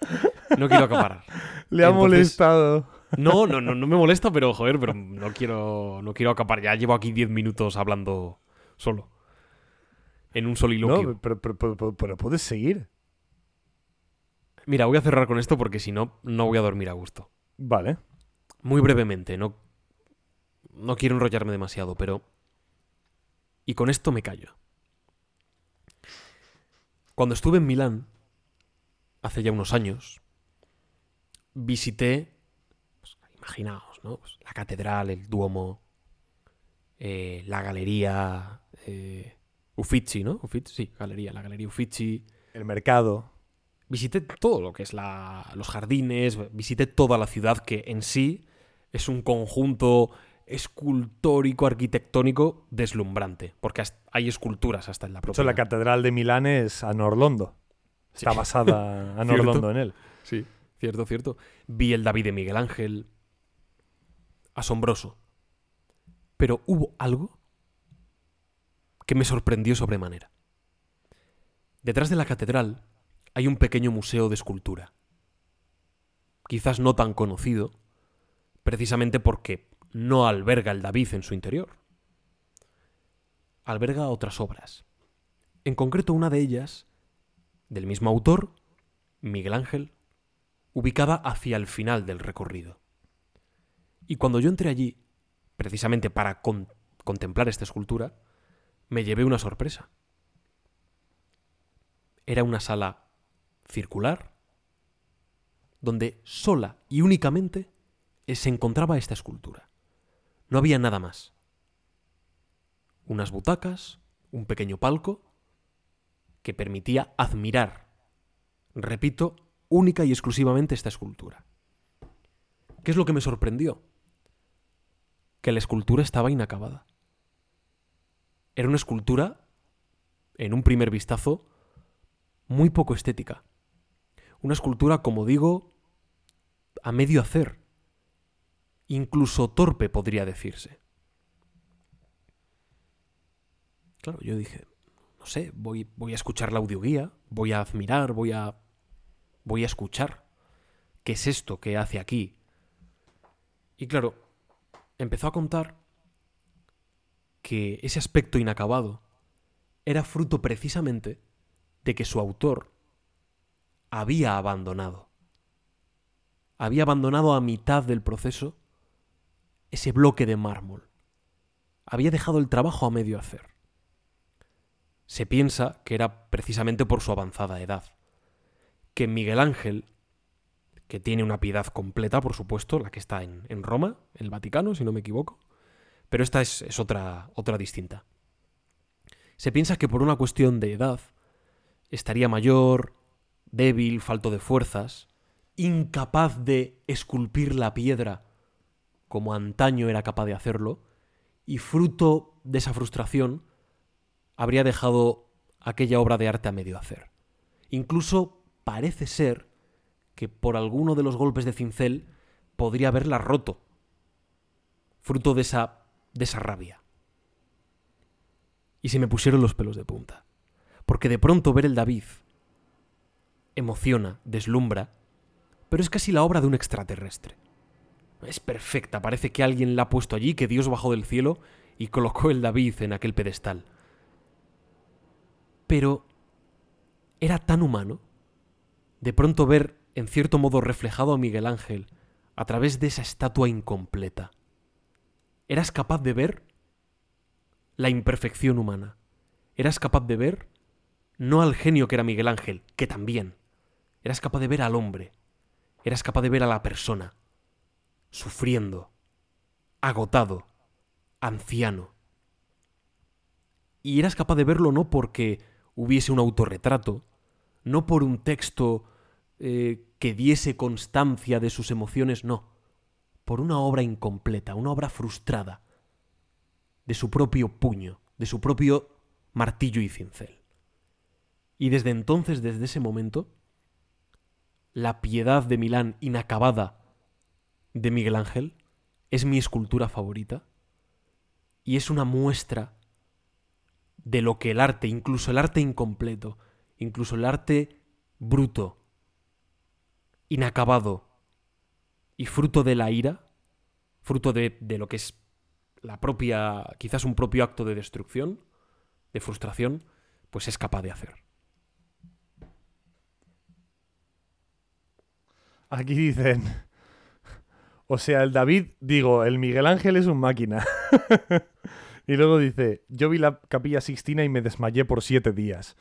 No quiero acaparar. Le ha Entonces... molestado... No, no, no, no me molesta, pero joder, pero no quiero, no quiero acapar. Ya llevo aquí diez minutos hablando solo. En un soliloquio. No, pero, pero, pero, pero puedes seguir. Mira, voy a cerrar con esto porque si no, no voy a dormir a gusto. Vale. Muy brevemente, no, no quiero enrollarme demasiado, pero... Y con esto me callo. Cuando estuve en Milán, hace ya unos años, visité... Imaginaos, ¿no? Pues la catedral, el Duomo, eh, la galería eh, Uffizi, ¿no? Uffizi, sí, galería, la galería Uffizi. El mercado. Visité todo lo que es la, los jardines, visité toda la ciudad que en sí es un conjunto escultórico, arquitectónico deslumbrante, porque hay esculturas hasta en la propia. De hecho, la catedral de Milán es Anno Orlando. Sí. Está basada Anno Orlando en él. Sí, cierto, cierto. Vi el David de Miguel Ángel. Asombroso. Pero hubo algo que me sorprendió sobremanera. Detrás de la catedral hay un pequeño museo de escultura. Quizás no tan conocido, precisamente porque no alberga el David en su interior. Alberga otras obras. En concreto una de ellas, del mismo autor, Miguel Ángel, ubicada hacia el final del recorrido. Y cuando yo entré allí, precisamente para con- contemplar esta escultura, me llevé una sorpresa. Era una sala circular donde sola y únicamente se encontraba esta escultura. No había nada más. Unas butacas, un pequeño palco que permitía admirar, repito, única y exclusivamente esta escultura. ¿Qué es lo que me sorprendió? Que la escultura estaba inacabada. Era una escultura, en un primer vistazo, muy poco estética. Una escultura, como digo, a medio hacer. Incluso torpe, podría decirse. Claro, yo dije, no sé, voy, voy a escuchar la audioguía, voy a admirar, voy a, voy a escuchar. ¿Qué es esto que hace aquí? Y claro, empezó a contar que ese aspecto inacabado era fruto precisamente de que su autor había abandonado. Había abandonado a mitad del proceso ese bloque de mármol. Había dejado el trabajo a medio hacer. se piensa que era precisamente por su avanzada edad. Que Miguel Ángel, que tiene una piedad completa, por supuesto, la que está en, en Roma, el Vaticano, si no me equivoco, pero esta es, es otra, otra distinta. Se piensa que por una cuestión de edad estaría mayor, débil, falto de fuerzas, incapaz de esculpir la piedra como antaño era capaz de hacerlo, y fruto de esa frustración habría dejado aquella obra de arte a medio hacer. Incluso parece ser que por alguno de los golpes de cincel podría haberla roto, fruto de esa, de esa rabia. Y se me pusieron los pelos de punta, porque de pronto ver el David emociona, deslumbra, pero es casi la obra de un extraterrestre. Es perfecta, parece que alguien la ha puesto allí, que Dios bajó del cielo y colocó el David en aquel pedestal. Pero era tan humano, de pronto ver en cierto modo reflejado a Miguel Ángel a través de esa estatua incompleta. ¿Eras capaz de ver la imperfección humana? ¿Eras capaz de ver no al genio que era Miguel Ángel, que también? Eras capaz de ver al hombre. Eras capaz de ver a la persona, sufriendo, agotado, anciano. Y eras capaz de verlo no porque hubiese un autorretrato, no por un texto eh, que diese constancia de sus emociones, no. Por una obra incompleta, una obra frustrada, de su propio puño, de su propio martillo y cincel. Y desde entonces, desde ese momento, la piedad de Milán inacabada de Miguel Ángel es mi escultura favorita y es una muestra de lo que el arte, incluso el arte incompleto, incluso el arte bruto, inacabado y fruto de la ira, fruto de, de lo que es la propia, quizás un propio acto de destrucción, de frustración, pues es capaz de hacer. Aquí dicen, o sea, el David, digo, el Miguel Ángel es un máquina. Y luego dice, yo vi la Capilla Sixtina y me desmayé por siete días.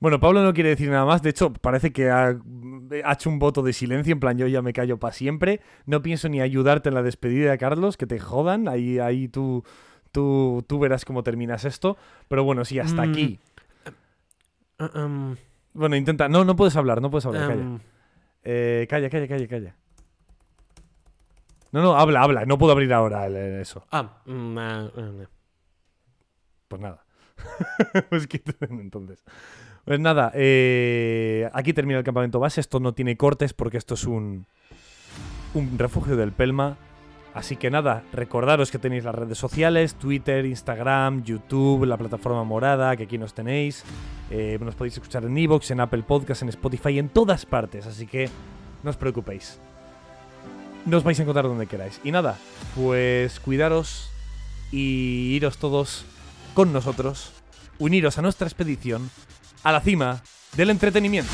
Bueno, Pablo no quiere decir nada más. De hecho, parece que ha, ha hecho un voto de silencio. En plan, yo ya me callo para siempre. No pienso ni ayudarte en la despedida de Carlos, que te jodan. Ahí, ahí tú, tú, tú verás cómo terminas esto. Pero bueno, sí, hasta mm. aquí. Uh, um... Bueno, intenta... No, no puedes hablar, no puedes hablar, um... calla. Eh, calla, calla, calla, calla. No, no, habla, habla. No puedo abrir ahora el, eso. Ah, no, no, no. Pues nada. Pues quítenme entonces. Pues nada, eh, aquí termina el campamento base. Esto no tiene cortes porque esto es un, un refugio del Pelma. Así que nada, recordaros que tenéis las redes sociales, Twitter, Instagram, YouTube, la plataforma morada, que aquí nos tenéis. Eh, nos podéis escuchar en iVoox, en Apple Podcasts, en Spotify, en todas partes. Así que no os preocupéis. Nos vais a encontrar donde queráis. Y nada, pues cuidaros y iros todos con nosotros. Uniros a nuestra expedición a la cima del entretenimiento.